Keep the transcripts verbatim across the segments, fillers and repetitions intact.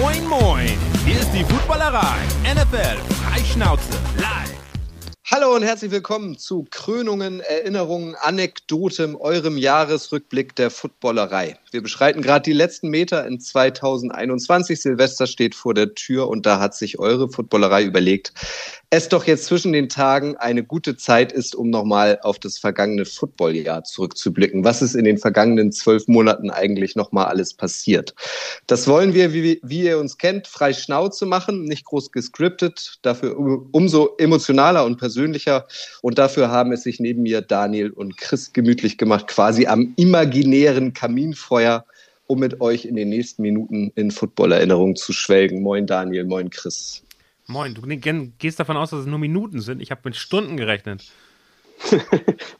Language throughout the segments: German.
Moin Moin, hier ist die Footballerei, N F L Freischnauze live. Hallo und herzlich willkommen zu Krönungen, Erinnerungen, Anekdoten, eurem Jahresrückblick der Footballerei. Wir beschreiten gerade die letzten Meter in zwanzig einundzwanzig. Silvester steht vor der Tür und da hat sich eure Footballerei überlegt, es doch jetzt zwischen den Tagen eine gute Zeit ist, um nochmal auf das vergangene Footballjahr zurückzublicken. Was ist in den vergangenen zwölf Monaten eigentlich nochmal alles passiert? Das wollen wir, wie, wie ihr uns kennt, frei Schnauze machen, nicht groß gescriptet, dafür umso emotionaler und persönlicher. Und dafür haben es sich neben mir Daniel und Chris gemütlich gemacht, quasi am imaginären Kaminfeuer, um mit euch in den nächsten Minuten in Football-Erinnerungen zu schwelgen. Moin Daniel, moin Chris. Moin, du gehst davon aus, dass es nur Minuten sind. Ich habe mit Stunden gerechnet.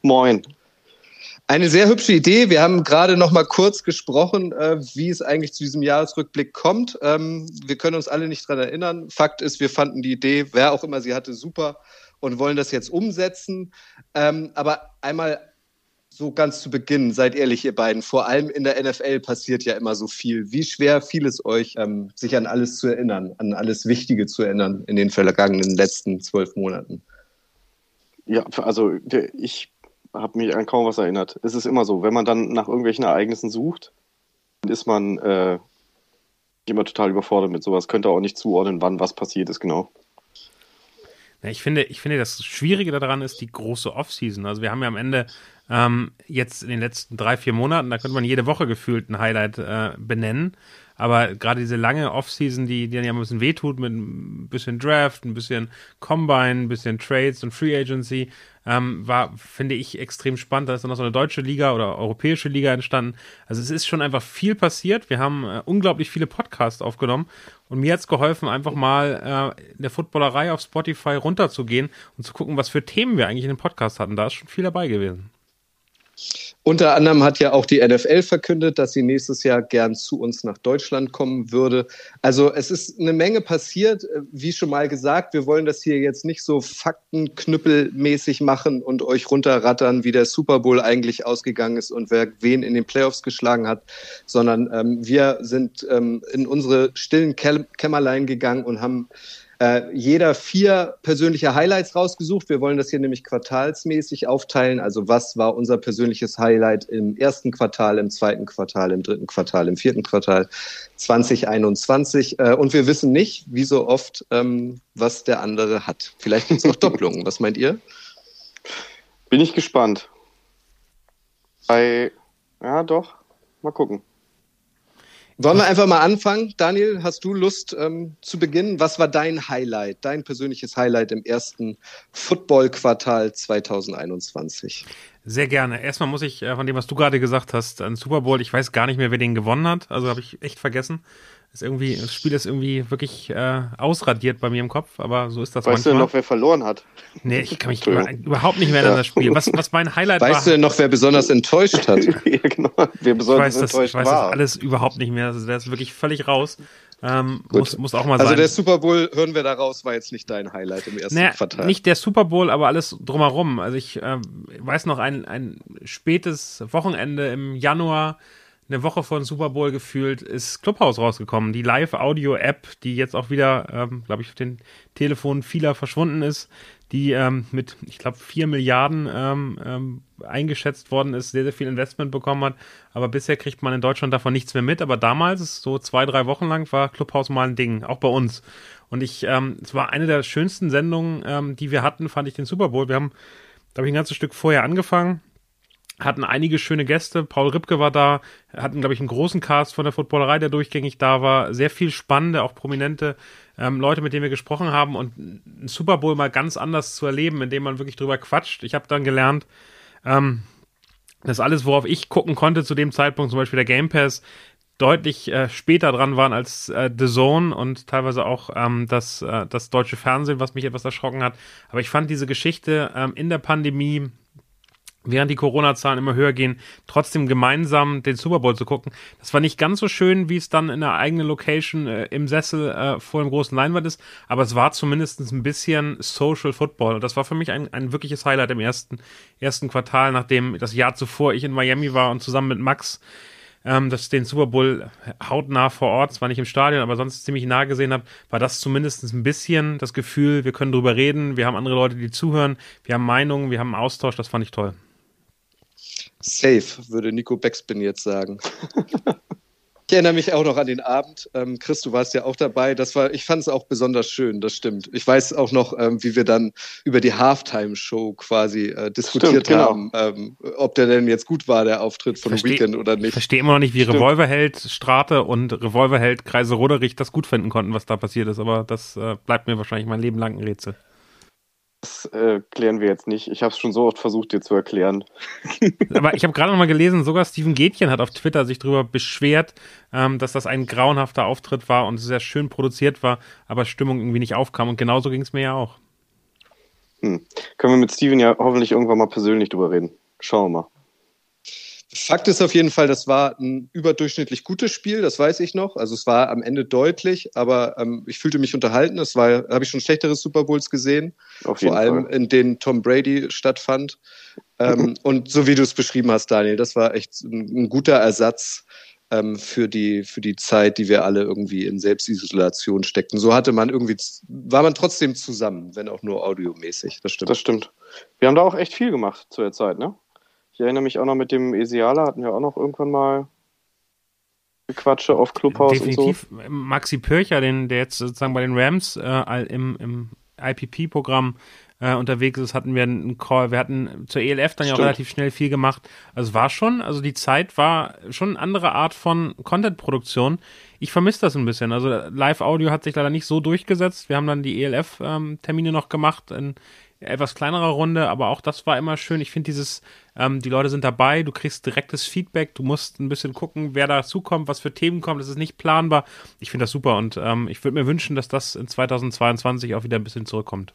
Moin. Eine sehr hübsche Idee. Wir haben gerade noch mal kurz gesprochen, äh, wie es eigentlich zu diesem Jahresrückblick kommt. Ähm, wir können uns alle nicht dran erinnern. Fakt ist, wir fanden die Idee, wer auch immer sie hatte, super und wollen das jetzt umsetzen. Ähm, aber einmal so ganz zu Beginn, seid ehrlich ihr beiden, vor allem in der N F L passiert ja immer so viel. Wie schwer fiel es euch, ähm, sich an alles zu erinnern, an alles Wichtige zu erinnern in den vergangenen letzten zwölf Monaten? Ja, also ich habe mich an kaum was erinnert. Es ist immer so, wenn man dann nach irgendwelchen Ereignissen sucht, dann ist man äh, immer total überfordert mit sowas. Könnte auch nicht zuordnen, wann was passiert ist, genau. Ich finde, ich finde, das Schwierige daran ist die große Offseason. Also wir haben ja am Ende ähm, jetzt in den letzten drei, vier Monaten, da könnte man jede Woche gefühlt ein Highlight äh, benennen, aber gerade diese lange Offseason, die, die dann ja ein bisschen wehtut mit ein bisschen Draft, ein bisschen Combine, ein bisschen Trades und Free Agency, ähm, war, finde ich, extrem spannend. Da ist dann noch so eine deutsche Liga oder europäische Liga entstanden. Also es ist schon einfach viel passiert. Wir haben äh, unglaublich viele Podcasts aufgenommen. Und mir hat es geholfen, einfach mal äh, in der Footballerei auf Spotify runterzugehen und zu gucken, was für Themen wir eigentlich in dem Podcast hatten. Da ist schon viel dabei gewesen. Unter anderem hat ja auch die N F L verkündet, dass sie nächstes Jahr gern zu uns nach Deutschland kommen würde. Also es ist eine Menge passiert. Wie schon mal gesagt, wir wollen das hier jetzt nicht so faktenknüppelmäßig machen und euch runterrattern, wie der Super Bowl eigentlich ausgegangen ist und wer wen in den Playoffs geschlagen hat, sondern ähm, wir sind ähm, in unsere stillen Kämmerlein gegangen und haben Äh, jeder vier persönliche Highlights rausgesucht. Wir wollen das hier nämlich quartalsmäßig aufteilen. Also was war unser persönliches Highlight im ersten Quartal, im zweiten Quartal, im dritten Quartal, im vierten Quartal zwanzig einundzwanzig. Äh, und wir wissen nicht, wie so oft, ähm, was der andere hat. Vielleicht gibt es auch Doppelungen. Was meint ihr? Bin ich gespannt. Bei, ja doch, mal gucken. Wollen wir einfach mal anfangen? Daniel, hast du Lust ähm, zu beginnen? Was war dein Highlight, dein persönliches Highlight im ersten Football-Quartal zwanzig einundzwanzig? Sehr gerne. Erstmal muss ich äh, von dem, was du gerade gesagt hast, an Super Bowl, ich weiß gar nicht mehr, wer den gewonnen hat, also habe ich echt vergessen. Ist irgendwie, das Spiel ist irgendwie wirklich äh, ausradiert bei mir im Kopf, aber so ist das manchmal. Weißt du denn noch, wer verloren hat? Nee, ich kann mich überhaupt nicht mehr erinnern an das Spiel. Was, was mein Highlight weißt war... Weißt du denn noch, wer besonders enttäuscht hat? Ja, genau. Wer besonders ich weiß, enttäuscht das, ich weiß war. Das alles überhaupt nicht mehr. Also, der ist wirklich völlig raus. Ähm, muss, muss auch mal sein. Also der Super Bowl, hören wir da raus, war jetzt nicht dein Highlight im ersten naja, Quartal. Nicht der Super Bowl, aber alles drumherum. Also ich äh, weiß noch, ein, ein spätes Wochenende im Januar, eine Woche vor dem Super Bowl gefühlt, ist Clubhouse rausgekommen. Die Live-Audio-App, die jetzt auch wieder, ähm, glaube ich, auf den Telefonen vieler verschwunden ist, die ähm, mit, ich glaube, vier Milliarden ähm, ähm, eingeschätzt worden ist, sehr, sehr viel Investment bekommen hat. Aber bisher kriegt man in Deutschland davon nichts mehr mit. Aber damals, so zwei, drei Wochen lang, war Clubhouse mal ein Ding, auch bei uns. Und ich, ähm, es war eine der schönsten Sendungen, ähm, die wir hatten, fand ich, den Super Bowl. Wir haben, glaube ich, ein ganzes Stück vorher angefangen, hatten einige schöne Gäste. Paul Ripke war da, hatten, glaube ich, einen großen Cast von der Footballerei, der durchgängig da war. Sehr viel spannende, auch prominente ähm, Leute, mit denen wir gesprochen haben. Und einen Super Bowl mal ganz anders zu erleben, indem man wirklich drüber quatscht. Ich habe dann gelernt, ähm, dass alles, worauf ich gucken konnte zu dem Zeitpunkt, zum Beispiel der Game Pass, deutlich äh, später dran waren als äh, The Zone und teilweise auch ähm, das, äh, das deutsche Fernsehen, was mich etwas erschrocken hat. Aber ich fand diese Geschichte ähm, in der Pandemie, während die Corona-Zahlen immer höher gehen, trotzdem gemeinsam den Super Bowl zu gucken. Das war nicht ganz so schön, wie es dann in der eigenen Location äh, im Sessel äh, vor dem großen Leinwand ist, aber es war zumindest ein bisschen Social Football und das war für mich ein, ein wirkliches Highlight im ersten, ersten Quartal, nachdem das Jahr zuvor ich in Miami war und zusammen mit Max ähm, dass ich den Super Bowl hautnah vor Ort, zwar nicht im Stadion, aber sonst ziemlich nah gesehen habe, war das zumindest ein bisschen das Gefühl, wir können drüber reden, wir haben andere Leute, die zuhören, wir haben Meinungen, wir haben einen Austausch, das fand ich toll. Safe, würde Nico Backspin jetzt sagen. Ich erinnere mich auch noch an den Abend. Ähm, Chris, du warst ja auch dabei. Das war, ich fand es auch besonders schön, das stimmt. Ich weiß auch noch, ähm, wie wir dann über die Halftime-Show quasi äh, diskutiert stimmt, genau. haben, ähm, ob der denn jetzt gut war, der Auftritt von versteh, Weekend oder nicht. Ich verstehe immer noch nicht, wie stimmt. Revolverheld, Strate und Revolverheld, Kreise Roderich das gut finden konnten, was da passiert ist. Aber das äh, bleibt mir wahrscheinlich mein Leben lang ein Rätsel. Das äh, klären wir jetzt nicht. Ich habe es schon so oft versucht, dir zu erklären. Aber ich habe gerade noch mal gelesen, sogar Steven Gätjen hat auf Twitter sich darüber beschwert, ähm, dass das ein grauenhafter Auftritt war und sehr schön produziert war, aber Stimmung irgendwie nicht aufkam. Und genauso ging es mir ja auch. Hm. Können wir mit Steven ja hoffentlich irgendwann mal persönlich drüber reden. Schauen wir mal. Fakt ist auf jeden Fall, das war ein überdurchschnittlich gutes Spiel, das weiß ich noch. Also es war am Ende deutlich, aber ähm, ich fühlte mich unterhalten. Das war, habe ich schon schlechtere Super Bowls gesehen, auf jeden vor allem Fall. In denen Tom Brady stattfand. Ähm, und so wie du es beschrieben hast, Daniel, das war echt ein, ein guter Ersatz ähm, für die für die Zeit, die wir alle irgendwie in Selbstisolation steckten. So hatte man irgendwie war man trotzdem zusammen, wenn auch nur audiomäßig. Das stimmt. Das stimmt. Wir haben da auch echt viel gemacht zu der Zeit, ne? Ich erinnere mich auch noch mit dem Esiala, hatten wir auch noch irgendwann mal Gequatsche auf Clubhouse und so. Definitiv. Maxi Pörcher, den, der jetzt sozusagen bei den Rams äh, im, im I P P-Programm äh, unterwegs ist, hatten wir einen Call. Wir hatten zur E L F dann ja auch relativ schnell viel gemacht. Also war schon, also die Zeit war schon eine andere Art von Content-Produktion. Ich vermisse das ein bisschen. Also Live-Audio hat sich leider nicht so durchgesetzt. Wir haben dann die E L F-Termine ähm, noch gemacht in etwas kleinerer Runde, aber auch das war immer schön. Ich finde dieses, ähm, die Leute sind dabei, du kriegst direktes Feedback, du musst ein bisschen gucken, wer dazukommt, was für Themen kommt, das ist nicht planbar. Ich finde das super und ähm, ich würde mir wünschen, dass das in zweitausendzweiundzwanzig auch wieder ein bisschen zurückkommt.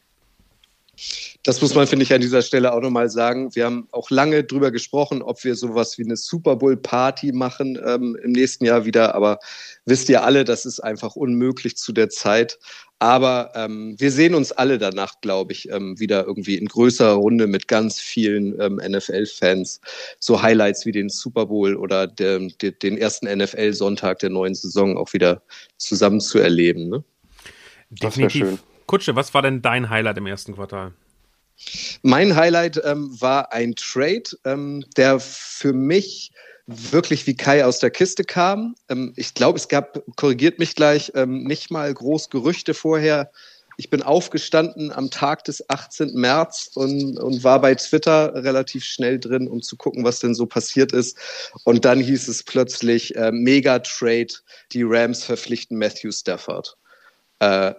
Das muss man, finde ich, an dieser Stelle auch nochmal sagen. Wir haben auch lange drüber gesprochen, ob wir sowas wie eine Super Bowl-Party machen ähm, im nächsten Jahr wieder, aber wisst ihr alle, das ist einfach unmöglich zu der Zeit. Aber ähm, wir sehen uns alle danach, glaube ich, ähm, wieder irgendwie in größerer Runde mit ganz vielen ähm, N F L-Fans. So Highlights wie den Super Bowl oder der, der, den ersten N F L-Sonntag der neuen Saison auch wieder zusammen zu erleben. Ne? Definitiv. Das wär schön. Kutsche, was war denn dein Highlight im ersten Quartal? Mein Highlight ähm, war ein Trade, ähm, der für mich wirklich wie Kai aus der Kiste kam. Ähm, ich glaube, es gab, korrigiert mich gleich, ähm, nicht mal groß Gerüchte vorher. Ich bin aufgestanden am Tag des achtzehnten März und, und war bei Twitter relativ schnell drin, um zu gucken, was denn so passiert ist. Und dann hieß es plötzlich, äh, Mega-Trade, die Rams verpflichten Matthew Stafford. Äh,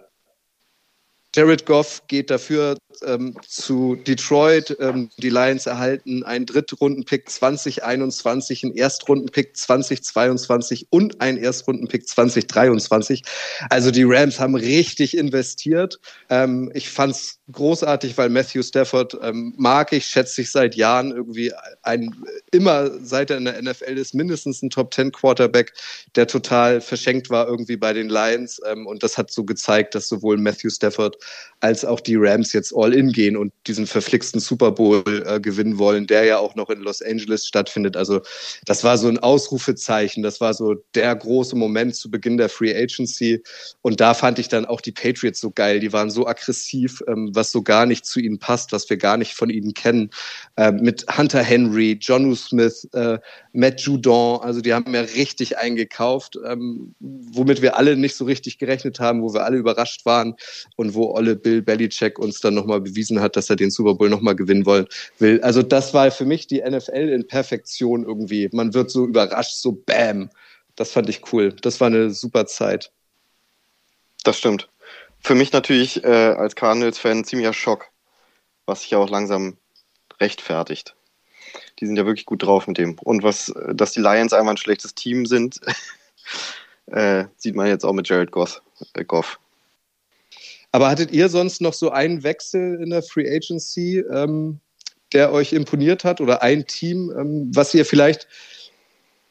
Jared Goff geht dafür ähm, zu Detroit. Ähm, die Lions erhalten einen Drittrunden-Pick zwanzig einundzwanzig, einen Erstrunden-Pick zwanzig zweiundzwanzig und einen Erstrunden-Pick zwanzig dreiundzwanzig. Also die Rams haben richtig investiert. Ähm, ich fand's großartig, weil Matthew Stafford ähm, mag ich, schätze ich seit Jahren irgendwie ein, immer seit er in der N F L ist, mindestens ein Top zehn Quarterback, der total verschenkt war irgendwie bei den Lions. Ähm, und das hat so gezeigt, dass sowohl Matthew Stafford als auch die Rams jetzt all in gehen und diesen verflixten Super Bowl äh, gewinnen wollen, der ja auch noch in Los Angeles stattfindet. Also das war so ein Ausrufezeichen. Das war so der große Moment zu Beginn der Free Agency. Und da fand ich dann auch die Patriots so geil. Die waren so aggressiv, ähm, was so gar nicht zu ihnen passt, was wir gar nicht von ihnen kennen. Ähm, mit Hunter Henry, Jonnu Smith, äh, Matt Judon. Also die haben ja richtig eingekauft, ähm, womit wir alle nicht so richtig gerechnet haben, wo wir alle überrascht waren und wo Olle Bill Belichick uns dann nochmal bewiesen hat, dass er den Super Bowl nochmal gewinnen wollen will. Also das war für mich die N F L in Perfektion irgendwie. Man wird so überrascht, so bam. Das fand ich cool. Das war eine super Zeit. Das stimmt. Für mich natürlich äh, als Cardinals-Fan ziemlicher Schock, was sich ja auch langsam rechtfertigt. Die sind ja wirklich gut drauf mit dem. Und was, dass die Lions einmal ein schlechtes Team sind, äh, sieht man jetzt auch mit Jared Goff. Äh, Goff. Aber hattet ihr sonst noch so einen Wechsel in der Free Agency, ähm, der euch imponiert hat oder ein Team, ähm, was ihr vielleicht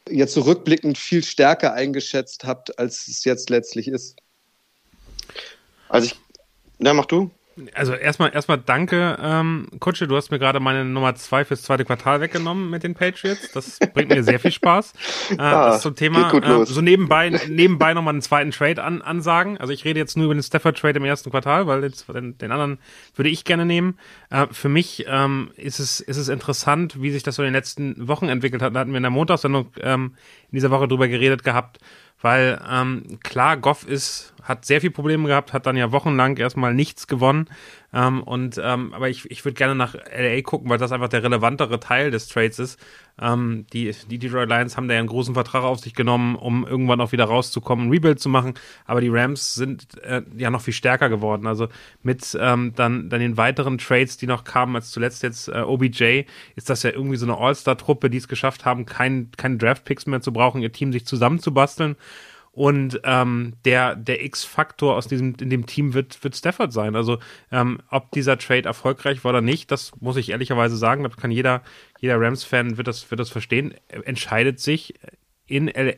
jetzt so rückblickend viel stärker eingeschätzt habt, als es jetzt letztlich ist? Also ich, na mach du. Also erstmal erstmal danke, ähm, Kutsche, du hast mir gerade meine Nummer zwei fürs zweite Quartal weggenommen mit den Patriots. Das bringt mir sehr viel Spaß. Äh, ah, das zum Thema, äh, so nebenbei nebenbei nochmal einen zweiten Trade an, ansagen. Also ich rede jetzt nur über den Stafford-Trade im ersten Quartal, weil jetzt den, den anderen würde ich gerne nehmen. Äh, für mich ähm, ist es ist es interessant, wie sich das so in den letzten Wochen entwickelt hat. Da hatten wir in der Montagssendung ähm, in dieser Woche drüber geredet gehabt. Weil ähm, klar, Goff ist, hat sehr viel Probleme gehabt, hat dann ja wochenlang erstmal nichts gewonnen. Ähm, und ähm, aber ich ich würde gerne nach L A gucken, weil das einfach der relevantere Teil des Trades ist. Ähm, die die Detroit Lions haben da ja einen großen Vertrag auf sich genommen, um irgendwann auch wieder rauszukommen, Rebuild zu machen. Aber die Rams sind äh, ja noch viel stärker geworden. Also mit ähm, dann dann den weiteren Trades, die noch kamen, als zuletzt jetzt äh, O B J, ist das ja irgendwie so eine All-Star-Truppe, die es geschafft haben, kein keine Draft-Picks mehr zu brauchen, ihr Team sich zusammenzubasteln. Und ähm, der der X-Faktor aus diesem in dem Team wird wird Stafford sein. Also ähm, ob dieser Trade erfolgreich war oder nicht, das muss ich ehrlicherweise sagen. Das kann jeder jeder Rams-Fan wird das wird das verstehen. Entscheidet sich in L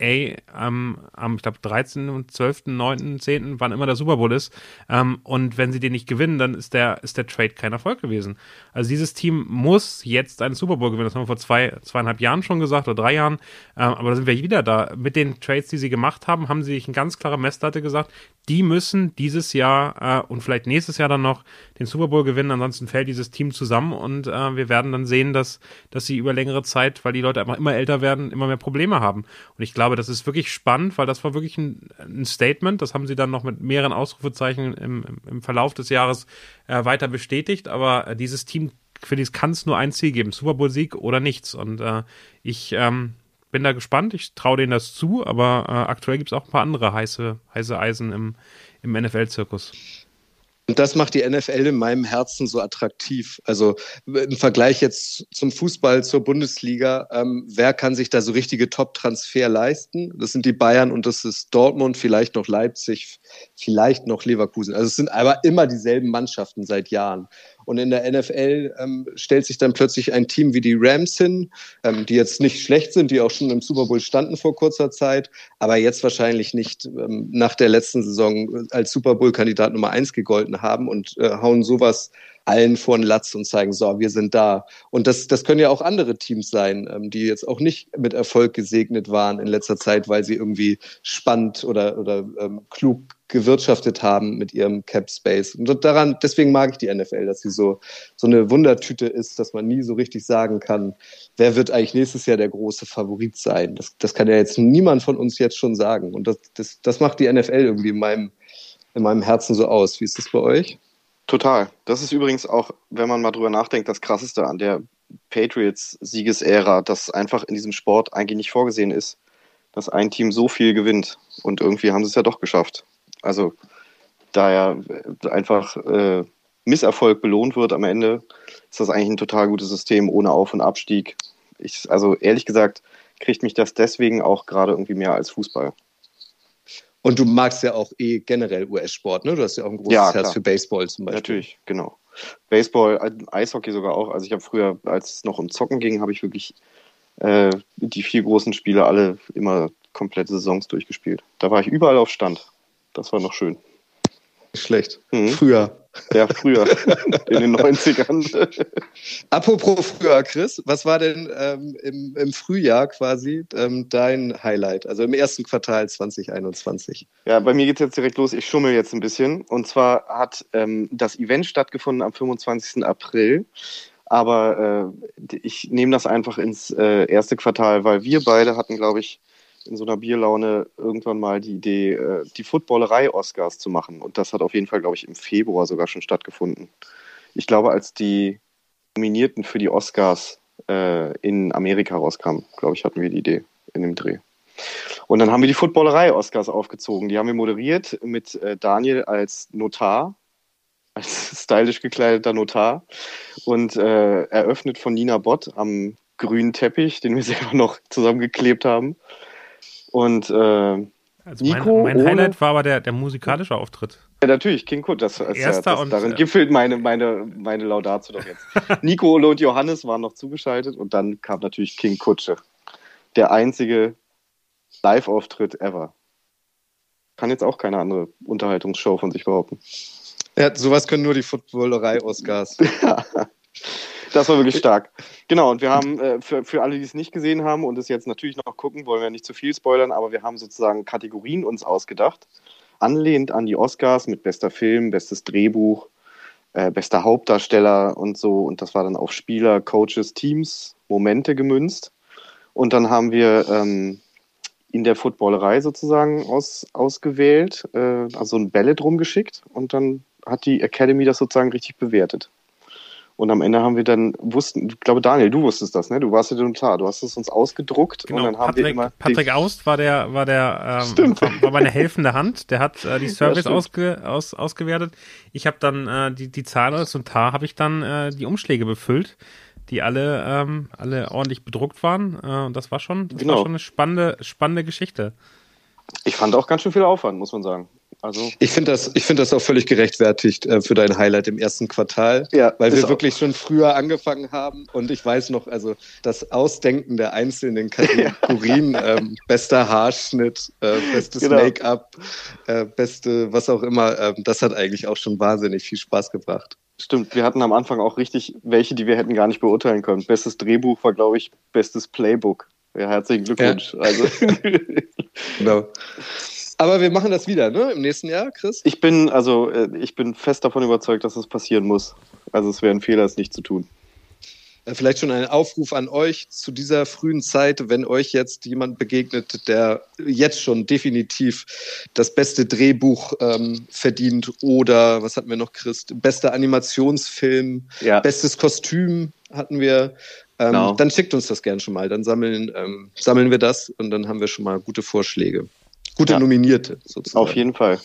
A am am ich glaube dreizehnten und zwölften, neunten, zehnten wann immer der Super Bowl ist. Ähm, und wenn sie den nicht gewinnen, dann ist der ist der Trade kein Erfolg gewesen. Also dieses Team muss jetzt einen Super Bowl gewinnen. Das haben wir vor zwei zweieinhalb Jahren schon gesagt oder drei Jahren. Ähm, aber da sind wir wieder da. Mit den Trades, die sie gemacht haben, haben sie sich eine ganz klare Messlatte gesagt. Die müssen dieses Jahr äh, und vielleicht nächstes Jahr dann noch den Super Bowl gewinnen. Ansonsten fällt dieses Team zusammen und äh, wir werden dann sehen, dass dass sie über längere Zeit, weil die Leute einfach immer älter werden, immer mehr Probleme haben. Und ich glaube, das ist wirklich spannend, weil das war wirklich ein, ein Statement. Das haben sie dann noch mit mehreren Ausrufezeichen im, im Verlauf des Jahres äh, weiter bestätigt. Aber äh, dieses Team, für dieses kann es nur ein Ziel geben, Super Bowl-Sieg oder nichts. Und äh, ich ähm, bin da gespannt. Ich traue denen das zu. Aber äh, aktuell gibt es auch ein paar andere heiße, heiße Eisen im, im N F L-Zirkus. Und das macht die N F L in meinem Herzen so attraktiv. Also im Vergleich jetzt zum Fußball, zur Bundesliga, ähm, wer kann sich da so richtige Top-Transfer leisten? Das sind die Bayern und das ist Dortmund, vielleicht noch Leipzig, vielleicht noch Leverkusen. Also es sind aber immer dieselben Mannschaften seit Jahren. Und in der N F L ähm, stellt sich dann plötzlich ein Team wie die Rams hin, ähm, die jetzt nicht schlecht sind, die auch schon im Super Bowl standen vor kurzer Zeit, aber jetzt wahrscheinlich nicht ähm, nach der letzten Saison als Super Bowl-Kandidat Nummer eins gegolten haben und äh, hauen sowas allen vor den Latz und zeigen, so, wir sind da. Und das, das können ja auch andere Teams sein, ähm, die jetzt auch nicht mit Erfolg gesegnet waren in letzter Zeit, weil sie irgendwie spannend oder, oder ähm, klug gewirtschaftet haben mit ihrem Cap-Space. Und daran, deswegen mag ich die N F L, dass sie so, so eine Wundertüte ist, dass man nie so richtig sagen kann, wer wird eigentlich nächstes Jahr der große Favorit sein. Das, das kann ja jetzt niemand von uns jetzt schon sagen. Und das, das, das macht die N F L irgendwie in meinem, in meinem Herzen so aus. Wie ist das bei euch? Total. Das ist übrigens auch, wenn man mal drüber nachdenkt, das Krasseste an der Patriots-Siegesära, dass einfach in diesem Sport eigentlich nicht vorgesehen ist, dass ein Team so viel gewinnt. Und irgendwie haben sie es ja doch geschafft. Also da ja einfach äh, Misserfolg belohnt wird am Ende, ist das eigentlich ein total gutes System ohne Auf- und Abstieg. Ich, also ehrlich gesagt kriegt mich das deswegen auch gerade irgendwie mehr als Fußball. Und du magst ja auch eh generell U S-Sport, ne? Du hast ja auch ein großes ja, Herz für Baseball zum Beispiel. Natürlich, genau. Baseball, Eishockey sogar auch. Also ich habe früher, als es noch um Zocken ging, habe ich wirklich äh, die vier großen Spiele alle immer komplette Saisons durchgespielt. Da war ich überall auf Stand. Das war noch schön. Schlecht. Mhm. Früher. Ja, früher. In den neunzigern. Apropos früher, Chris, was war denn ähm, im, im Frühjahr quasi ähm, dein Highlight? Also im ersten Quartal zwanzig einundzwanzig. Ja, bei mir geht es jetzt direkt los. Ich schummel jetzt ein bisschen. Und zwar hat ähm, das Event stattgefunden am fünfundzwanzigsten April. Aber äh, ich nehme das einfach ins äh, erste Quartal, weil wir beide hatten, glaube ich, in so einer Bierlaune irgendwann mal die Idee, die Footballerei-Oscars zu machen. Und das hat auf jeden Fall, glaube ich, im Februar sogar schon stattgefunden. Ich glaube, als die Nominierten für die Oscars äh, in Amerika rauskamen, glaube ich, hatten wir die Idee in dem Dreh. Und dann haben wir die Footballerei-Oscars aufgezogen. Die haben wir moderiert mit äh, Daniel als Notar, als stylisch gekleideter Notar und äh, eröffnet von Nina Bott am grünen Teppich, den wir selber noch zusammengeklebt haben. Und äh, also Nico, mein, mein Highlight war aber der, der musikalische Auftritt. Ja, natürlich, King Kut, das, das, das, das darin äh, gipfelt meine, meine, meine Laudatio doch jetzt. Nico, Ole und Johannes waren noch zugeschaltet und dann kam natürlich King Kutsche. Der einzige Live-Auftritt ever. Kann jetzt auch keine andere Unterhaltungsshow von sich behaupten. Ja, sowas können nur die Footballerei-Oscars. Das war wirklich stark. Genau, und wir haben, äh, für, für alle, die es nicht gesehen haben und es jetzt natürlich noch gucken, wollen wir nicht zu viel spoilern, aber wir haben sozusagen Kategorien uns ausgedacht, anlehnt an die Oscars mit bester Film, bestes Drehbuch, äh, bester Hauptdarsteller und so. Und das war dann auf Spieler, Coaches, Teams, Momente gemünzt. Und dann haben wir ähm, in der Footballerei sozusagen aus, ausgewählt, äh, also ein Bälle drum geschickt und dann hat die Academy das sozusagen richtig bewertet. Und am Ende haben wir dann, wussten, ich glaube, Daniel, du wusstest das, ne? Du warst ja dann klar, du hast es uns ausgedruckt. Genau. Und dann haben Patrick, wir immer Patrick Aust war der, war der, ähm, war meine helfende Hand, der hat äh, die Service ja, ausge, aus, ausgewertet. Ich habe dann äh, die, die Zahlen zum Tar habe ich dann äh, die Umschläge befüllt, die alle, ähm, alle ordentlich bedruckt waren. Äh, und das war schon, das genau. war schon eine spannende, spannende Geschichte. Ich fand auch ganz schön viel Aufwand, muss man sagen. Also, ich finde das, ich finde das auch völlig gerechtfertigt äh, für dein Highlight im ersten Quartal, ja, weil wir auch. wirklich schon früher angefangen haben und ich weiß noch, also das Ausdenken der einzelnen Kategorien, ähm, bester Haarschnitt, äh, bestes genau. Make-up, äh, beste was auch immer, äh, das hat eigentlich auch schon wahnsinnig viel Spaß gebracht. Stimmt, wir hatten am Anfang auch richtig welche, die wir hätten gar nicht beurteilen können. Bestes Drehbuch war, glaube ich, bestes Playbook. Ja, herzlichen Glückwunsch. Ja. Also. Genau. Aber wir machen das wieder, ne? Im nächsten Jahr, Chris? Ich bin, also, ich bin fest davon überzeugt, dass es passieren muss. Also es wäre ein Fehler, es nicht zu tun. Vielleicht schon ein Aufruf an euch zu dieser frühen Zeit, wenn euch jetzt jemand begegnet, der jetzt schon definitiv das beste Drehbuch ähm, verdient oder, was hatten wir noch, Chris? Bester Animationsfilm, ja. Bestes Kostüm hatten wir. Ähm, genau. Dann schickt uns das gern schon mal. Dann sammeln, ähm, sammeln wir das und dann haben wir schon mal gute Vorschläge. Gute ja. Nominierte, sozusagen. Auf jeden Fall.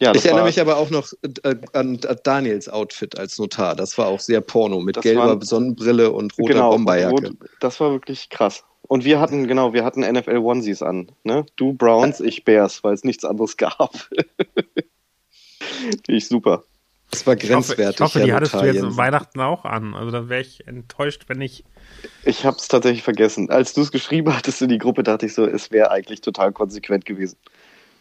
Ja, ich erinnere mich aber auch noch äh, an, an Daniels Outfit als Notar. Das war auch sehr porno mit das gelber waren, Sonnenbrille und roter genau, Bomberjacke. Rot, das war wirklich krass. Und wir hatten, genau, wir hatten N F L-Onesies an. Ne? Du Browns, ich Bears, weil es nichts anderes gab. Finde ich super. Das war grenzwertig. Ich hoffe, ich hoffe die hattest du jetzt Weihnachten auch an. Also da wäre ich enttäuscht, wenn ich... Ich habe es tatsächlich vergessen. Als du es geschrieben hattest in die Gruppe, dachte ich so, es wäre eigentlich total konsequent gewesen.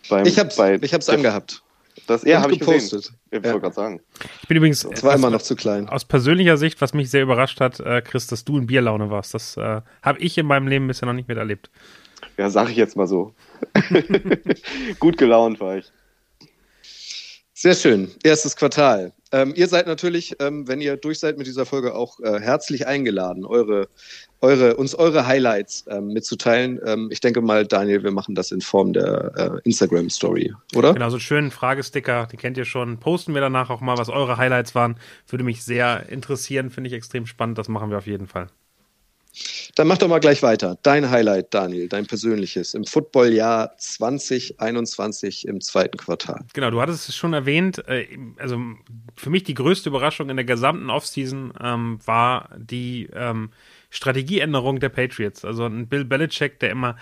Beim, ich hab's, bei ich hab's angehabt. Das eher habe ich gepostet. Gesehen. Ich ja. wollte gerade sagen. Ich bin übrigens... Das war immer noch zu klein. Aus persönlicher Sicht, was mich sehr überrascht hat, äh, Chris, dass du in Bierlaune warst. Das äh, habe ich in meinem Leben bisher noch nicht miterlebt. Ja, sag ich jetzt mal so. Gut gelaunt war ich. Sehr schön. Erstes Quartal. Ähm, ihr seid natürlich, ähm, wenn ihr durch seid mit dieser Folge, auch äh, herzlich eingeladen, eure, eure, uns eure Highlights ähm, mitzuteilen. Ähm, ich denke mal, Daniel, wir machen das in Form der äh, Instagram-Story, oder? Genau, so einen schönen Fragesticker, den kennt ihr schon. Posten wir danach auch mal, was eure Highlights waren. Würde mich sehr interessieren, finde ich extrem spannend. Das machen wir auf jeden Fall. Dann mach doch mal gleich weiter. Dein Highlight, Daniel, dein persönliches im Footballjahr zwanzig einundzwanzig im zweiten Quartal. Genau, du hattest es schon erwähnt. Also für mich die größte Überraschung in der gesamten Offseason ähm, war die ähm, Strategieänderung der Patriots. Also ein Bill Belichick, der immer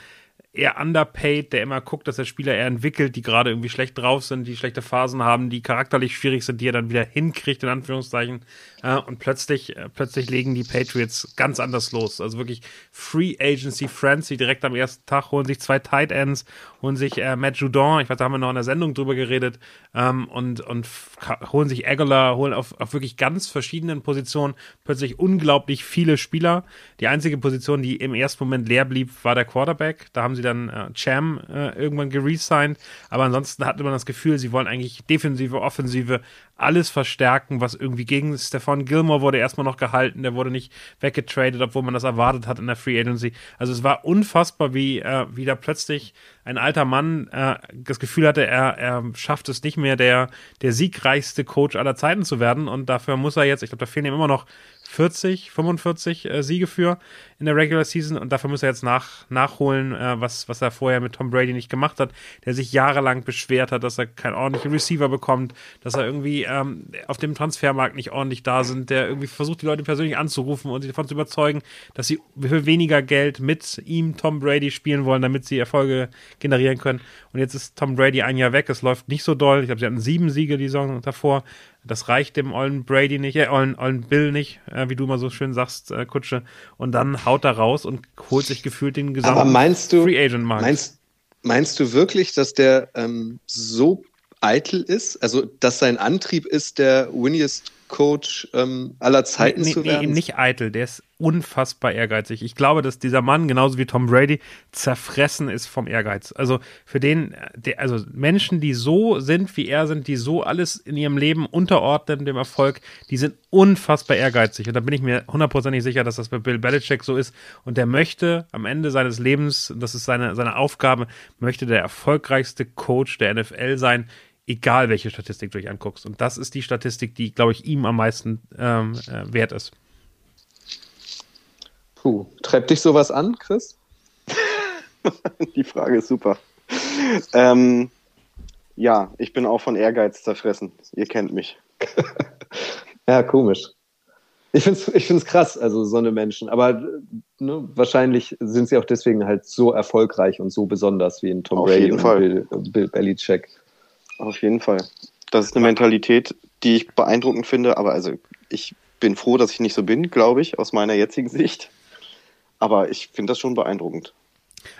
eher underpaid, der immer guckt, dass der Spieler eher entwickelt, die gerade irgendwie schlecht drauf sind, die schlechte Phasen haben, die charakterlich schwierig sind, die er dann wieder hinkriegt, in Anführungszeichen. Und plötzlich plötzlich legen die Patriots ganz anders los. Also wirklich Free Agency Frenzy direkt am ersten Tag, holen sich zwei Tight Ends, holen sich Matt Judon, ich weiß, da haben wir noch in der Sendung drüber geredet, und, und holen sich Aguilar, holen auf, auf wirklich ganz verschiedenen Positionen plötzlich unglaublich viele Spieler. Die einzige Position, die im ersten Moment leer blieb, war der Quarterback. Da haben sie dann äh, Cham äh, irgendwann geresigned, aber ansonsten hatte man das Gefühl, sie wollen eigentlich Defensive, Offensive, alles verstärken, was irgendwie gegen Stephon Gilmore wurde erstmal noch gehalten, der wurde nicht weggetradet, obwohl man das erwartet hat in der Free Agency. Also es war unfassbar, wie, äh, wie da plötzlich ein alter Mann äh, das Gefühl hatte, er, er schafft es nicht mehr, der, der siegreichste Coach aller Zeiten zu werden und dafür muss er jetzt, ich glaube, da fehlen ihm immer noch vierzig, fünfundvierzig äh, Siege für in der Regular Season und dafür muss er jetzt nach, nachholen, äh, was, was er vorher mit Tom Brady nicht gemacht hat, der sich jahrelang beschwert hat, dass er keinen ordentlichen Receiver bekommt, dass er irgendwie ähm, auf dem Transfermarkt nicht ordentlich da sind, der irgendwie versucht, die Leute persönlich anzurufen und sie davon zu überzeugen, dass sie für weniger Geld mit ihm Tom Brady spielen wollen, damit sie Erfolge generieren können. Und jetzt ist Tom Brady ein Jahr weg, es läuft nicht so doll, ich glaube, sie hatten sieben Siege die Saison davor. Das reicht dem ollen Brady nicht, äh, ollen, ollen Bill nicht, äh, wie du immer so schön sagst, äh, Kutsche. Und dann haut er raus und holt sich gefühlt den gesamten Free Agent Markt. Aber meinst du, meinst, meinst du wirklich, dass der ähm, so eitel ist? Also, dass sein Antrieb ist, der winniest Coach ähm, aller Zeiten nee, zu nee, werden? Nee, eben nicht eitel. Der ist unfassbar ehrgeizig. Ich glaube, dass dieser Mann, genauso wie Tom Brady, zerfressen ist vom Ehrgeiz. Also, für den, der, also Menschen, die so sind, wie er sind, die so alles in ihrem Leben unterordnen, dem Erfolg, die sind unfassbar ehrgeizig. Und da bin ich mir hundertprozentig sicher, dass das bei Bill Belichick so ist. Und der möchte am Ende seines Lebens, das ist seine, seine Aufgabe, möchte der erfolgreichste Coach der N F L sein, egal welche Statistik du dich anguckst. Und das ist die Statistik, die, glaube ich, ihm am meisten ähm, wert ist. Puh, treibt dich sowas an, Chris? Die Frage ist super. Ähm, ja, ich bin auch von Ehrgeiz zerfressen. Ihr kennt mich. Ja, komisch. Ich finde es ich find's krass, also so eine Menschen. Aber ne, wahrscheinlich sind sie auch deswegen halt so erfolgreich und so besonders wie in Tom Brady und Bill, Bill Belichick. Auf jeden Fall. Das ist eine Mentalität, die ich beeindruckend finde. Aber also ich bin froh, dass ich nicht so bin, glaube ich, aus meiner jetzigen Sicht. Aber ich finde das schon beeindruckend.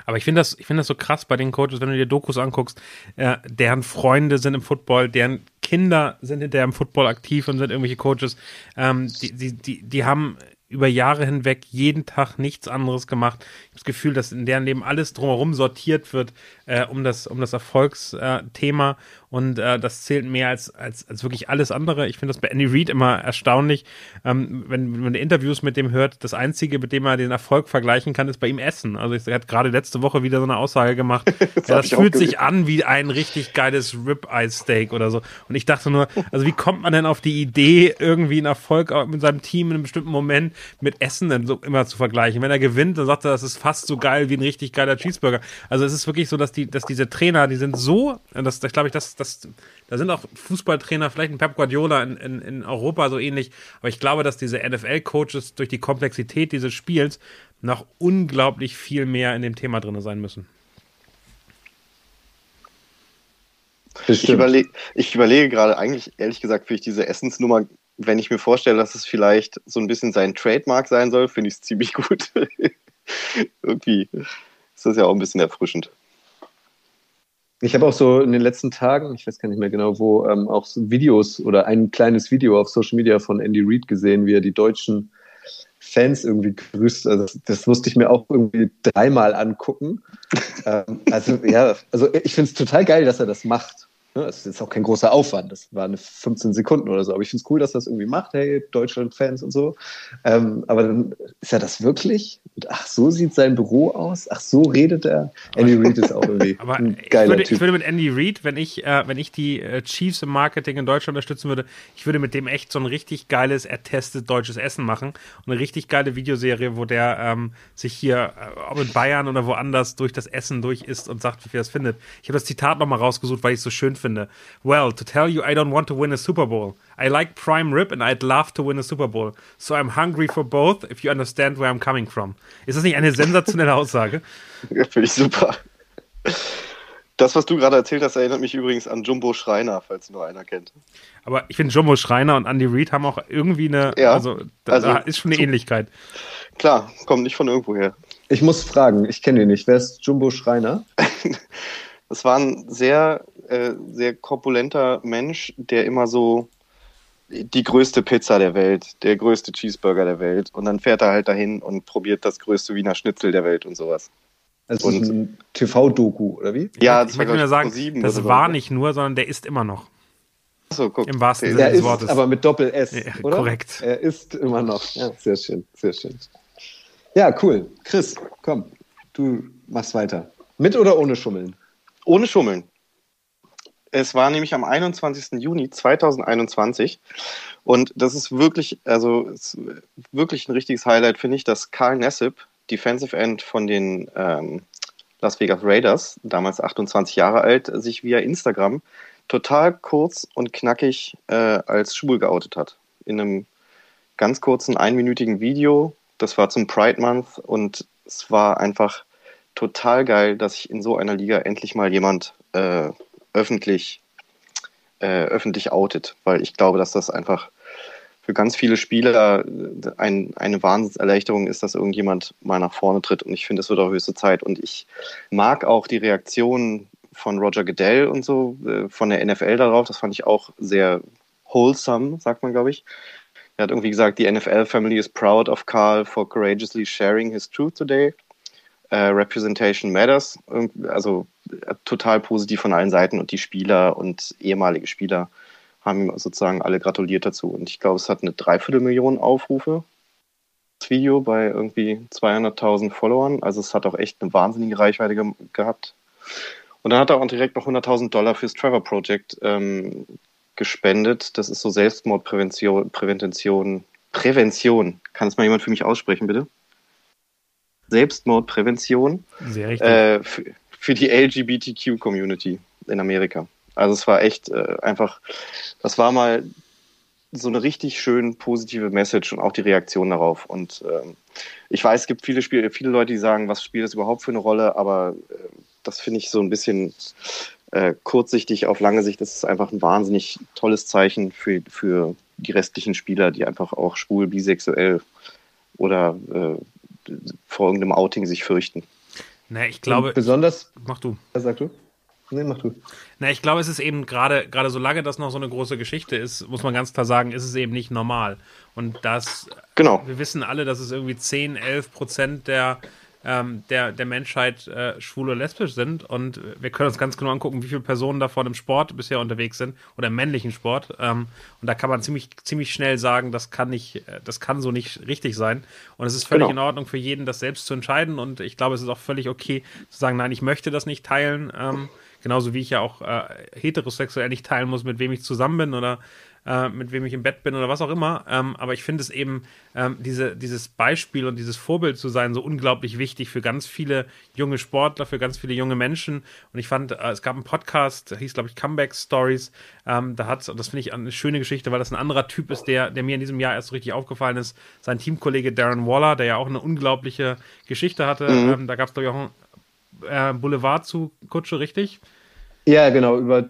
Aber ich finde das, ich finde das so krass bei den Coaches, wenn du dir Dokus anguckst, äh, deren Freunde sind im Football, deren Kinder sind hinterher im Football aktiv und sind irgendwelche Coaches. Ähm, die, die, die, die haben über Jahre hinweg jeden Tag nichts anderes gemacht. Ich habe das Gefühl, dass in deren Leben alles drumherum sortiert wird, äh, um das, um das Erfolgsthema. Und äh, das zählt mehr als, als, als wirklich alles andere. Ich finde das bei Andy Reid immer erstaunlich, ähm, wenn, wenn man Interviews mit dem hört, das Einzige, mit dem er den Erfolg vergleichen kann, ist bei ihm Essen. Also ich, er hat gerade letzte Woche wieder so eine Aussage gemacht, das, ja, das fühlt sich an wie ein richtig geiles Rib-Eye-Steak oder so. Und ich dachte nur, also wie kommt man denn auf die Idee, irgendwie einen Erfolg mit seinem Team in einem bestimmten Moment mit Essen dann so immer zu vergleichen? Wenn er gewinnt, dann sagt er, das ist fast so geil wie ein richtig geiler Cheeseburger. Also es ist wirklich so, dass die, dass diese Trainer, die sind so, das, das glaube ich, das Das, da sind auch Fußballtrainer, vielleicht ein Pep Guardiola in, in, in Europa so ähnlich, aber ich glaube, dass diese N F L-Coaches durch die Komplexität dieses Spiels noch unglaublich viel mehr in dem Thema drin sein müssen. Ich, überleg, ich überlege gerade eigentlich, ehrlich gesagt, für ich diese Essensnummer, wenn ich mir vorstelle, dass es vielleicht so ein bisschen sein Trademark sein soll, finde ich es ziemlich gut. Irgendwie ist das ja auch ein bisschen erfrischend. Ich habe auch so in den letzten Tagen, ich weiß gar nicht mehr genau wo, ähm, auch so Videos oder ein kleines Video auf Social Media von Andy Reid gesehen, wie er die deutschen Fans irgendwie grüßt. Also das, das musste ich mir auch irgendwie dreimal angucken. ähm, also ja, also ich finde es total geil, dass er das macht. Ne? Das ist auch kein großer Aufwand, das waren fünfzehn Sekunden oder so. Aber ich finde es cool, dass er das irgendwie macht, hey, Deutschland-Fans und so. Ähm, aber dann ist er das wirklich? Ach, so sieht sein Büro aus. Ach, so redet er. Andy Reid ist auch irgendwie aber ein geiler ich würde, Typ. Ich würde mit Andy Reid, wenn ich, äh, wenn ich die äh, Chiefs im Marketing in Deutschland unterstützen würde, ich würde mit dem echt so ein richtig geiles, ertestet deutsches Essen machen. Und eine richtig geile Videoserie, wo der ähm, sich hier, äh, ob in Bayern oder woanders, durch das Essen durch isst und sagt, wie viel er es findet. Ich habe das Zitat nochmal rausgesucht, weil ich es so schön finde. Well, to tell you I don't want to win a Super Bowl. I like prime rib and I'd love to win a Super Bowl. So I'm hungry for both, if you understand where I'm coming from. Ist das nicht eine sensationelle Aussage? Ja, finde ich super. Das, was du gerade erzählt hast, erinnert mich übrigens an Jumbo Schreiner, falls nur einer kennt. Aber ich finde, Jumbo Schreiner und Andy Reid haben auch irgendwie eine, ja, also, da, also da ist schon eine Ähnlichkeit. Klar, kommt nicht von irgendwoher. Ich muss fragen, ich kenne ihn nicht. Wer ist Jumbo Schreiner? Das war ein sehr, äh, sehr korpulenter Mensch, der immer so die größte Pizza der Welt, der größte Cheeseburger der Welt. Und dann fährt er halt dahin und probiert das größte Wiener Schnitzel der Welt und sowas. Also und ein T V-Doku, oder wie? Ja, das ich möchte nur sagen, das war so nicht nur, sondern der ist immer noch. Achso, guck. Im wahrsten Sinne des Wortes. Aber mit Doppel-S, ja, oder? Korrekt. Er ist immer noch. Ja, sehr schön, sehr schön. Ja, cool. Chris, komm, du machst weiter. Mit oder ohne Schummeln? Ohne Schummeln. Es war nämlich am einundzwanzigsten Juni zweitausendeinundzwanzig und das ist wirklich, also ist wirklich ein richtiges Highlight, finde ich, dass Karl Nassib, Defensive End von den ähm, Las Vegas Raiders, damals achtundzwanzig Jahre alt, sich via Instagram total kurz und knackig äh, als schwul geoutet hat. In einem ganz kurzen, einminütigen Video, das war zum Pride Month und es war einfach total geil, dass ich in so einer Liga endlich mal jemand äh, öffentlich äh, öffentlich outet, weil ich glaube, dass das einfach für ganz viele Spieler ein, eine Wahnsinnserleichterung ist, dass irgendjemand mal nach vorne tritt und ich finde, es wird auch höchste Zeit und ich mag auch die Reaktion von Roger Goodell und so, äh, von der N F L darauf. Das fand ich auch sehr wholesome, sagt man, glaube ich. Er hat irgendwie gesagt, die N F L-Family is proud of Karl for courageously sharing his truth today. Uh, representation matters. Also total positiv von allen Seiten. Und die Spieler und ehemalige Spieler haben sozusagen alle gratuliert dazu. Und ich glaube, es hat eine Dreiviertelmillion Aufrufe. Das Video bei irgendwie zweihunderttausend Followern. Also es hat auch echt eine wahnsinnige Reichweite ge- gehabt. Und dann hat er auch direkt noch hunderttausend Dollar fürs Trevor Project ähm, gespendet. Das ist so Selbstmordprävention, Prävention, Prävention. Kann es mal jemand für mich aussprechen, bitte? Selbstmordprävention Sehr richtig. Äh, für, für die L G B T Q-Community in Amerika. Also es war echt äh, einfach, das war mal so eine richtig schön positive Message und auch die Reaktion darauf. Und ähm, ich weiß, es gibt viele Spiele, viele Leute, die sagen, was spielt das überhaupt für eine Rolle, aber äh, das finde ich so ein bisschen äh, kurzsichtig. Auf lange Sicht ist es einfach ein wahnsinnig tolles Zeichen für, für die restlichen Spieler, die einfach auch schwul, bisexuell oder äh, vor irgendeinem Outing sich fürchten. Na, ich glaube... Und besonders... Mach du. Was sagst du? Nee, mach du. Na, ich glaube, es ist eben gerade, gerade solange das noch so eine große Geschichte ist, muss man ganz klar sagen, ist es eben nicht normal. Und das... Genau. Wir wissen alle, dass es irgendwie zehn, elf Prozent der, ähm, der, der Menschheit äh, schwul oder lesbisch sind. Und wir können uns ganz genau angucken, wie viele Personen davon im Sport bisher unterwegs sind oder im männlichen Sport. Ähm, und da kann man ziemlich, ziemlich schnell sagen, das kann nicht, das kann so nicht richtig sein. Und es ist völlig genau. in Ordnung für jeden, das selbst zu entscheiden. Und ich glaube, es ist auch völlig okay zu sagen, nein, ich möchte das nicht teilen. Ähm, Genauso wie ich ja auch äh, heterosexuell nicht teilen muss, mit wem ich zusammen bin oder äh, mit wem ich im Bett bin oder was auch immer. Ähm, aber ich finde es eben, ähm, diese, dieses Beispiel und dieses Vorbild zu sein, so unglaublich wichtig für ganz viele junge Sportler, für ganz viele junge Menschen. Und ich fand, äh, es gab einen Podcast, der hieß, glaube ich, Comeback Stories. Ähm, da hat's, und das finde ich eine schöne Geschichte, weil das ein anderer Typ ist, der, der mir in diesem Jahr erst so richtig aufgefallen ist. Sein Teamkollege Darren Waller, der ja auch eine unglaubliche Geschichte hatte. Mhm. Ähm, da gab es, glaube ich, auch ein Boulevard zu Kutsche, richtig? Ja, genau, über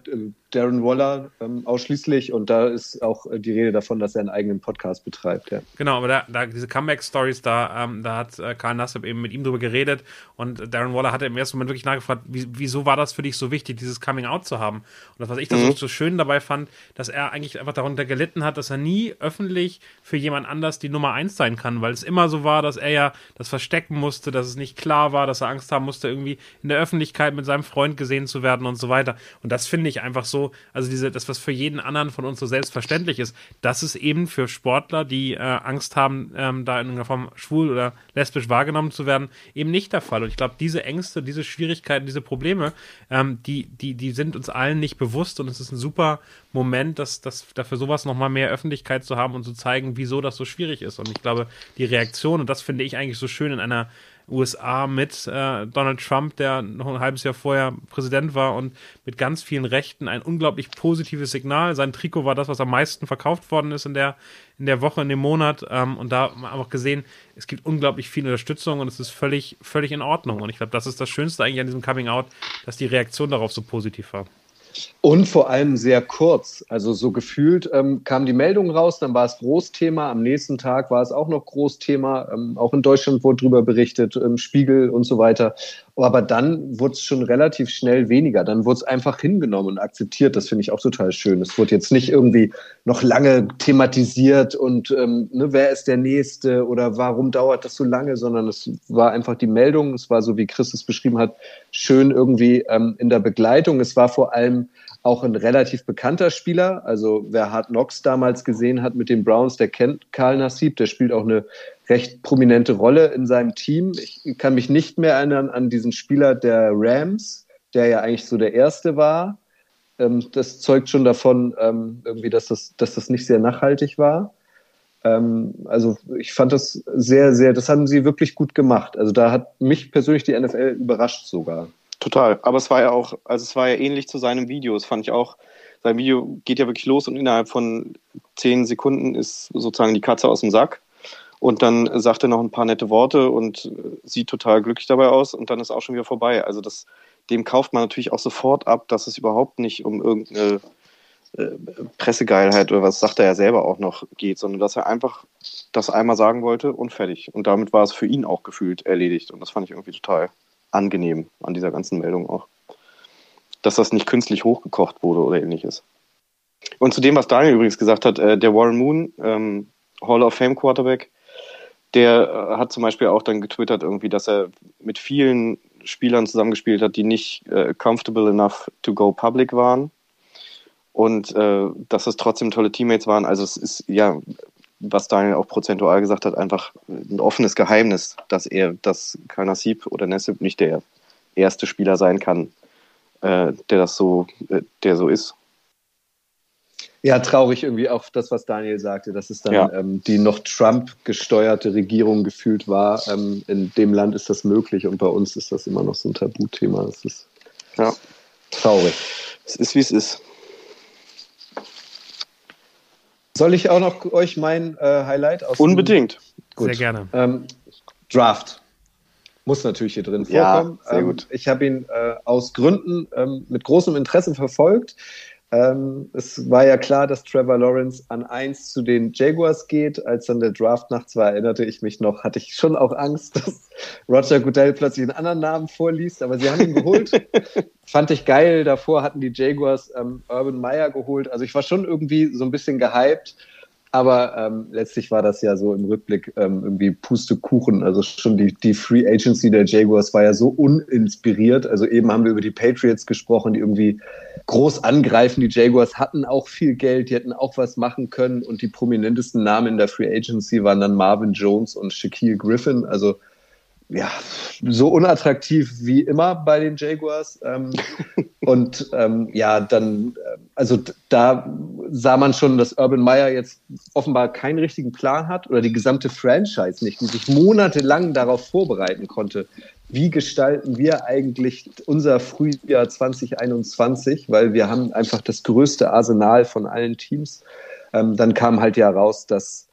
Darren Waller ähm, ausschließlich und da ist auch die Rede davon, dass er einen eigenen Podcast betreibt, ja. Genau, aber da, da diese Comeback-Stories, da, ähm, da hat äh, Karl Nassib eben mit ihm drüber geredet und Darren Waller hatte im ersten Moment wirklich nachgefragt, wie, wieso war das für dich so wichtig, dieses Coming-out zu haben? Und das, was ich da mhm. so, so schön dabei fand, dass er eigentlich einfach darunter gelitten hat, dass er nie öffentlich für jemand anders die Nummer eins sein kann, weil es immer so war, dass er ja das verstecken musste, dass es nicht klar war, dass er Angst haben musste, irgendwie in der Öffentlichkeit mit seinem Freund gesehen zu werden und so weiter. Und das finde ich einfach so, also diese, das, was für jeden anderen von uns so selbstverständlich ist, das ist eben für Sportler, die äh, Angst haben, ähm, da in irgendeiner Form schwul oder lesbisch wahrgenommen zu werden, eben nicht der Fall. Und ich glaube, diese Ängste, diese Schwierigkeiten, diese Probleme, ähm, die, die, die sind uns allen nicht bewusst und es ist ein super Moment, dass, dass dafür sowas nochmal mehr Öffentlichkeit zu haben und zu zeigen, wieso das so schwierig ist. Und ich glaube, die Reaktion, und das finde ich eigentlich so schön in einer U S A mit äh, Donald Trump, der noch ein halbes Jahr vorher Präsident war und mit ganz vielen Rechten ein unglaublich positives Signal. Sein Trikot war das, was am meisten verkauft worden ist in der, in der Woche, in dem Monat. Ähm, und da haben wir auch gesehen, es gibt unglaublich viel Unterstützung und es ist völlig, völlig in Ordnung. Und ich glaube, das ist das Schönste eigentlich an diesem Coming Out, dass die Reaktion darauf so positiv war. Und vor allem sehr kurz, also so gefühlt ähm, kam die Meldung raus, dann war es Großthema, am nächsten Tag war es auch noch Großthema, ähm, auch in Deutschland wurde drüber berichtet, ähm, Spiegel und so weiter, aber dann wurde es schon relativ schnell weniger, dann wurde es einfach hingenommen und akzeptiert, das finde ich auch total schön, es wurde jetzt nicht irgendwie noch lange thematisiert und ähm, ne, wer ist der Nächste oder warum dauert das so lange, sondern es war einfach die Meldung, es war so, wie Chris es beschrieben hat, schön irgendwie ähm, in der Begleitung, es war vor allem auch ein relativ bekannter Spieler, also wer Hard Knocks damals gesehen hat mit den Browns, der kennt Karl Nassib, der spielt auch eine recht prominente Rolle in seinem Team. Ich kann mich nicht mehr erinnern an diesen Spieler der Rams, der ja eigentlich so der Erste war. Das zeugt schon davon, irgendwie, dass das, dass das nicht sehr nachhaltig war. Also ich fand das sehr, sehr, das haben sie wirklich gut gemacht. Also da hat mich persönlich die N F L überrascht sogar. Total, aber es war ja auch, also es war ja ähnlich zu seinem Video, das fand ich auch, sein Video geht ja wirklich los und innerhalb von zehn Sekunden ist sozusagen die Katze aus dem Sack und dann sagt er noch ein paar nette Worte und sieht total glücklich dabei aus und dann ist auch schon wieder vorbei, also das, dem kauft man natürlich auch sofort ab, dass es überhaupt nicht um irgendeine äh, Pressegeilheit oder was sagt er ja selber auch noch geht, sondern dass er einfach das einmal sagen wollte und fertig und damit war es für ihn auch gefühlt erledigt und das fand ich irgendwie total angenehm an dieser ganzen Meldung auch. dass das nicht künstlich hochgekocht wurde oder ähnliches. Und zu dem, was Daniel übrigens gesagt hat, äh, der Warren Moon, ähm, Hall of Fame Quarterback, der äh, hat zum Beispiel auch dann getwittert irgendwie, dass er mit vielen Spielern zusammengespielt hat, die nicht äh, comfortable enough to go public waren und äh, dass es trotzdem tolle Teammates waren. Also es ist, ja, was Daniel auch prozentual gesagt hat, einfach ein offenes Geheimnis, dass er, dass Karl Nassib oder Nassib nicht der erste Spieler sein kann, äh, der das so, äh, der so ist. Ja, traurig irgendwie auch das, was Daniel sagte, dass es dann ja. ähm, die noch Trump-gesteuerte Regierung gefühlt war. Ähm, in dem Land ist das möglich und bei uns ist das immer noch so ein Tabuthema. Das ist ja. traurig. Es ist, wie es ist. Soll ich auch noch euch mein äh, Highlight aus? Unbedingt. Gut. Sehr gerne. Ähm, Draft. Muss natürlich hier drin vorkommen. Ja, sehr gut. Ähm, ich habe ihn äh, aus Gründen ähm, mit großem Interesse verfolgt. Ähm, es war ja klar, dass Trevor Lawrence an eins zu den Jaguars geht. Als dann der Draft nachts war, erinnerte ich mich noch, hatte ich schon auch Angst, dass Roger Goodell plötzlich einen anderen Namen vorliest, aber sie haben ihn geholt. Fand ich geil. Davor hatten die Jaguars ähm, Urban Meyer geholt. Also ich war schon irgendwie so ein bisschen gehypt, aber ähm, letztlich war das ja so im Rückblick ähm, irgendwie Pustekuchen. Also schon die, die Free Agency der Jaguars war ja so uninspiriert. Also eben haben wir über die Patriots gesprochen, die irgendwie groß angreifen. Die Jaguars hatten auch viel Geld, die hätten auch was machen können und die prominentesten Namen in der Free Agency waren dann Marvin Jones und Shaquille Griffin. Also ja, so unattraktiv wie immer bei den Jaguars. Ähm, und ähm, ja, dann, also da sah man schon, dass Urban Meyer jetzt offenbar keinen richtigen Plan hat oder die gesamte Franchise nicht, die sich monatelang darauf vorbereiten konnte. Wie gestalten wir eigentlich unser Frühjahr zwanzig einundzwanzig? Weil wir haben einfach das größte Arsenal von allen Teams. Ähm, dann kam halt ja raus, dass,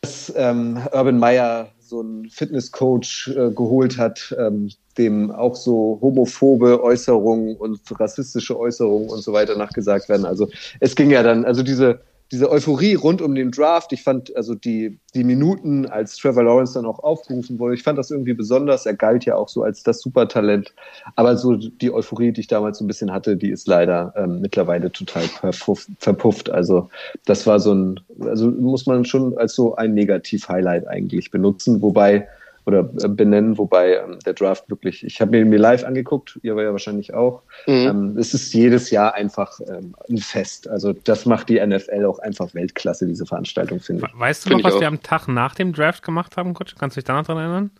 dass ähm, Urban Meyer so einen Fitnesscoach äh, geholt hat, ähm, dem auch so homophobe Äußerungen und rassistische Äußerungen und so weiter nachgesagt werden. Also es ging ja dann, also diese, diese Euphorie rund um den Draft, ich fand also die, die Minuten, als Trevor Lawrence dann auch aufgerufen wurde, ich fand das irgendwie besonders, er galt ja auch so als das Supertalent, aber so die Euphorie, die ich damals so ein bisschen hatte, die ist leider ähm, mittlerweile total verpufft, verpufft, also das war so ein, also muss man schon als so ein Negativ-Highlight eigentlich benutzen, wobei, oder benennen, wobei ähm, der Draft wirklich, ich habe mir mir live angeguckt, ihr war ja wahrscheinlich auch, mhm. ähm, es ist jedes Jahr einfach ähm, ein Fest, also das macht die N F L auch einfach Weltklasse, diese Veranstaltung, finde ich. Weißt du noch, was wir am Tag nach dem Draft gemacht haben, Coach? Kannst du dich da noch dran erinnern?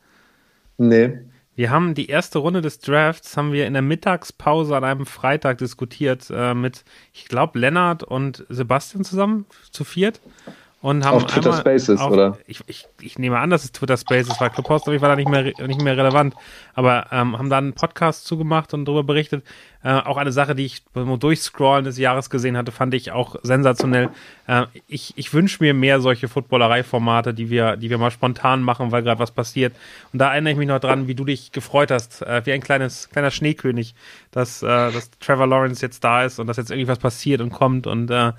Nee. Wir haben die erste Runde des Drafts, haben wir in der Mittagspause an einem Freitag diskutiert äh, mit, ich glaube, Lennart und Sebastian zusammen, zu viert. Und haben auf Twitter Spaces, auf, oder? Ich, ich, ich nehme an, dass es Twitter Spaces war. Clubhouse, aber ich war da nicht mehr, nicht mehr relevant. Aber ähm, haben da einen Podcast zugemacht und darüber berichtet. Äh, auch eine Sache, die ich beim Durchscrollen des Jahres gesehen hatte, fand ich auch sensationell. Äh, ich ich wünsche mir mehr solche Footballerei-Formate, die wir, die wir mal spontan machen, weil gerade was passiert. Und da erinnere ich mich noch dran, wie du dich gefreut hast, äh, wie ein kleines kleiner Schneekönig, dass, äh, dass Trevor Lawrence jetzt da ist und dass jetzt irgendwie was passiert und kommt und äh,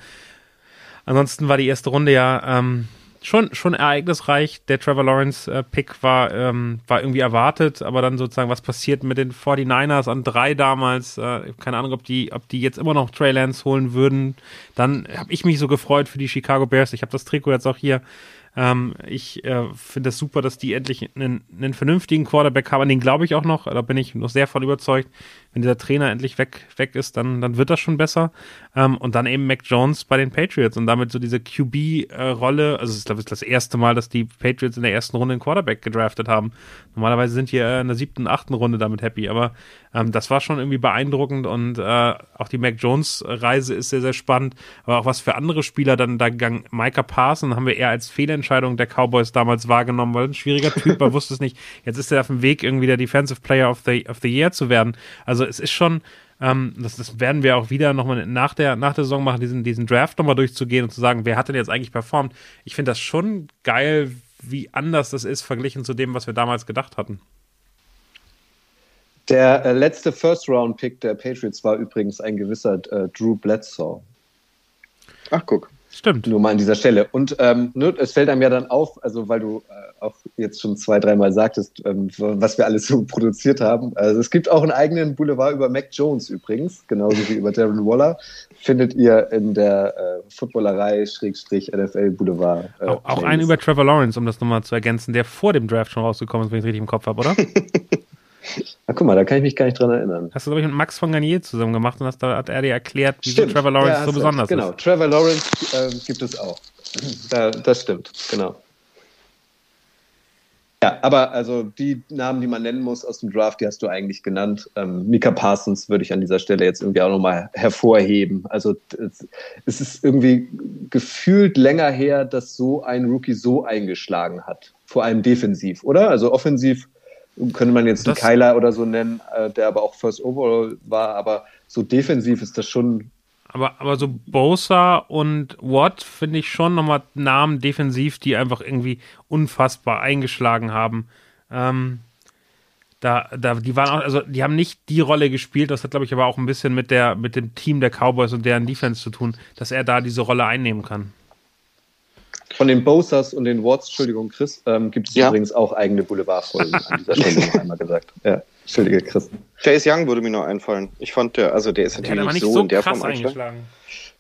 ansonsten war die erste Runde ja ähm, schon schon ereignisreich. Der Trevor Lawrence-Pick äh, war ähm, war irgendwie erwartet, aber dann sozusagen, was passiert mit den forty-niners an drei damals? Äh, keine Ahnung, ob die ob die jetzt immer noch Trey Lance holen würden. Dann habe ich mich so gefreut für die Chicago Bears. Ich habe das Trikot jetzt auch hier. Ähm, ich äh, finde es das super, dass die endlich einen, einen vernünftigen Quarterback haben. An den glaube ich auch noch, da bin ich noch sehr voll überzeugt. Wenn dieser Trainer endlich weg, weg ist, dann, dann wird das schon besser. Ähm, und dann eben Mac Jones bei den Patriots und damit so diese Q B-Rolle. Also ich glaube, es ist das erste Mal, dass die Patriots in der ersten Runde einen Quarterback gedraftet haben. Normalerweise sind die äh, in der siebten, achten Runde damit happy, aber ähm, das war schon irgendwie beeindruckend und äh, auch die Mac Jones-Reise ist sehr, sehr spannend. Aber auch was für andere Spieler dann da gegangen. Micah Parsons haben wir eher als Fehlentscheidung der Cowboys damals wahrgenommen, weil ein schwieriger Typ, man wusste es nicht. Jetzt ist er auf dem Weg, irgendwie der Defensive Player of the, of the Year zu werden. Also es ist schon, ähm, das, das werden wir auch wieder nochmal nach der, nach der Saison machen, diesen, diesen Draft nochmal durchzugehen und zu sagen, wer hat denn jetzt eigentlich performt? Ich finde das schon geil, wie anders das ist, verglichen zu dem, was wir damals gedacht hatten. Der äh, letzte First-Round-Pick der Patriots war übrigens ein gewisser äh, Drew Bledsoe. Ach, guck. Stimmt. Nur mal an dieser Stelle. Und ähm, ne, es fällt einem ja dann auf, also weil du äh, auch jetzt schon zwei, dreimal sagtest, ähm, was wir alles so produziert haben. Also es gibt auch einen eigenen Boulevard über Mac Jones übrigens, genauso wie über Darren Waller. Findet ihr in der äh, Footballerei Schrägstrich N F L Boulevard. Äh, auch auch einen über Trevor Lawrence, um das nochmal zu ergänzen, der vor dem Draft schon rausgekommen ist, wenn ich es richtig im Kopf habe, oder? Na guck mal, da kann ich mich gar nicht dran erinnern. Hast du, glaube ich, mit Max von Garnier zusammen gemacht und hast, da hat er dir erklärt, wieso Trevor Lawrence ja, so besonders genau. ist. Genau, Trevor Lawrence äh, gibt es auch. Da, das stimmt, genau. Ja, aber also die Namen, die man nennen muss aus dem Draft, die hast du eigentlich genannt. Ähm, Micah Parsons würde ich an dieser Stelle jetzt irgendwie auch nochmal hervorheben. Also es ist irgendwie gefühlt länger her, dass so ein Rookie so eingeschlagen hat. Vor allem defensiv, oder? Also offensiv könnte man jetzt einen Kyler oder so nennen, der aber auch First Overall war, aber so defensiv ist das schon... Aber, aber so Bosa und Watt finde ich schon nochmal Namen defensiv, die einfach irgendwie unfassbar eingeschlagen haben. Ähm, da, da, die waren auch, also die haben nicht die Rolle gespielt, das hat, glaube ich, aber auch ein bisschen mit der, mit dem Team der Cowboys und deren Defense zu tun, dass er da diese Rolle einnehmen kann. Von den Bosas und den Watts, Entschuldigung, Chris, ähm, gibt es ja. übrigens auch eigene Boulevardfolgen an dieser Stelle noch einmal gesagt. Ja, entschuldige, Chris. Chase Young würde mir noch einfallen. Ich fand der, also der ist natürlich der nicht so, so in der Form eingeschlagen.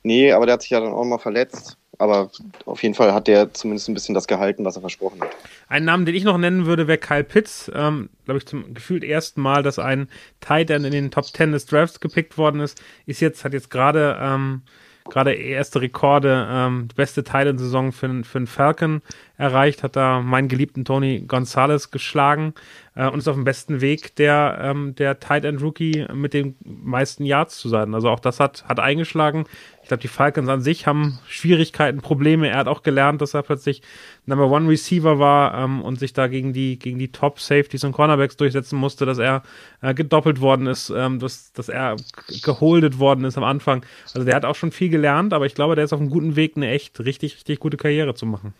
Nee, aber der hat sich ja dann auch mal verletzt. Aber auf jeden Fall hat der zumindest ein bisschen das gehalten, was er versprochen hat. Einen Namen, den ich noch nennen würde, wäre Kyle Pitts. Ähm, glaube ich, zum gefühlt ersten Mal, dass ein Tight End in den Top Ten des Drafts gepickt worden ist. Ist jetzt, hat jetzt gerade... Ähm, gerade erste Rekorde, ähm, beste Teil der Saison für, für den Falcon erreicht, hat da meinen geliebten Tony Gonzalez geschlagen äh, und ist auf dem besten Weg, der, ähm, der Tight End Rookie mit den meisten Yards zu sein. Also auch das hat, hat eingeschlagen. Ich glaube, die Falcons an sich haben Schwierigkeiten, Probleme. Er hat auch gelernt, dass er plötzlich Number One Receiver war ähm, und sich da gegen die, gegen die Top Safeties und Cornerbacks durchsetzen musste, dass er äh, gedoppelt worden ist, ähm, dass, dass er geholdet worden ist am Anfang. Also der hat auch schon viel gelernt, aber ich glaube, der ist auf einem guten Weg, eine echt richtig, richtig gute Karriere zu machen.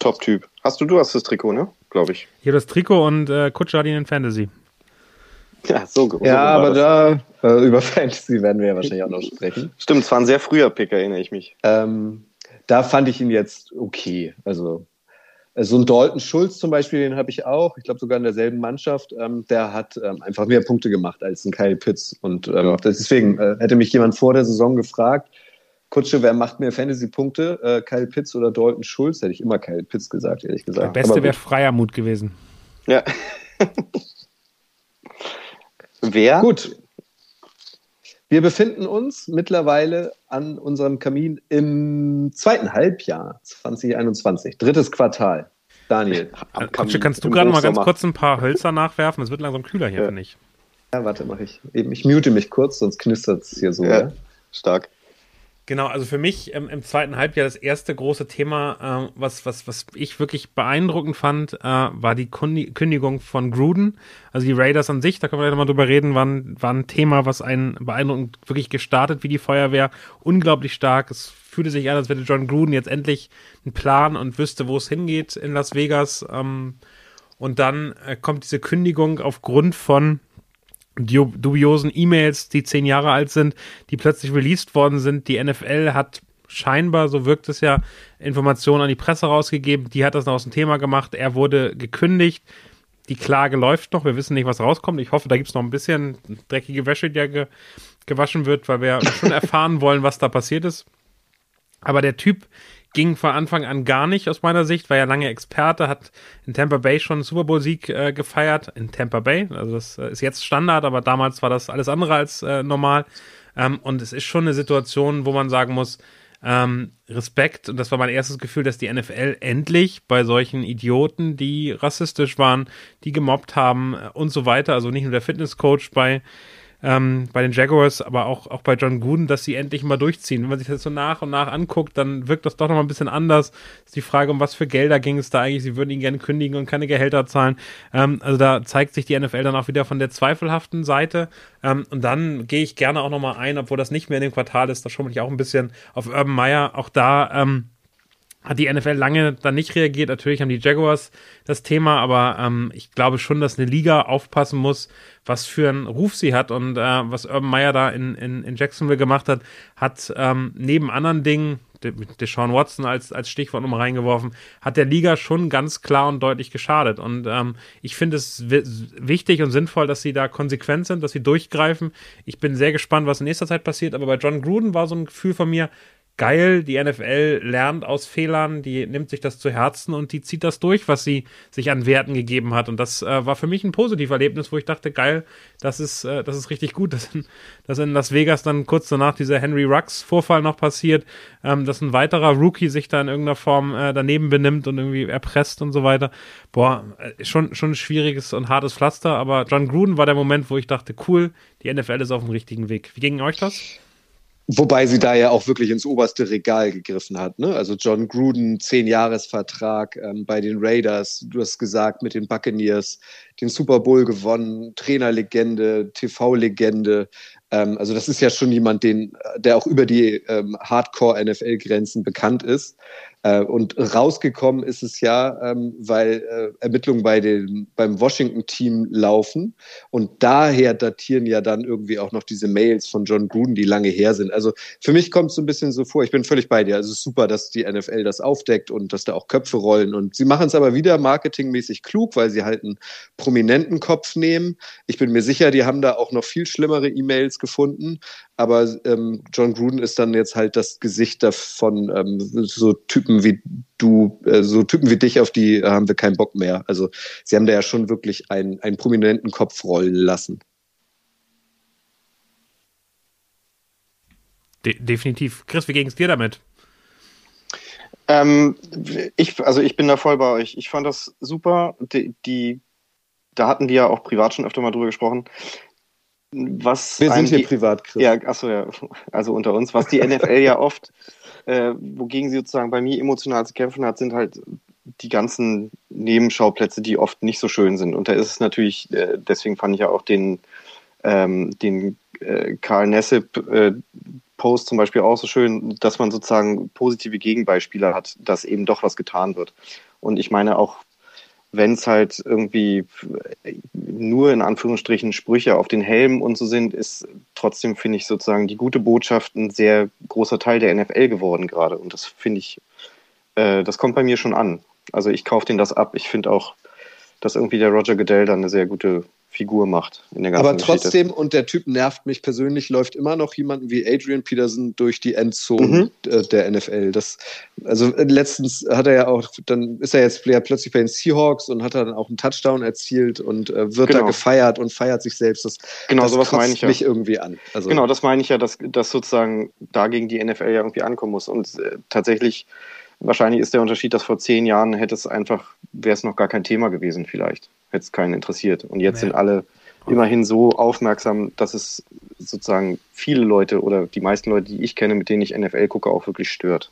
Top-Typ. Hast du, du hast das Trikot, ne? Glaube ich. Ich habe das Trikot und äh, Kutscher hat ihn in Fantasy. Ja, so, so ja aber das. da äh, über Fantasy werden wir ja wahrscheinlich auch noch sprechen. Stimmt, es war ein sehr früher Pick, erinnere ich mich. Ähm, da fand ich ihn jetzt okay. Also so ein Dalton Schulz zum Beispiel, den habe ich auch. Ich glaube sogar in derselben Mannschaft. Ähm, der hat ähm, einfach mehr Punkte gemacht als ein Kyle Pitts. Und ähm, ja. deswegen äh, hätte mich jemand vor der Saison gefragt, Kutsche, wer macht mehr Fantasy-Punkte? Äh, Kyle Pitts oder Dalton Schulz? Hätte ich immer Kyle Pitts gesagt, ehrlich gesagt. Der Beste wäre Freiermuth gewesen. Ja. Wer? Gut. Wir befinden uns mittlerweile an unserem Kamin im zweiten Halbjahr zwanzig einundzwanzig, drittes Quartal. Daniel, am Kamin, kannst du gerade mal ganz kurz ein paar Hölzer nachwerfen? Es wird langsam kühler hier, ja. finde ich. Ja, warte, mache ich. Eben, ich mute mich kurz, sonst knistert es hier so. Ja, ja? Stark. Genau, also für mich ähm, im zweiten Halbjahr das erste große Thema, äh, was, was, was ich wirklich beeindruckend fand, äh, war die Kundi- Kündigung von Gruden. Also die Raiders an sich, da können wir gleich nochmal drüber reden, waren, war ein Thema, was einen beeindruckend wirklich gestartet wie die Feuerwehr. Unglaublich stark. Es fühlte sich an, als hätte Jon Gruden jetzt endlich einen Plan und wüsste, wo es hingeht in Las Vegas. Ähm, und dann äh, kommt diese Kündigung aufgrund von dubiosen E-Mails, die zehn Jahre alt sind, die plötzlich released worden sind. Die N F L hat scheinbar, so wirkt es ja, Informationen an die Presse rausgegeben. Die hat das noch aus dem Thema gemacht. Er wurde gekündigt. Die Klage läuft noch. Wir wissen nicht, was rauskommt. Ich hoffe, da gibt es noch ein bisschen dreckige Wäsche, die ja ge- gewaschen wird, weil wir schon erfahren wollen, was da passiert ist. Aber der Typ ging von Anfang an gar nicht aus meiner Sicht, war ja lange Experte, hat in Tampa Bay schon einen Super Bowl-Sieg äh, gefeiert, in Tampa Bay, also das ist jetzt Standard, aber damals war das alles andere als äh, normal ähm, und es ist schon eine Situation, wo man sagen muss, ähm, Respekt, und das war mein erstes Gefühl, dass die N F L endlich bei solchen Idioten, die rassistisch waren, die gemobbt haben äh, und so weiter, also nicht nur der Fitnesscoach bei Ähm, bei den Jaguars, aber auch, auch bei Jon Gruden, dass sie endlich mal durchziehen. Wenn man sich das so nach und nach anguckt, dann wirkt das doch nochmal ein bisschen anders. Ist die Frage, um was für Gelder ging es da eigentlich? Sie würden ihn gerne kündigen und keine Gehälter zahlen. Ähm, also da zeigt sich die N F L dann auch wieder von der zweifelhaften Seite. Ähm, und dann gehe ich gerne auch nochmal ein, obwohl das nicht mehr in dem Quartal ist, da schummel ich auch ein bisschen auf Urban Meyer. Auch da ähm, hat die N F L lange dann nicht reagiert. Natürlich haben die Jaguars das Thema, aber ähm, ich glaube schon, dass eine Liga aufpassen muss, was für einen Ruf sie hat. Und äh, was Urban Meyer da in, in, in Jacksonville gemacht hat, hat ähm, neben anderen Dingen, De, Deshaun Watson als, als Stichwort nochmal reingeworfen, hat der Liga schon ganz klar und deutlich geschadet. Und ähm, ich finde es w- wichtig und sinnvoll, dass sie da konsequent sind, dass sie durchgreifen. Ich bin sehr gespannt, was in nächster Zeit passiert. Aber bei Jon Gruden war so ein Gefühl von mir, geil, die N F L lernt aus Fehlern, die nimmt sich das zu Herzen und die zieht das durch, was sie sich an Werten gegeben hat. Und das äh, war für mich ein positives Erlebnis, wo ich dachte, geil, das ist, äh, das ist richtig gut, dass in, dass in Las Vegas dann kurz danach dieser Henry Ruggs-Vorfall noch passiert, ähm, dass ein weiterer Rookie sich da in irgendeiner Form äh, daneben benimmt und irgendwie erpresst und so weiter. Boah, schon, schon ein schwieriges und hartes Pflaster, aber Jon Gruden war der Moment, wo ich dachte, cool, die N F L ist auf dem richtigen Weg. Wie ging euch das? Wobei sie da ja auch wirklich ins oberste Regal gegriffen hat, ne? Also Jon Gruden, zehn Jahres Vertrag ähm, bei den Raiders, du hast gesagt, mit den Buccaneers, den Super Bowl gewonnen, Trainerlegende, T V-Legende. Ähm, also das ist ja schon jemand, den, der auch über die ähm, Hardcore-N F L-Grenzen bekannt ist. Äh, und rausgekommen ist es ja, ähm, weil äh, Ermittlungen bei dem, beim Washington-Team laufen. Und daher datieren ja dann irgendwie auch noch diese Mails von Jon Gruden, die lange her sind. Also für mich kommt es so ein bisschen so vor, ich bin völlig bei dir. Also es ist super, dass die N F L das aufdeckt und dass da auch Köpfe rollen. Und sie machen es aber wieder marketingmäßig klug, weil sie halt einen prominenten Kopf nehmen. Ich bin mir sicher, die haben da auch noch viel schlimmere E-Mails gefunden. Aber ähm, Jon Gruden ist dann jetzt halt das Gesicht davon, ähm, so Typen wie du, so Typen wie dich, auf die haben wir keinen Bock mehr. Also sie haben da ja schon wirklich einen, einen prominenten Kopf rollen lassen. De- definitiv. Chris, wie ging es dir damit? Ähm, ich, also ich bin da voll bei euch. Ich fand das super. Die, die, da hatten die ja auch privat schon öfter mal drüber gesprochen. Was wir sind hier die, privat, Chris. Ja, achso, ja, also unter uns. Was die N F L ja oft... Äh, wogegen sie sozusagen bei mir emotional zu kämpfen hat, sind halt die ganzen Nebenschauplätze, die oft nicht so schön sind. Und da ist es natürlich, äh, deswegen fand ich ja auch den, ähm, den äh, Karl Nassib äh, Post zum Beispiel auch so schön, dass man sozusagen positive Gegenbeispiele hat, dass eben doch was getan wird. Und ich meine auch, wenn es halt irgendwie nur in Anführungsstrichen Sprüche auf den Helmen und so sind, ist trotzdem, finde ich, sozusagen die gute Botschaft ein sehr großer Teil der N F L geworden gerade. Und das finde ich, äh, das kommt bei mir schon an. Also ich kaufe denen das ab. Ich finde auch, dass irgendwie der Roger Goodell dann eine sehr gute Figur macht in der ganzen Aber trotzdem, Geschichte. Und der Typ nervt mich persönlich, läuft immer noch jemanden wie Adrian Peterson durch die Endzone mhm. der N F L. Das, also letztens hat er ja auch, dann ist er jetzt plötzlich bei den Seahawks und hat dann auch einen Touchdown erzielt und äh, wird genau. da gefeiert und feiert sich selbst. Das, genau, das sowas meine ich ja. mich irgendwie an. Also, genau, das meine ich ja, dass, dass sozusagen dagegen die N F L ja irgendwie ankommen muss. Und äh, tatsächlich, wahrscheinlich ist der Unterschied, dass vor zehn Jahren hätte es einfach, wäre es noch gar kein Thema gewesen vielleicht. Hätte es keinen interessiert. Und jetzt nee. sind alle immerhin so aufmerksam, dass es sozusagen viele Leute oder die meisten Leute, die ich kenne, mit denen ich N F L gucke, auch wirklich stört.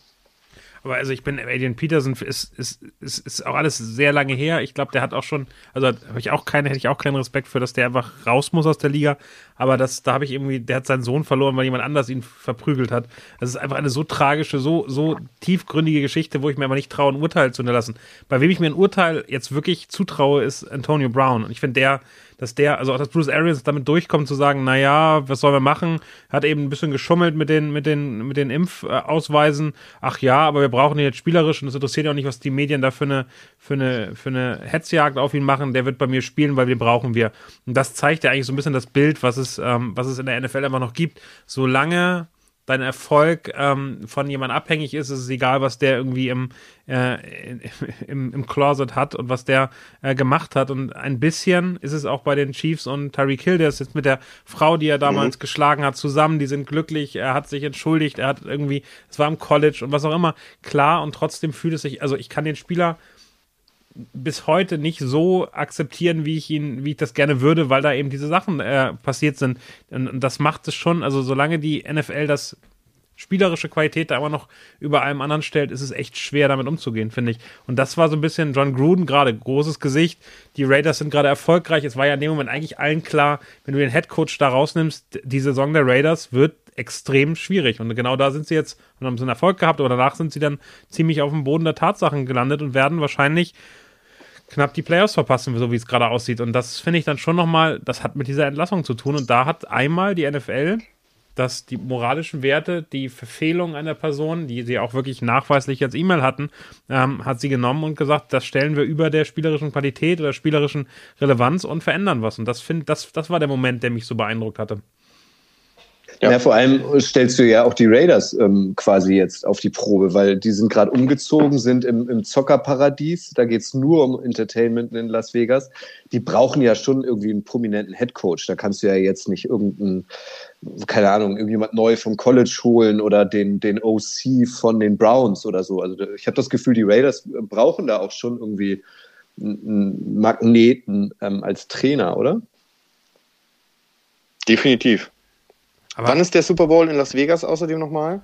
Aber also ich bin, Adrian Peterson ist, ist, ist, ist auch alles sehr lange her. Ich glaube, der hat auch schon, also habe ich auch keine, hätte ich auch keinen Respekt für, dass der einfach raus muss aus der Liga. Aber das, da habe ich irgendwie, der hat seinen Sohn verloren, weil jemand anders ihn verprügelt hat. Das ist einfach eine so tragische, so, so tiefgründige Geschichte, wo ich mir aber nicht traue, ein Urteil zu unterlassen. Bei wem ich mir ein Urteil jetzt wirklich zutraue, ist Antonio Brown. Und ich finde, der, dass der, also auch dass Bruce Arians damit durchkommt, zu sagen, naja, was sollen wir machen? Hat eben ein bisschen geschummelt mit den, mit den, mit den Impfausweisen. Ach ja, aber wir brauchen ihn jetzt spielerisch und es interessiert ja auch nicht, was die Medien da für eine, für eine, für eine Hetzjagd auf ihn machen. Der wird bei mir spielen, weil den brauchen wir. Und das zeigt ja eigentlich so ein bisschen das Bild, was es, ähm, was es in der N F L einfach noch gibt. Solange dein Erfolg ähm, von jemandem abhängig ist, ist es egal, was der irgendwie im, äh, im, im Closet hat und was der äh, gemacht hat. Und ein bisschen ist es auch bei den Chiefs und Tyreek Hill, der ist jetzt mit der Frau, die er damals mhm. geschlagen hat, zusammen. Die sind glücklich, er hat sich entschuldigt, er hat irgendwie, es war im College und was auch immer. Klar, und trotzdem fühlt es sich, also ich kann den Spieler bis heute nicht so akzeptieren, wie ich ihn, wie ich das gerne würde, weil da eben diese Sachen äh, passiert sind. Und, und das macht es schon, also solange die N F L das spielerische Qualität da immer noch über allem anderen stellt, ist es echt schwer, damit umzugehen, finde ich. Und das war so ein bisschen Jon Gruden gerade, großes Gesicht, die Raiders sind gerade erfolgreich, es war ja in dem Moment eigentlich allen klar, wenn du den Headcoach da rausnimmst, die Saison der Raiders wird extrem schwierig. Und genau da sind sie jetzt und haben sie einen Erfolg gehabt, aber danach sind sie dann ziemlich auf dem Boden der Tatsachen gelandet und werden wahrscheinlich knapp die Playoffs verpassen, so wie es gerade aussieht. Und das finde ich dann schon nochmal, das hat mit dieser Entlassung zu tun. Und da hat einmal die N F L, dass die moralischen Werte, die Verfehlung einer Person, die sie auch wirklich nachweislich als E-Mail hatten, ähm, hat sie genommen und gesagt, das stellen wir über der spielerischen Qualität oder spielerischen Relevanz und verändern was. Und das, find, das, das war der Moment, der mich so beeindruckt hatte. Ja. Ja, vor allem stellst du ja auch die Raiders ähm, quasi jetzt auf die Probe, weil die sind gerade umgezogen, sind im, im Zockerparadies, da geht's nur um Entertainment in Las Vegas. Die brauchen ja schon irgendwie einen prominenten Headcoach, da kannst du ja jetzt nicht irgendeinen, keine Ahnung, irgendjemand neu vom College holen oder den, den O C von den Browns oder so. Also ich habe das Gefühl, die Raiders brauchen da auch schon irgendwie einen Magneten ähm, als Trainer, oder? Definitiv. Aber wann ist der Super Bowl in Las Vegas außerdem nochmal?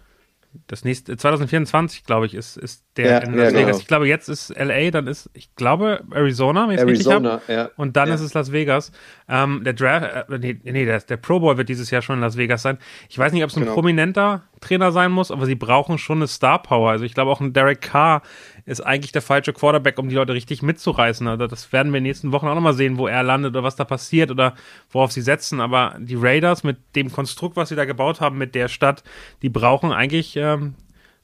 Das nächste, zwanzig vierundzwanzig, glaube ich, ist, ist der ja, in Las ja, genau. Vegas. Ich glaube, jetzt ist L A, dann ist, ich glaube, Arizona, wenn ich es richtig habe. Ja. Und dann ja. ist es Las Vegas. Ähm, der Draft, äh, nee, nee der, der Pro Bowl wird dieses Jahr schon in Las Vegas sein. Ich weiß nicht, ob es ein genau. prominenter Trainer sein muss, aber sie brauchen schon eine Star-Power. Also ich glaube, auch ein Derek Carr ist eigentlich der falsche Quarterback, um die Leute richtig mitzureißen. Also das werden wir in den nächsten Wochen auch nochmal sehen, wo er landet oder was da passiert oder worauf sie setzen. Aber die Raiders mit dem Konstrukt, was sie da gebaut haben, mit der Stadt, die brauchen eigentlich Ähm,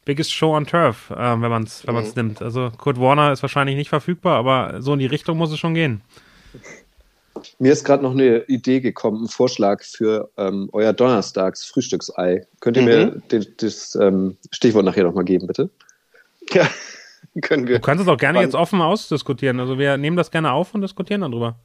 biggest show on turf, äh, wenn man es wenn man's mhm. nimmt. Also Kurt Warner ist wahrscheinlich nicht verfügbar, aber so in die Richtung muss es schon gehen. Mir ist gerade noch eine Idee gekommen, ein Vorschlag für ähm, euer Donnerstags-Frühstücksei. Könnt ihr mhm. mir den, das ähm, Stichwort nachher nochmal geben, bitte? Ja, können wir. Du kannst es auch gerne Wann? jetzt offen ausdiskutieren. Also wir nehmen das gerne auf und diskutieren dann drüber.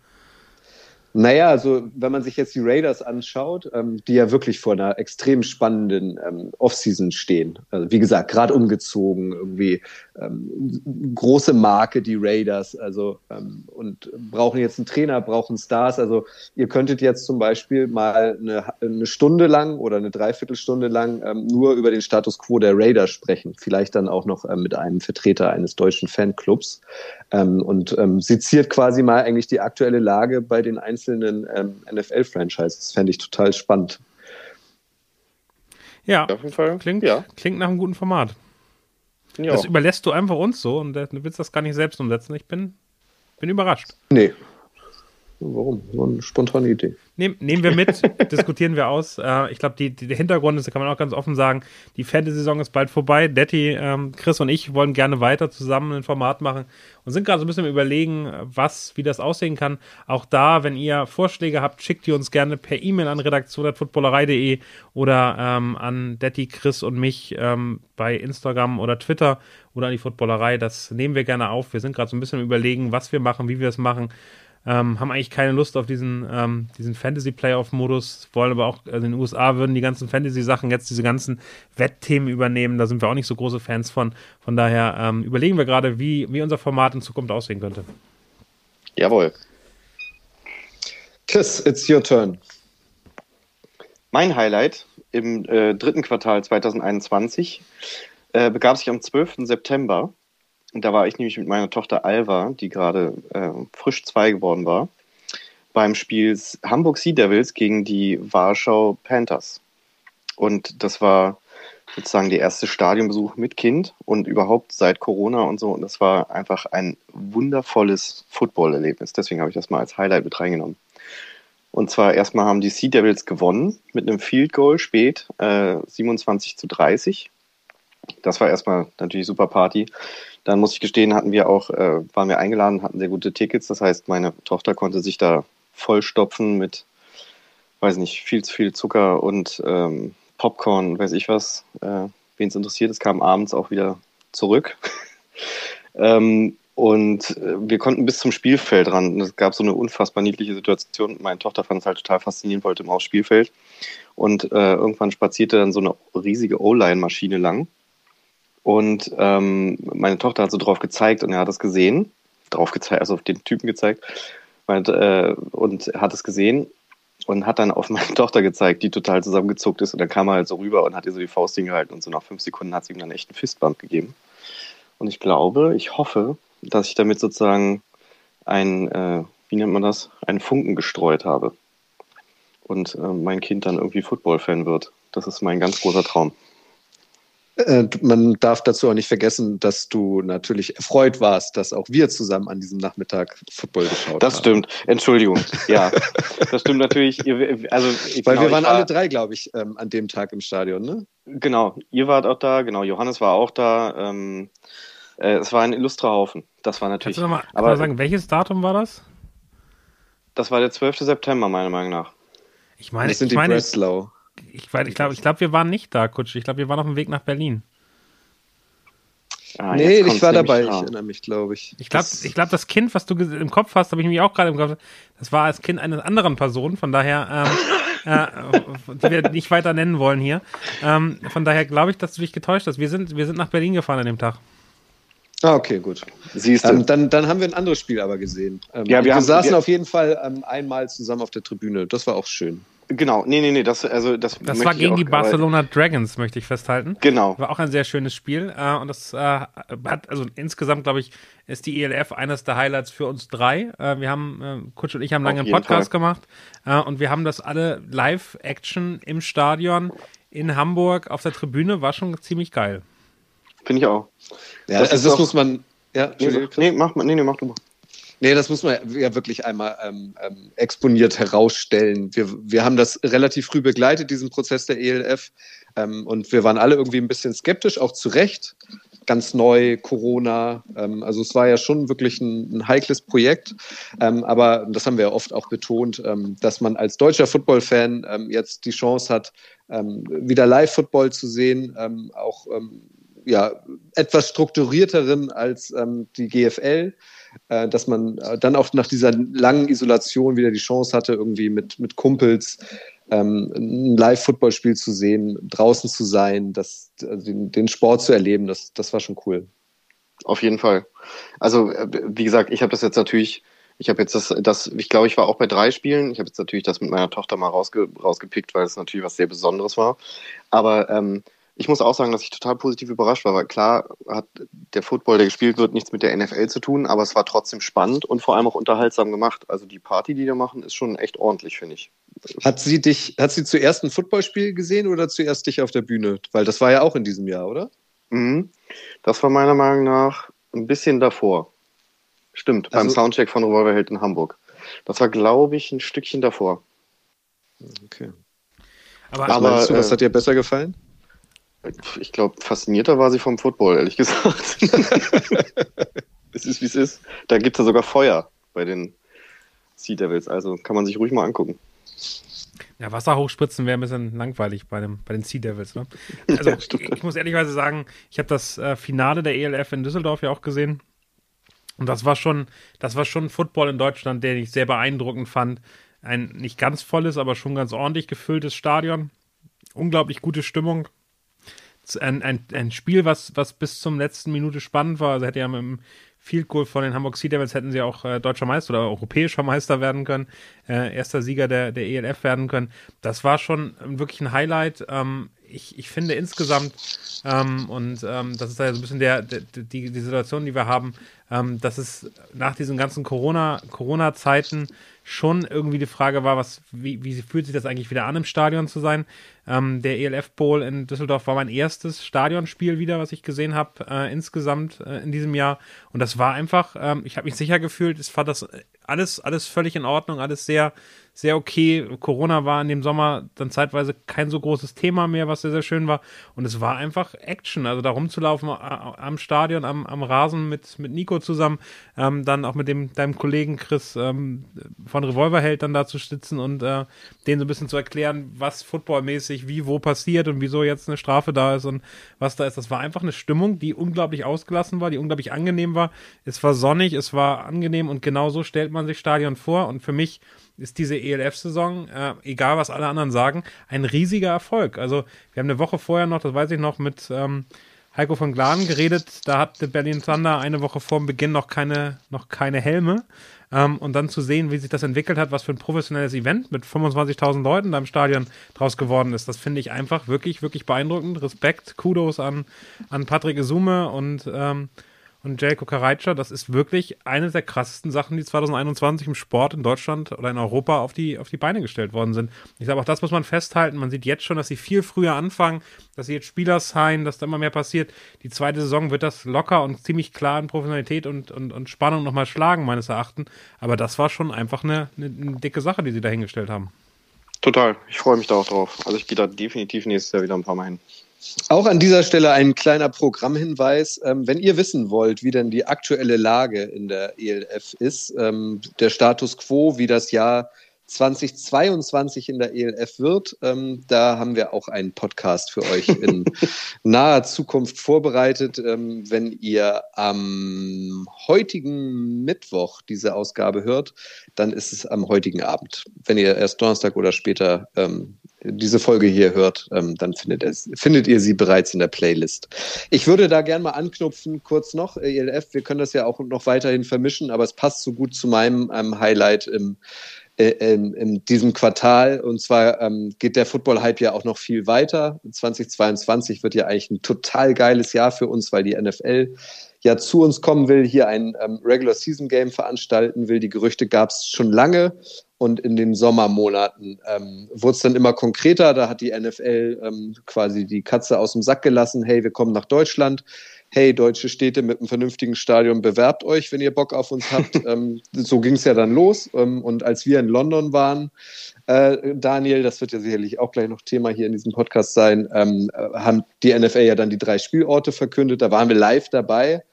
Naja, also wenn man sich jetzt die Raiders anschaut, ähm, die ja wirklich vor einer extrem spannenden ähm, Offseason stehen. Also wie gesagt, gerade umgezogen, irgendwie ähm, große Marke, die Raiders, also ähm, und brauchen jetzt einen Trainer, brauchen Stars. Also ihr könntet jetzt zum Beispiel mal eine, eine Stunde lang oder eine Dreiviertelstunde lang ähm, nur über den Status Quo der Raiders sprechen. Vielleicht dann auch noch ähm, mit einem Vertreter eines deutschen Fanclubs. Ähm, und ähm, seziert quasi mal eigentlich die aktuelle Lage bei den einzelnen Ähm, N F L-Franchises. Fände ich total spannend. Ja, auf jeden Fall. Klingt, ja. klingt nach einem guten Format. Ja. Das überlässt du einfach uns so und du willst das gar nicht selbst umsetzen. Ich bin, bin überrascht. Nee. Warum? So eine spontane Idee. Nehm, nehmen wir mit, diskutieren wir aus. Äh, ich glaube, der Hintergrund ist, da kann man auch ganz offen sagen, die Fantasy-Saison ist bald vorbei. Detti, ähm, Chris und ich wollen gerne weiter zusammen ein Format machen und sind gerade so ein bisschen überlegen, was, wie das aussehen kann. Auch da, wenn ihr Vorschläge habt, schickt ihr uns gerne per E-Mail an redaktion punkt footballerei punkt de oder ähm, an Detti, Chris und mich ähm, bei Instagram oder Twitter oder an die Footballerei. Das nehmen wir gerne auf. Wir sind gerade so ein bisschen überlegen, was wir machen, wie wir es machen. Ähm, haben eigentlich keine Lust auf diesen, ähm, diesen Fantasy-Playoff-Modus, wollen aber auch, also in den U S A würden die ganzen Fantasy-Sachen jetzt diese ganzen Wettthemen übernehmen, da sind wir auch nicht so große Fans von, von daher ähm, überlegen wir gerade, wie, wie unser Format in Zukunft aussehen könnte. Jawohl. Chris, it's your turn. Mein Highlight im äh, dritten Quartal zwanzig einundzwanzig äh, begab sich am zwölften September. Und da war ich nämlich mit meiner Tochter Alva, die gerade äh, frisch zwei geworden war, beim Spiel Hamburg Sea Devils gegen die Warschau Panthers. Und das war sozusagen der erste Stadionbesuch mit Kind und überhaupt seit Corona und so. Und das war einfach ein wundervolles Football-Erlebnis. Deswegen habe ich das mal als Highlight mit reingenommen. Und zwar erstmal haben die Sea Devils gewonnen mit einem Field Goal spät, äh, siebenundzwanzig zu dreißig. Das war erstmal natürlich super Party. Dann muss ich gestehen, hatten wir auch, äh, waren wir eingeladen, hatten sehr gute Tickets. Das heißt, meine Tochter konnte sich da vollstopfen mit, weiß nicht, viel zu viel Zucker und ähm, Popcorn, weiß ich was. Äh, wen es interessiert, es kam abends auch wieder zurück. ähm, und äh, wir konnten bis zum Spielfeld ran. Es gab so eine unfassbar niedliche Situation. Meine Tochter fand es halt total faszinierend, wollte immer aufs Spielfeld. Und äh, irgendwann spazierte dann so eine riesige O-Line-Maschine lang. Und ähm, meine Tochter hat so drauf gezeigt und er hat es gesehen, drauf gezeigt, also auf den Typen gezeigt und, äh, und hat es gesehen und hat dann auf meine Tochter gezeigt, die total zusammengezuckt ist und dann kam er halt so rüber und hat ihr so die Faust hingehalten und so nach fünf Sekunden hat sie ihm dann echt einen Fistbump gegeben. Und ich glaube, ich hoffe, dass ich damit sozusagen ein, äh, wie nennt man das, einen Funken gestreut habe und äh, mein Kind dann irgendwie Football-Fan wird. Das ist mein ganz großer Traum. Man darf dazu auch nicht vergessen, dass du natürlich erfreut warst, dass auch wir zusammen an diesem Nachmittag Football geschaut das haben. Das stimmt. Entschuldigung. Ja, das stimmt natürlich. Also, Weil genau, wir waren war, alle drei, glaube ich, ähm, an dem Tag im Stadion, ne? Genau. Ihr wart auch da. Genau. Johannes war auch da. Ähm, äh, es war ein illustrer Haufen. Das war natürlich. Kannst du noch mal, aber, mal sagen, welches Datum war das? Das war der zwölfte September, meiner Meinung nach. Ich meine, das sind ich die meine, Breslau. Ich, ich glaube, ich glaub, wir waren nicht da, Kutsche. Ich glaube, wir waren auf dem Weg nach Berlin. Ah, nee, ich war dabei. Dran. Ich erinnere mich, glaube ich. Ich glaube, das, glaub, das Kind, was du im Kopf hast, habe ich mich auch gerade im Kopf. Das war als Kind einer anderen Person. Von daher, ähm, äh, die wir nicht weiter nennen wollen hier. Ähm, von daher glaube ich, dass du dich getäuscht hast. Wir sind, wir sind nach Berlin gefahren an dem Tag. Ah, okay, gut. Siehst du. Ähm, dann, dann haben wir ein anderes Spiel aber gesehen. Ähm, ja, wir, wir haben, saßen wir, auf jeden Fall ähm, einmal zusammen auf der Tribüne. Das war auch schön. Genau, nee, nee, nee, das, also, das, das war gegen die Barcelona Dragons, möchte ich festhalten. Genau. War auch ein sehr schönes Spiel. Äh, und das äh, hat, also insgesamt, glaube ich, ist die E L F eines der Highlights für uns drei. Äh, wir haben, äh, Kutsch und ich haben lange einen Podcast gemacht. Äh, und wir haben das alle Live-Action im Stadion in Hamburg auf der Tribüne. War schon ziemlich geil. Finde ich auch. Ja, das, also das muss man, ja, nee, nee, mach mal, nee, nee, mach du mal. Nee, das muss man ja wirklich einmal ähm, ähm, exponiert herausstellen. Wir, wir haben das relativ früh begleitet, diesen Prozess der E L F. Ähm, und wir waren alle irgendwie ein bisschen skeptisch, auch zu Recht. Ganz neu, Corona. Ähm, also es war ja schon wirklich ein, ein heikles Projekt. Ähm, aber das haben wir ja oft auch betont, ähm, dass man als deutscher Football-Fan ähm, jetzt die Chance hat, ähm, wieder Live-Football zu sehen, ähm, auch ähm, ja, etwas strukturierteren als ähm, die G F L, äh, dass man äh, dann auch nach dieser langen Isolation wieder die Chance hatte, irgendwie mit, mit Kumpels ähm, ein Live-Footballspiel zu sehen, draußen zu sein, das, den, den Sport zu erleben, das, das war schon cool. Auf jeden Fall. Also, äh, wie gesagt, ich habe das jetzt natürlich, ich habe jetzt das, das, ich glaube, ich war auch bei drei Spielen, ich habe jetzt natürlich das mit meiner Tochter mal rausge, rausgepickt, weil es natürlich was sehr Besonderes war, aber ähm, ich muss auch sagen, dass ich total positiv überrascht war, weil klar hat der Football, der gespielt wird, nichts mit der N F L zu tun, aber es war trotzdem spannend und vor allem auch unterhaltsam gemacht. Also die Party, die da machen, ist schon echt ordentlich, finde ich. Hat sie dich, hat sie zuerst ein Footballspiel gesehen oder zuerst dich auf der Bühne? Weil das war ja auch in diesem Jahr, oder? Mhm. Das war meiner Meinung nach ein bisschen davor. Stimmt, also, beim Soundcheck von Revolverheld in Hamburg. Das war, glaube ich, ein Stückchen davor. Okay. Aber, aber meinst du, was äh, hat dir besser gefallen? Ich glaube, faszinierter war sie vom Football, ehrlich gesagt. Es ist, wie es ist. Da gibt es ja sogar Feuer bei den Sea Devils. Also kann man sich ruhig mal angucken. Ja, Wasser hochspritzen wäre ein bisschen langweilig bei, dem, bei den Sea Devils. Ne? Also ja, ich, ich muss ehrlicherweise sagen, ich habe das äh, Finale der E L F in Düsseldorf ja auch gesehen. Und das war schon, das war schon Football in Deutschland, den ich sehr beeindruckend fand. Ein nicht ganz volles, aber schon ganz ordentlich gefülltes Stadion. Unglaublich gute Stimmung. Ein, ein, ein Spiel, was, was bis zum letzten Minute spannend war. Also hätte ja mit dem Field Goal von den Hamburg Sea Devils hätten sie auch äh, deutscher Meister oder europäischer Meister werden können, äh, erster Sieger der, der E L F werden können. Das war schon wirklich ein Highlight. Ähm, ich, ich finde insgesamt, ähm, und ähm, das ist ja so ein bisschen der, der, die, die Situation, die wir haben, ähm, dass es nach diesen ganzen Corona, Corona-Zeiten schon irgendwie die Frage war, was, wie, wie fühlt sich das eigentlich wieder an, im Stadion zu sein? Ähm, der E L F Bowl in Düsseldorf war mein erstes Stadionspiel wieder, was ich gesehen habe, äh, insgesamt äh, in diesem Jahr. Und das war einfach, ähm, ich habe mich sicher gefühlt, ich fand das alles, alles völlig in Ordnung, alles sehr, sehr okay. Corona war in dem Sommer dann zeitweise kein so großes Thema mehr, was sehr, sehr schön war. Und es war einfach Action, also da rumzulaufen am Stadion, am, am Rasen mit, mit Nico zusammen, ähm, dann auch mit dem, deinem Kollegen Chris ähm, von Revolverheld dann da zu sitzen und äh, denen so ein bisschen zu erklären, was footballmäßig wie, wo passiert und wieso jetzt eine Strafe da ist und was da ist. Das war einfach eine Stimmung, die unglaublich ausgelassen war, die unglaublich angenehm war. Es war sonnig, es war angenehm und genau so stellt man sich Stadion vor und für mich ist diese E L F-Saison, äh, egal was alle anderen sagen, ein riesiger Erfolg. Also wir haben eine Woche vorher noch, das weiß ich noch, mit ähm, Heiko von Gladen geredet, da hatte Berlin Thunder eine Woche vor dem Beginn noch keine, noch keine Helme ähm, und dann zu sehen, wie sich das entwickelt hat, was für ein professionelles Event mit fünfundzwanzigtausend Leuten da im Stadion draus geworden ist, das finde ich einfach wirklich, wirklich beeindruckend. Respekt, Kudos an, an Patrick Esume und ähm, und Jelko Karajca, das ist wirklich eine der krassesten Sachen, die zwanzig einundzwanzig im Sport in Deutschland oder in Europa auf die, auf die Beine gestellt worden sind. Ich sage, auch das muss man festhalten. Man sieht jetzt schon, dass sie viel früher anfangen, dass sie jetzt Spieler signen, dass da immer mehr passiert. Die zweite Saison wird das locker und ziemlich klar in Professionalität und, und, und Spannung nochmal schlagen, meines Erachtens. Aber das war schon einfach eine, eine, eine dicke Sache, die sie da hingestellt haben. Total. Ich freue mich da auch drauf. Also ich gehe da definitiv nächstes Jahr wieder ein paar Mal hin. Auch an dieser Stelle ein kleiner Programmhinweis. Ähm, wenn ihr wissen wollt, wie denn die aktuelle Lage in der E L F ist, ähm, der Status quo, wie das Jahr zweitausendzweiundzwanzig in der E L F wird, ähm, da haben wir auch einen Podcast für euch in naher Zukunft vorbereitet. Ähm, wenn ihr am heutigen Mittwoch diese Ausgabe hört, dann ist es am heutigen Abend. Wenn ihr erst Donnerstag oder später ähm, diese Folge hier hört, ähm, dann findet, es, findet ihr sie bereits in der Playlist. Ich würde da gerne mal anknüpfen, kurz noch, E L F, wir können das ja auch noch weiterhin vermischen, aber es passt so gut zu meinem ähm, Highlight im In, in diesem Quartal. Und zwar ähm, geht der Football-Hype ja auch noch viel weiter. zweitausendzweiundzwanzig wird ja eigentlich ein total geiles Jahr für uns, weil die N F L ja zu uns kommen will, hier ein ähm, Regular-Season-Game veranstalten will. Die Gerüchte gab es schon lange und in den Sommermonaten ähm, wurde es dann immer konkreter. Da hat die N F L ähm, quasi die Katze aus dem Sack gelassen. Hey, wir kommen nach Deutschland. Hey, deutsche Städte mit einem vernünftigen Stadion, bewerbt euch, wenn ihr Bock auf uns habt. ähm, so ging es ja dann los. Ähm, und als wir in London waren, äh, Daniel, das wird ja sicherlich auch gleich noch Thema hier in diesem Podcast sein, ähm, haben die N F L ja dann die drei Spielorte verkündet. Da waren wir live dabei.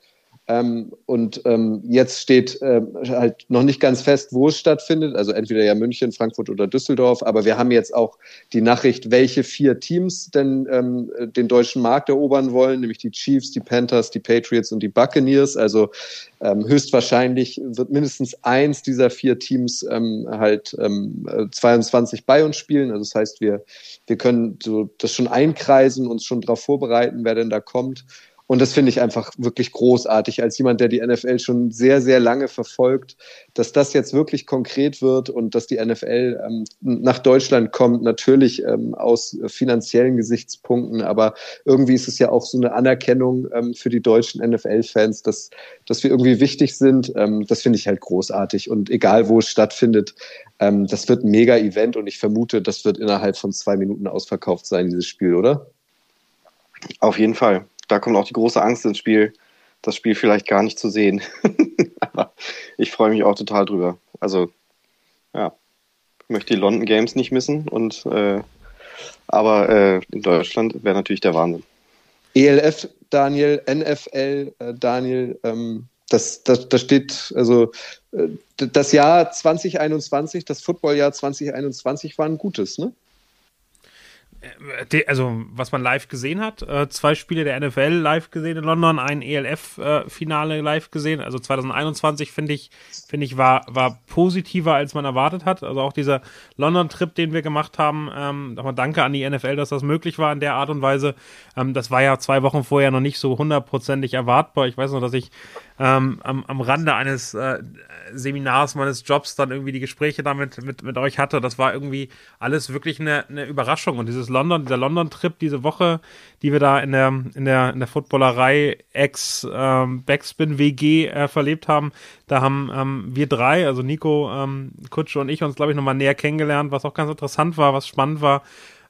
Ähm, und ähm, jetzt steht ähm, halt noch nicht ganz fest, wo es stattfindet. Also entweder ja München, Frankfurt oder Düsseldorf. Aber wir haben jetzt auch die Nachricht, welche vier Teams denn ähm, den deutschen Markt erobern wollen. Nämlich die Chiefs, die Panthers, die Patriots und die Buccaneers. Also ähm, höchstwahrscheinlich wird mindestens eins dieser vier Teams ähm, halt ähm, zweiundzwanzig bei uns spielen. Also das heißt, wir, wir können so das schon einkreisen, uns schon darauf vorbereiten, wer denn da kommt. Und das finde ich einfach wirklich großartig, als jemand, der die N F L schon sehr, sehr lange verfolgt, dass das jetzt wirklich konkret wird und dass die N F L ähm, nach Deutschland kommt, natürlich ähm, aus finanziellen Gesichtspunkten, aber irgendwie ist es ja auch so eine Anerkennung ähm, für die deutschen N F L-Fans, dass, dass wir irgendwie wichtig sind. Ähm, das finde ich halt großartig und egal, wo es stattfindet, ähm, das wird ein Mega-Event und ich vermute, das wird innerhalb von zwei Minuten ausverkauft sein, dieses Spiel, oder? Auf jeden Fall. Da kommt auch die große Angst ins Spiel, das Spiel vielleicht gar nicht zu sehen. Aber ich freue mich auch total drüber. Also, ja, ich möchte die London Games nicht missen. Und, äh, aber äh, in Deutschland wäre natürlich der Wahnsinn. E L F, Daniel, N F L, äh, Daniel, ähm, das, das, das steht, also äh, das Jahr zweitausendeinundzwanzig, das Footballjahr zweitausendeinundzwanzig war ein gutes, ne? Also, was man live gesehen hat, zwei Spiele der N F L live gesehen in London, ein E L F-Finale live gesehen, also zweitausendeinundzwanzig finde ich, finde ich, war, war positiver, als man erwartet hat, also auch dieser London-Trip, den wir gemacht haben, ähm, nochmal danke an die N F L, dass das möglich war in der Art und Weise, ähm, das war ja zwei Wochen vorher noch nicht so hundertprozentig erwartbar, ich weiß noch, dass ich Ähm, am, am Rande eines äh, Seminars meines Jobs dann irgendwie die Gespräche damit mit, mit euch hatte. Das war irgendwie alles wirklich eine, eine Überraschung. Und dieses London, dieser London-Trip, diese Woche, die wir da in der in der in der Footballerei ex ähm, Backspin W G äh, verlebt haben, da haben ähm, wir drei, also Nico, ähm, Kutsche und ich, uns glaube ich nochmal näher kennengelernt, was auch ganz interessant war, was spannend war.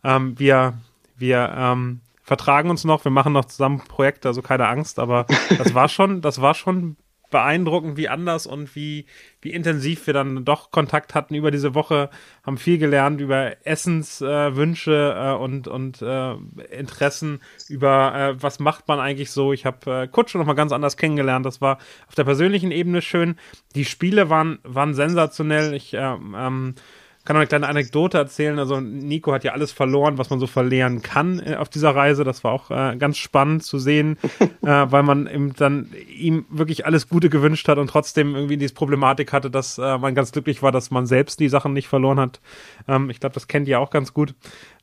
Ähm, wir wir ähm, vertragen uns noch, wir machen noch zusammen Projekte, also keine Angst, aber das war schon, das war schon beeindruckend, wie anders und wie, wie intensiv wir dann doch Kontakt hatten über diese Woche, haben viel gelernt über Essenswünsche äh, äh, und, und äh, Interessen, über äh, was macht man eigentlich so. Ich habe äh, Kutsche nochmal ganz anders kennengelernt, das war auf der persönlichen Ebene schön. Die Spiele waren, waren sensationell, ich äh, ähm, Ich kann noch eine kleine Anekdote erzählen, also Nico hat ja alles verloren, was man so verlieren kann auf dieser Reise, das war auch äh, ganz spannend zu sehen, äh, weil man ihm dann ihm wirklich alles Gute gewünscht hat und trotzdem irgendwie diese Problematik hatte, dass äh, man ganz glücklich war, dass man selbst die Sachen nicht verloren hat, ähm, ich glaube, das kennt ihr auch ganz gut,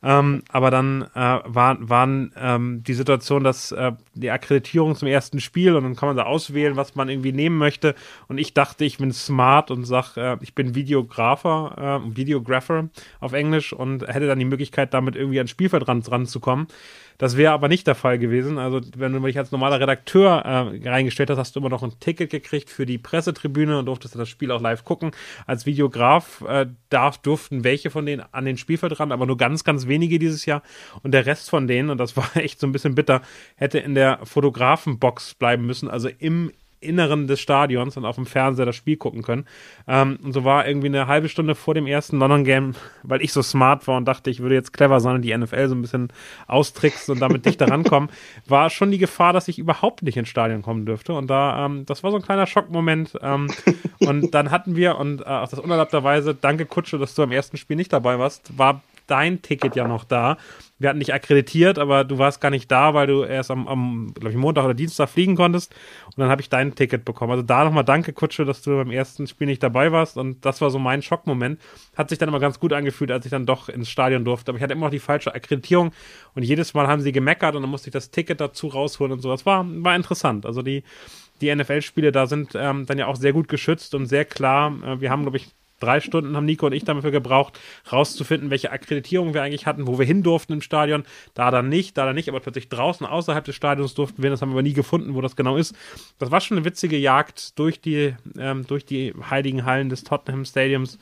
ähm, aber dann äh, waren, waren ähm, die Situation, dass äh, die Akkreditierung zum ersten Spiel und dann kann man da auswählen, was man irgendwie nehmen möchte und ich dachte, ich bin smart und sag, äh, ich bin Videografer, äh, Videografer, Videographer auf Englisch und hätte dann die Möglichkeit, damit irgendwie ans Spielfeld ran, ranzukommen. Das wäre aber nicht der Fall gewesen. Also wenn du dich als normaler Redakteur äh, reingestellt hast, hast du immer noch ein Ticket gekriegt für die Pressetribüne und durftest dann das Spiel auch live gucken. Als Videograf äh, darf, durften welche von denen an den Spielfeld ran, aber nur ganz, ganz wenige dieses Jahr. Und der Rest von denen, und das war echt so ein bisschen bitter, hätte in der Fotografenbox bleiben müssen, also im Inneren des Stadions und auf dem Fernseher das Spiel gucken können. Ähm, und so war irgendwie eine halbe Stunde vor dem ersten London-Game, weil ich so smart war und dachte, ich würde jetzt clever sein und die N F L so ein bisschen austricksen und damit dichter rankommen, war schon die Gefahr, dass ich überhaupt nicht ins Stadion kommen dürfte. Und da, ähm, das war so ein kleiner Schockmoment. Ähm, und dann hatten wir, und äh, auch das unerlaubterweise, danke Kutsche, dass du am ersten Spiel nicht dabei warst, war dein Ticket ja noch da. Wir hatten dich akkreditiert, aber du warst gar nicht da, weil du erst am, am glaube ich, Montag oder Dienstag fliegen konntest. Und dann habe ich dein Ticket bekommen. Also da nochmal danke, Kutsche, dass du beim ersten Spiel nicht dabei warst. Und das war so mein Schockmoment. Hat sich dann immer ganz gut angefühlt, als ich dann doch ins Stadion durfte. Aber ich hatte immer noch die falsche Akkreditierung. Und jedes Mal haben sie gemeckert und dann musste ich das Ticket dazu rausholen und so. Das war, war interessant. Also die, die N F L-Spiele da sind ähm, dann ja auch sehr gut geschützt und sehr klar. Äh, wir haben, glaube ich, Drei Stunden haben Nico und ich dafür gebraucht, rauszufinden, welche Akkreditierung wir eigentlich hatten, wo wir hin durften im Stadion. Da dann nicht, da dann nicht, aber plötzlich draußen außerhalb des Stadions durften wir. Das haben wir aber nie gefunden, wo das genau ist. Das war schon eine witzige Jagd durch die, ähm, durch die heiligen Hallen des Tottenham Stadiums.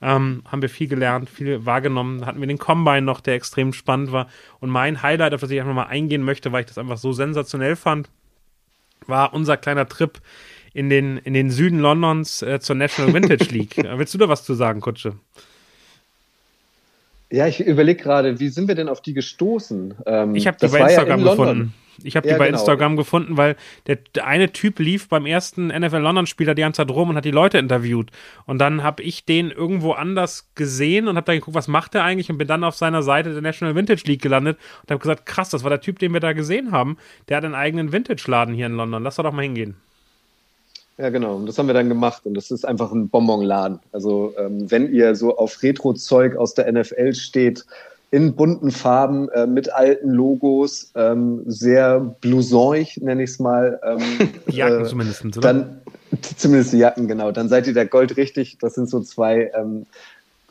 Ähm, haben wir viel gelernt, viel wahrgenommen. Hatten wir den Combine noch, der extrem spannend war. Und mein Highlight, auf das ich einfach mal eingehen möchte, weil ich das einfach so sensationell fand, war unser kleiner Trip In den, in den Süden Londons äh, zur National Vintage League. Willst du da was zu sagen, Kutsche? Ja, ich überlege gerade, wie sind wir denn auf die gestoßen? Ähm, ich habe die bei Instagram ja in gefunden. Ich habe die ja, bei genau. Instagram gefunden, weil der, der eine Typ lief beim ersten N F L-London-Spieler die ganze Zeit rum und hat die Leute interviewt. Und dann habe ich den irgendwo anders gesehen und habe da geguckt, was macht er eigentlich? Und bin dann auf seiner Seite der National Vintage League gelandet und habe gesagt, krass, das war der Typ, den wir da gesehen haben. Der hat einen eigenen Vintage-Laden hier in London. Lass da doch mal hingehen. Ja, genau. Und das haben wir dann gemacht. Und das ist einfach ein Bonbonladen. Also ähm, wenn ihr so auf Retro-Zeug aus der N F L steht, in bunten Farben, äh, mit alten Logos, ähm, sehr blousonig, nenne ich es mal. Ähm, Jacken äh, zumindest, oder? Dann, zumindest die Jacken, genau. Dann seid ihr da goldrichtig. Das sind so zwei ähm,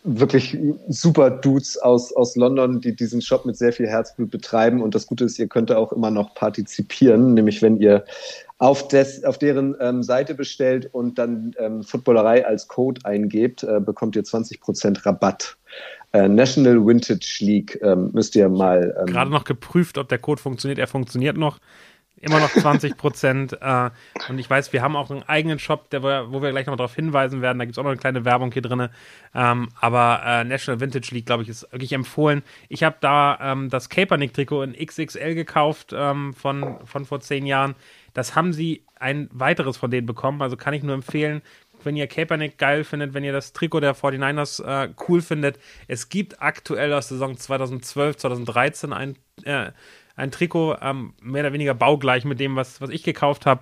wirklich super Dudes aus, aus London, die diesen Shop mit sehr viel Herzblut betreiben. Und das Gute ist, ihr könnt da auch immer noch partizipieren. Nämlich wenn ihr Auf, des, auf deren ähm, Seite bestellt und dann ähm, Footballerei als Code eingebt, äh, bekommt ihr zwanzig Prozent Rabatt. Äh, National Vintage League ähm, müsst ihr mal... Ähm Gerade noch geprüft, ob der Code funktioniert. Er funktioniert noch. Immer noch zwanzig Prozent. äh, und ich weiß, wir haben auch einen eigenen Shop, der, wo wir gleich noch darauf hinweisen werden. Da gibt es auch noch eine kleine Werbung hier drin. Ähm, aber äh, National Vintage League, glaube ich, ist wirklich empfohlen. Ich habe da ähm, das Kaepernick-Trikot in X X L gekauft ähm, von, von vor zehn Jahren. Das haben sie ein weiteres von denen bekommen. Also kann ich nur empfehlen, wenn ihr Kaepernick geil findet, wenn ihr das Trikot der forty-niners äh, cool findet. Es gibt aktuell aus der Saison zweitausendzwölf, zweitausenddreizehn ein, äh, ein Trikot, ähm, mehr oder weniger baugleich mit dem, was, was ich gekauft habe.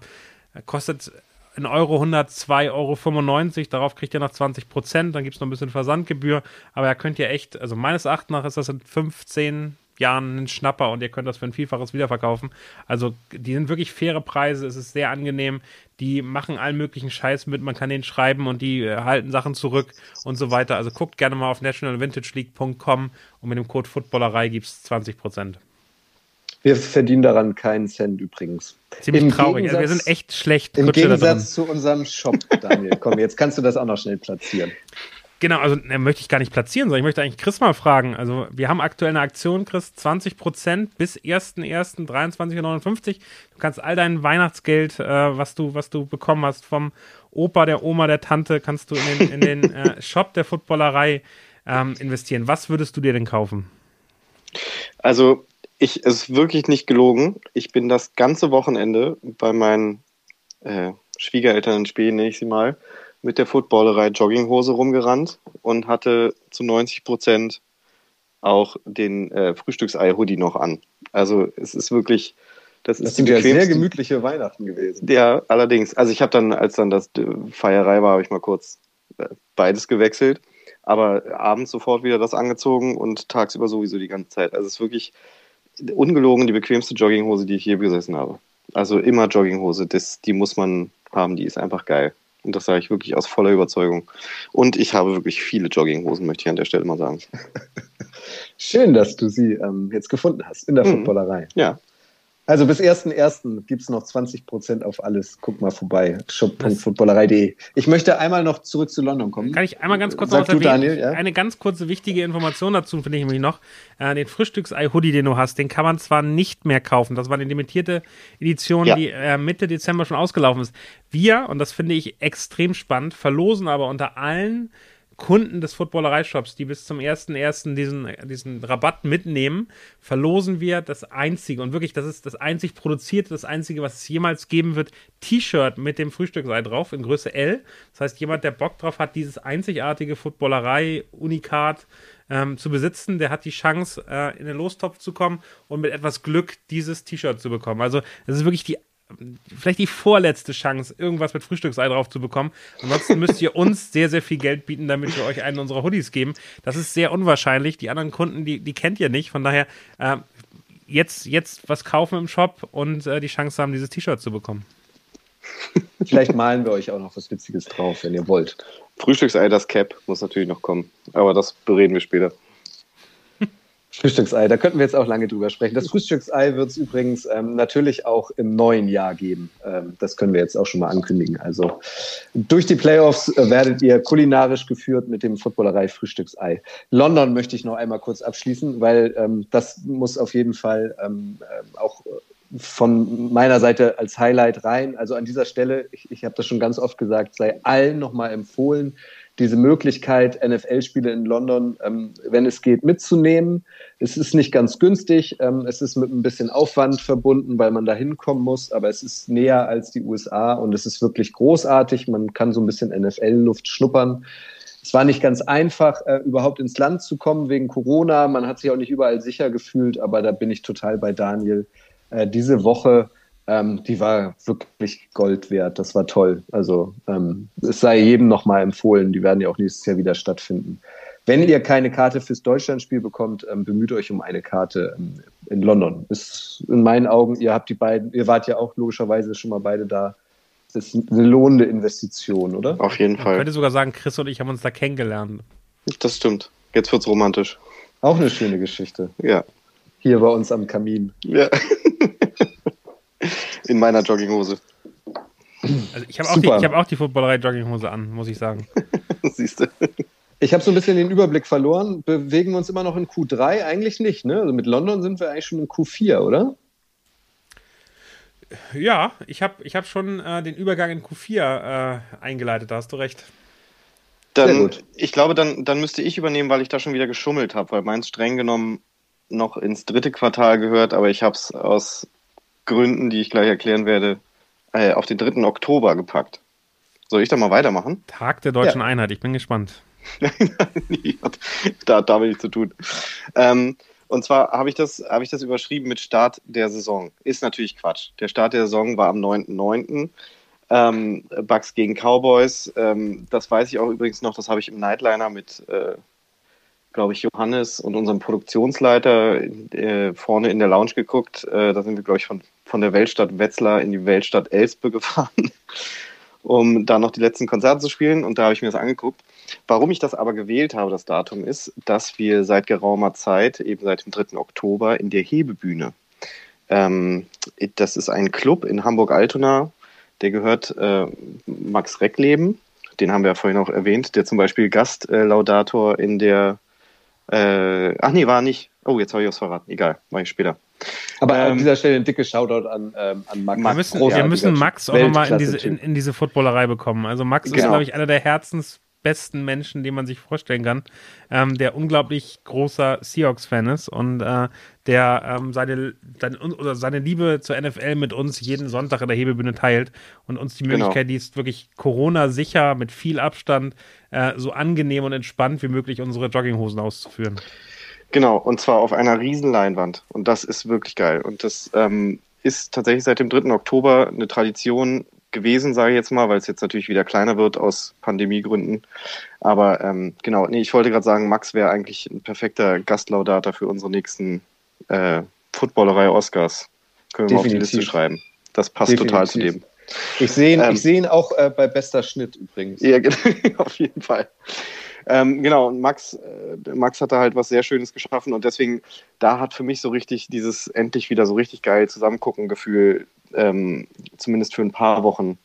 Kostet in Euro hundertzwei Euro fünfundneunzig, darauf kriegt ihr noch zwanzig Prozent, dann gibt es noch ein bisschen Versandgebühr. Aber da könnt ihr echt, also meines Erachtens nach ist das in fünfzehn Jahren ein Schnapper und ihr könnt das für ein Vielfaches wiederverkaufen. Also die sind wirklich faire Preise, es ist sehr angenehm, die machen allen möglichen Scheiß mit, man kann denen schreiben und die äh, halten Sachen zurück und so weiter. Also guckt gerne mal auf national vintage league dot com und mit dem Code Footballerei gibt es zwanzig Prozent. Wir verdienen daran keinen Cent übrigens. Ziemlich Im traurig, Gegensatz, also wir sind echt schlecht. Im Gegensatz daran. Zu unserem Shop, Daniel. Komm, jetzt kannst du das auch noch schnell platzieren. Genau, also ne, möchte ich gar nicht platzieren, sondern ich möchte eigentlich Chris mal fragen. Also wir haben aktuell eine Aktion, Chris, zwanzig Prozent bis erster erster dreiundzwanzig neunundfünfzig. Du kannst all dein Weihnachtsgeld, äh, was du, was du bekommen hast vom Opa, der Oma, der Tante, kannst du in den, in den äh, Shop der Footballerei ähm, investieren. Was würdest du dir denn kaufen? Also ich, es ist wirklich nicht gelogen. Ich bin das ganze Wochenende bei meinen äh, Schwiegereltern in Spee, nenne ich sie mal, mit der Footballerei Jogginghose rumgerannt und hatte zu neunzig Prozent auch den äh, Frühstücksei-Hoodie noch an. Also es ist wirklich, das, das ist sind ja sehr gemütliche Weihnachten gewesen. Ja, allerdings. Also ich habe dann, als dann das Feierei war, habe ich mal kurz äh, beides gewechselt, aber abends sofort wieder das angezogen und tagsüber sowieso die ganze Zeit. Also es ist wirklich ungelogen die bequemste Jogginghose, die ich je besessen habe. Also immer Jogginghose, das, die muss man haben, die ist einfach geil. Und das sage ich wirklich aus voller Überzeugung. Und ich habe wirklich viele Jogginghosen, möchte ich an der Stelle mal sagen. Schön, dass du sie ähm, jetzt gefunden hast in der mhm. Footballerei. Ja. Also bis ersten ersten gibt es noch zwanzig Prozent auf alles. Guck mal vorbei. shop punkt footballerei punkt de. Ich möchte einmal noch zurück zu London kommen. Kann ich einmal ganz kurz noch erwähnen? Daniel, ja? Eine ganz kurze, wichtige Information dazu finde ich nämlich noch. Äh, den Frühstücksei-Hoodie, den du hast, den kann man zwar nicht mehr kaufen. Das war eine limitierte Edition, ja. die äh, Mitte Dezember schon ausgelaufen ist. Wir, und das finde ich extrem spannend, verlosen aber unter allen Kunden des Footballerei-Shops, die bis zum ersten ersten diesen, diesen Rabatt mitnehmen, verlosen wir das einzige, und wirklich, das ist das einzig produzierte, das einzige, was es jemals geben wird, T-Shirt mit dem Frühstücksei drauf in Größe L. Das heißt, jemand, der Bock drauf hat, dieses einzigartige Footballerei-Unikat ähm, zu besitzen, der hat die Chance, äh, in den Lostopf zu kommen und mit etwas Glück dieses T-Shirt zu bekommen. Also, das ist wirklich die vielleicht die vorletzte Chance, irgendwas mit Frühstücksei drauf zu bekommen. Ansonsten müsst ihr uns sehr, sehr viel Geld bieten, damit wir euch einen unserer Hoodies geben. Das ist sehr unwahrscheinlich. Die anderen Kunden, die, die kennt ihr nicht. Von daher, äh, jetzt, jetzt was kaufen im Shop und äh, die Chance haben, dieses T-Shirt zu bekommen. Vielleicht malen wir euch auch noch was Witziges drauf, wenn ihr wollt. Frühstücksei, das Cap, muss natürlich noch kommen. Aber das bereden wir später. Frühstücksei, da könnten wir jetzt auch lange drüber sprechen. Das Frühstücksei wird es übrigens ähm, natürlich auch im neuen Jahr geben. Ähm, das können wir jetzt auch schon mal ankündigen. Also durch die Playoffs äh, werdet ihr kulinarisch geführt mit dem Footballerei Frühstücksei. London möchte ich noch einmal kurz abschließen, weil ähm, das muss auf jeden Fall ähm, auch von meiner Seite als Highlight rein. Also an dieser Stelle, ich, ich habe das schon ganz oft gesagt, sei allen nochmal empfohlen, diese Möglichkeit, N F L-Spiele in London, ähm, wenn es geht, mitzunehmen. Es ist nicht ganz günstig, ähm, es ist mit ein bisschen Aufwand verbunden, weil man da hinkommen muss, aber es ist näher als die U S A und es ist wirklich großartig. Man kann so ein bisschen N F L-Luft schnuppern. Es war nicht ganz einfach, äh, überhaupt ins Land zu kommen wegen Corona. Man hat sich auch nicht überall sicher gefühlt, aber da bin ich total bei Daniel. Äh, diese Woche Ähm, die war wirklich Gold wert, das war toll. Also ähm, es sei jedem nochmal empfohlen, die werden ja auch nächstes Jahr wieder stattfinden. Wenn ihr keine Karte fürs Deutschlandspiel bekommt, ähm, bemüht euch um eine Karte ähm, in London. Ist in meinen Augen, ihr habt die beiden, ihr wart ja auch logischerweise schon mal beide da. Das ist eine lohnende Investition, oder? Auf jeden Fall. Ich könnte sogar sagen, Chris und ich haben uns da kennengelernt. Das stimmt. Jetzt wird's romantisch. Auch eine schöne Geschichte. Ja. Hier bei uns am Kamin. Ja. In meiner Jogginghose. Also ich habe auch, hab auch die Footballerei-Jogginghose an, muss ich sagen. Siehst du. Ich habe so ein bisschen den Überblick verloren. Bewegen wir uns immer noch in Q drei? Eigentlich nicht, ne? Also mit London sind wir eigentlich schon in Q vier, oder? Ja, ich habe ich hab schon äh, den Übergang in Q vier äh, eingeleitet, da hast du recht. Dann, sehr gut. Ich glaube, dann, dann müsste ich übernehmen, weil ich da schon wieder geschummelt habe, weil meins streng genommen noch ins dritte Quartal gehört, aber ich habe es aus Gründen, die ich gleich erklären werde, äh, auf den dritten Oktober gepackt. Soll ich da mal weitermachen? Tag der Deutschen ja. Einheit, ich bin gespannt. da da will ich zu tun. Ähm, und zwar habe ich, hab ich das überschrieben mit Start der Saison. Ist natürlich Quatsch. Der Start der Saison war am neunten neunten Ähm, Bucks gegen Cowboys. Ähm, das weiß ich auch übrigens noch, das habe ich im Nightliner mit, äh, glaube ich, Johannes und unserem Produktionsleiter äh, vorne in der Lounge geguckt. Äh, da sind wir, glaube ich, von von der Weltstadt Wetzlar in die Weltstadt Elspe gefahren, um da noch die letzten Konzerte zu spielen. Und da habe ich mir das angeguckt. Warum ich das aber gewählt habe, das Datum, ist, dass wir seit geraumer Zeit, eben seit dem dritten Oktober, in der Hebebühne, ähm, das ist ein Club in Hamburg-Altona, der gehört äh, Max Reckleben, den haben wir ja vorhin auch erwähnt, der zum Beispiel Gastlaudator äh, in der, äh, ach nee, war nicht, oh, jetzt habe ich was verraten, egal, mache ich später. Aber ähm, an dieser Stelle ein dickes Shoutout an, ähm, an Max. Wir müssen, wir müssen Max auch nochmal in diese, in, in diese Footballerei bekommen. Also Max genau. ist, glaube ich, einer der herzensbesten Menschen, den man sich vorstellen kann, ähm, der unglaublich großer Seahawks-Fan ist und äh, der ähm, seine, seine, oder seine Liebe zur N F L mit uns jeden Sonntag in der Hebebühne teilt und uns die Möglichkeit, genau. die ist wirklich Corona-sicher, mit viel Abstand, äh, so angenehm und entspannt wie möglich unsere Jogginghosen auszuführen. Genau, und zwar auf einer riesen Leinwand. Und das ist wirklich geil. Und das ähm, ist tatsächlich seit dem dritten Oktober eine Tradition gewesen, sage ich jetzt mal, weil es jetzt natürlich wieder kleiner wird aus Pandemiegründen. Aber ähm, genau, nee, ich wollte gerade sagen, Max wäre eigentlich ein perfekter Gastlaudator für unsere nächsten äh, Footballerei Oscars. Können wir Definitiv. mal auf die Liste schreiben. Das passt Definitiv. total zu dem. Ich sehe ihn, ähm, ich sehe ihn auch äh, bei bester Schnitt übrigens. Ja, auf jeden Fall. Ähm, genau, und Max, äh, Max hat da halt was sehr Schönes geschaffen und deswegen, da hat für mich so richtig dieses endlich wieder so richtig geil Zusammengucken-Gefühl, ähm, zumindest für ein paar Wochen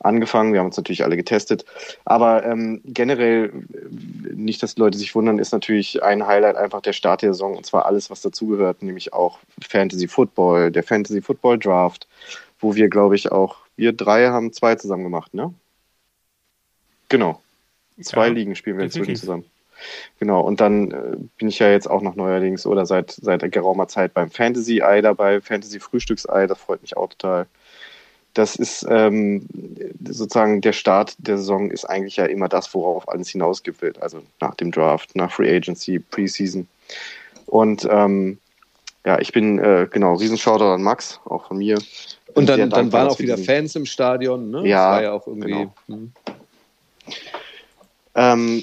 angefangen. Wir haben uns natürlich alle getestet, aber ähm, generell, nicht, dass Leute sich wundern, ist natürlich ein Highlight einfach der Start der Saison und zwar alles, was dazugehört, nämlich auch Fantasy Football, der Fantasy Football Draft, wo wir, glaube ich, auch, wir drei haben zwei zusammen gemacht, ne? Genau. Zwei ja, Ligen spielen wir inzwischen zusammen. Genau, und dann äh, bin ich ja jetzt auch noch neuerdings oder seit, seit geraumer Zeit beim Fantasy-Ei dabei, Fantasy-Frühstücksei, das freut mich auch total. Das ist ähm, sozusagen der Start der Saison ist eigentlich ja immer das, worauf alles hinausgipfelt, also nach dem Draft, nach Free Agency, Preseason. Und ähm, ja, ich bin, äh, genau, Riesen-Shoutout an Max, auch von mir. Und dann, dann waren auch wieder Fans im Stadion, ne? Ja, das war ja auch irgendwie... Genau. Hm. Ähm,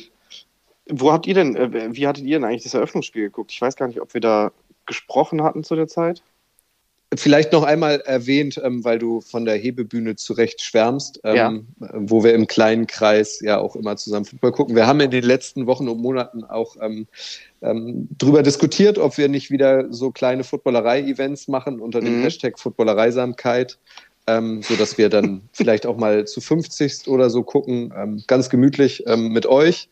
wo habt ihr denn, äh, wie hattet ihr denn eigentlich das Eröffnungsspiel geguckt? Ich weiß gar nicht, ob wir da gesprochen hatten zu der Zeit. Vielleicht noch einmal erwähnt, ähm, weil du von der Hebebühne zu Recht schwärmst, ähm, ja. wo wir im kleinen Kreis ja auch immer zusammen Football gucken. Wir haben in den letzten Wochen und Monaten auch ähm, ähm, drüber diskutiert, ob wir nicht wieder so kleine Footballerei-Events machen unter dem mhm. Hashtag Footballereisamkeit. Ähm, so dass wir dann vielleicht auch mal zu fünfzig oder so gucken, ähm, ganz gemütlich ähm, mit euch.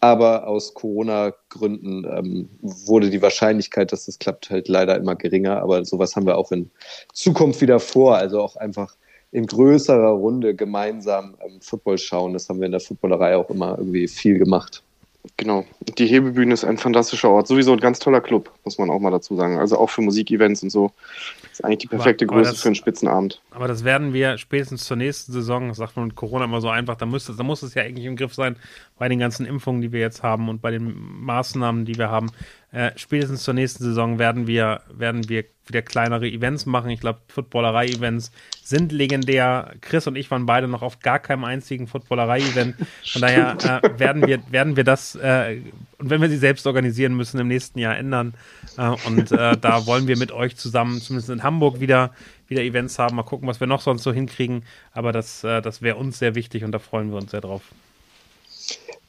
Aber aus Corona-Gründen ähm, wurde die Wahrscheinlichkeit, dass das klappt, halt leider immer geringer. Aber sowas haben wir auch in Zukunft wieder vor. Also auch einfach in größerer Runde gemeinsam ähm, Football schauen. Das haben wir in der Footballerei auch immer irgendwie viel gemacht. Genau. Die Hebebühne ist ein fantastischer Ort. Sowieso ein ganz toller Club, muss man auch mal dazu sagen. Also auch für Musikevents und so. Ist eigentlich die perfekte aber, aber Größe das, für einen Spitzenabend. Aber das werden wir spätestens zur nächsten Saison, das sagt man mit Corona immer so einfach, da, müsste, da muss es ja eigentlich im Griff sein, bei den ganzen Impfungen, die wir jetzt haben und bei den Maßnahmen, die wir haben. Äh, spätestens zur nächsten Saison werden wir, werden wir wieder kleinere Events machen. Ich glaube, Footballerei-Events sind legendär. Chris und ich waren beide noch auf gar keinem einzigen Footballerei-Event. Von daher äh, werden wir, werden wir das, äh, und wenn wir sie selbst organisieren müssen, im nächsten Jahr ändern. Äh, und äh, da wollen wir mit euch zusammen, zumindest in Hamburg, wieder, wieder Events haben. Mal gucken, was wir noch sonst so hinkriegen. Aber das, äh, das wäre uns sehr wichtig und da freuen wir uns sehr drauf.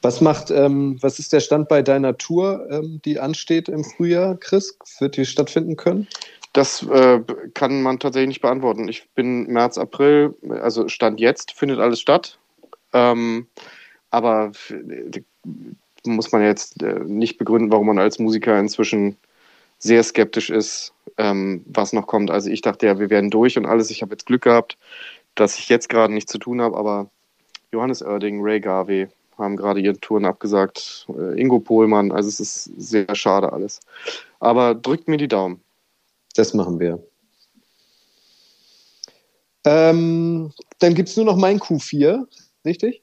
Was macht, ähm, was ist der Stand bei deiner Tour, ähm, die ansteht im Frühjahr, Chris? Wird die stattfinden können? Das äh, kann man tatsächlich nicht beantworten. Ich bin März, April, also Stand jetzt findet alles statt. Ähm, aber äh, muss man jetzt äh, nicht begründen, warum man als Musiker inzwischen sehr skeptisch ist, ähm, was noch kommt. Also ich dachte ja, wir wären durch und alles. Ich habe jetzt Glück gehabt, dass ich jetzt gerade nichts zu tun habe, aber Johannes Oerding, Ray Garvey haben gerade ihre Touren abgesagt, äh, Ingo Pohlmann, also es ist sehr schade alles. Aber drückt mir die Daumen. Das machen wir. Ähm, dann gibt es nur noch mein Q vier, richtig?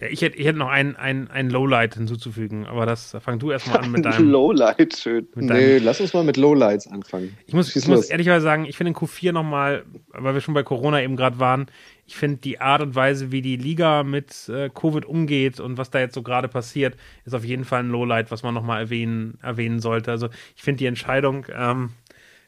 Ja, ich hätte ich hätt noch ein, ein, ein Lowlight hinzuzufügen, aber das fang du erstmal an mit deinem. Lowlight, schön. Mit deinem, nee, lass uns mal mit Lowlights anfangen. Ich muss, ich muss ehrlicherweise sagen, ich finde den Q vier nochmal, weil wir schon bei Corona eben gerade waren, ich finde die Art und Weise, wie die Liga mit äh, Covid umgeht und was da jetzt so gerade passiert, ist auf jeden Fall ein Lowlight, was man nochmal erwähnen, erwähnen sollte. Also ich finde die Entscheidung, ähm,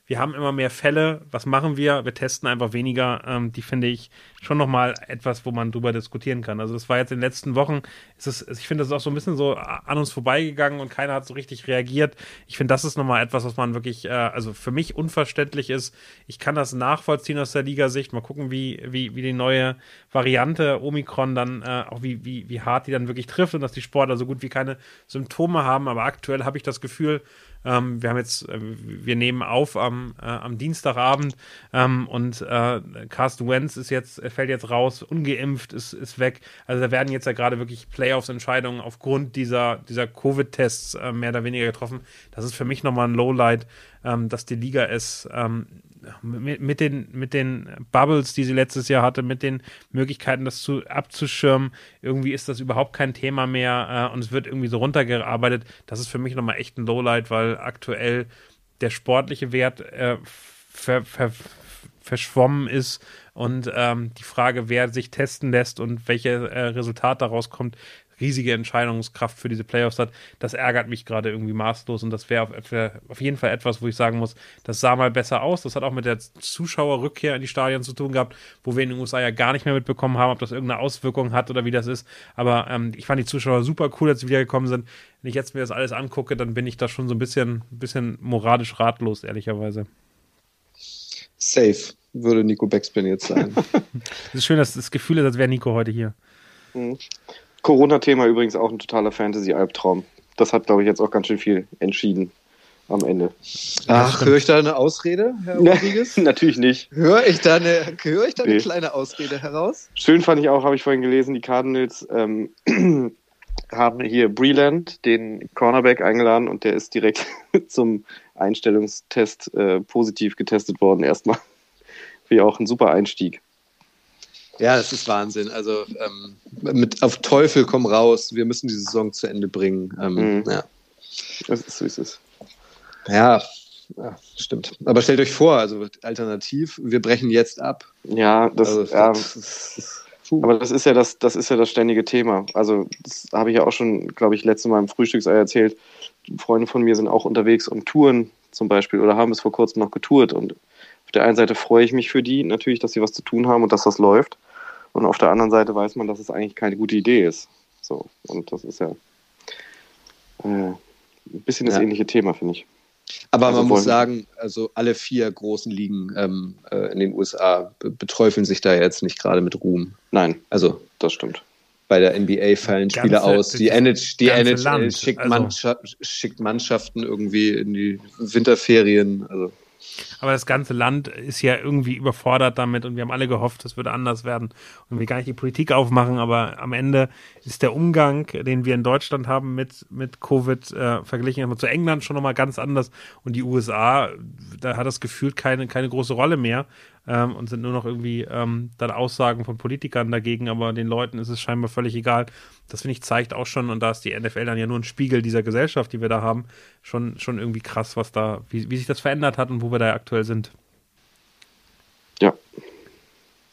wir haben immer mehr Fälle, was machen wir? Wir testen einfach weniger. Ähm, die finde ich schon nochmal etwas, wo man drüber diskutieren kann. Also das war jetzt in den letzten Wochen, ist es, ich finde, das ist auch so ein bisschen so an uns vorbeigegangen und keiner hat so richtig reagiert. Ich finde, das ist nochmal etwas, was man wirklich, äh, also für mich unverständlich ist. Ich kann das nachvollziehen aus der Ligasicht. Mal gucken, wie, wie, wie die neue Variante Omikron dann, äh, auch wie, wie, wie hart die dann wirklich trifft und dass die Sportler so gut wie keine Symptome haben. Aber aktuell habe ich das Gefühl, Ähm, wir haben jetzt, wir nehmen auf am, äh, am Dienstagabend ähm, und äh, Carsten Wentz ist jetzt, fällt jetzt raus, ungeimpft, ist, ist weg. Also da werden jetzt ja gerade wirklich Playoffs-Entscheidungen aufgrund dieser, dieser Covid-Tests äh, mehr oder weniger getroffen. Das ist für mich nochmal ein Lowlight, ähm, dass die Liga es ähm, mit, mit, den, mit den Bubbles, die sie letztes Jahr hatte, mit den Möglichkeiten, das zu, abzuschirmen, irgendwie ist das überhaupt kein Thema mehr äh, und es wird irgendwie so runtergearbeitet. Das ist für mich nochmal echt ein Lowlight, weil aktuell der sportliche Wert äh, ver, ver, verschwommen ist und ähm, die Frage, wer sich testen lässt und welches äh, Resultat daraus kommt, riesige Entscheidungskraft für diese Playoffs hat. Das ärgert mich gerade irgendwie maßlos und das wäre auf, auf jeden Fall etwas, wo ich sagen muss, das sah mal besser aus. Das hat auch mit der Zuschauerrückkehr in die Stadien zu tun gehabt, wo wir in den U S A ja gar nicht mehr mitbekommen haben, ob das irgendeine Auswirkung hat oder wie das ist. Aber ähm, ich fand die Zuschauer super cool, als sie wiedergekommen sind. Wenn ich jetzt mir das alles angucke, dann bin ich da schon so ein bisschen, bisschen moralisch ratlos, ehrlicherweise. Safe, würde Nico Backspin jetzt sagen. Es ist schön, dass das Gefühl ist, als wäre Nico heute hier. Mhm. Corona-Thema übrigens auch ein totaler Fantasy-Albtraum. Das hat, glaube ich, jetzt auch ganz schön viel entschieden am Ende. Ach, höre ich da eine Ausrede, Herr Rodriguez? Natürlich nicht. Höre ich da eine, höre ich da eine nee. kleine Ausrede heraus? Schön fand ich auch, habe ich vorhin gelesen, die Cardinals ähm, haben hier Breeland, den Cornerback, eingeladen und der ist direkt zum Einstellungstest äh, positiv getestet worden erstmal. Wie auch ein super Einstieg. Ja, das ist Wahnsinn. Also ähm, mit auf Teufel komm raus, wir müssen die Saison zu Ende bringen. Ähm, mhm. Ja, das ist, wie es ist. Ja, ja, stimmt. Aber stellt euch vor, also alternativ, wir brechen jetzt ab. Ja, das, also, ja, das ist... Aber das ist ja das, das ist ja das ständige Thema. Also das habe ich ja auch schon, glaube ich, letztes Mal im Frühstücksei erzählt. Freunde von mir sind auch unterwegs und touren zum Beispiel oder haben es vor kurzem noch getourt. Und auf der einen Seite freue ich mich für die natürlich, dass sie was zu tun haben und dass das läuft. Und auf der anderen Seite weiß man, dass es eigentlich keine gute Idee ist. So, und das ist ja äh, ein bisschen das ja. ähnliche Thema, finde ich. Aber also man muss sagen, also alle vier großen Ligen ähm, äh, in den U S A be- beträufeln sich da jetzt nicht gerade mit Ruhm. Nein, also das stimmt. Bei der N B A fallen ganze, Spieler aus. Die, die N H L schickt, also. Mannschaft, schickt Mannschaften irgendwie in die Winterferien. Also. Aber das ganze Land ist ja irgendwie überfordert damit und wir haben alle gehofft, es würde anders werden. Und wir gar nicht die Politik aufmachen, aber am Ende ist der Umgang, den wir in Deutschland haben mit, mit Covid, äh, verglichen erstmal zu England schon nochmal ganz anders. Und die U S A, da hat das Gefühl keine, keine große Rolle mehr. Ähm, und sind nur noch irgendwie ähm, dann Aussagen von Politikern dagegen, aber den Leuten ist es scheinbar völlig egal. Das, finde ich, zeigt auch schon, und da ist die N F L dann ja nur ein Spiegel dieser Gesellschaft, die wir da haben, schon, schon irgendwie krass, was da, wie, wie sich das verändert hat und wo wir da aktuell sind. Ja.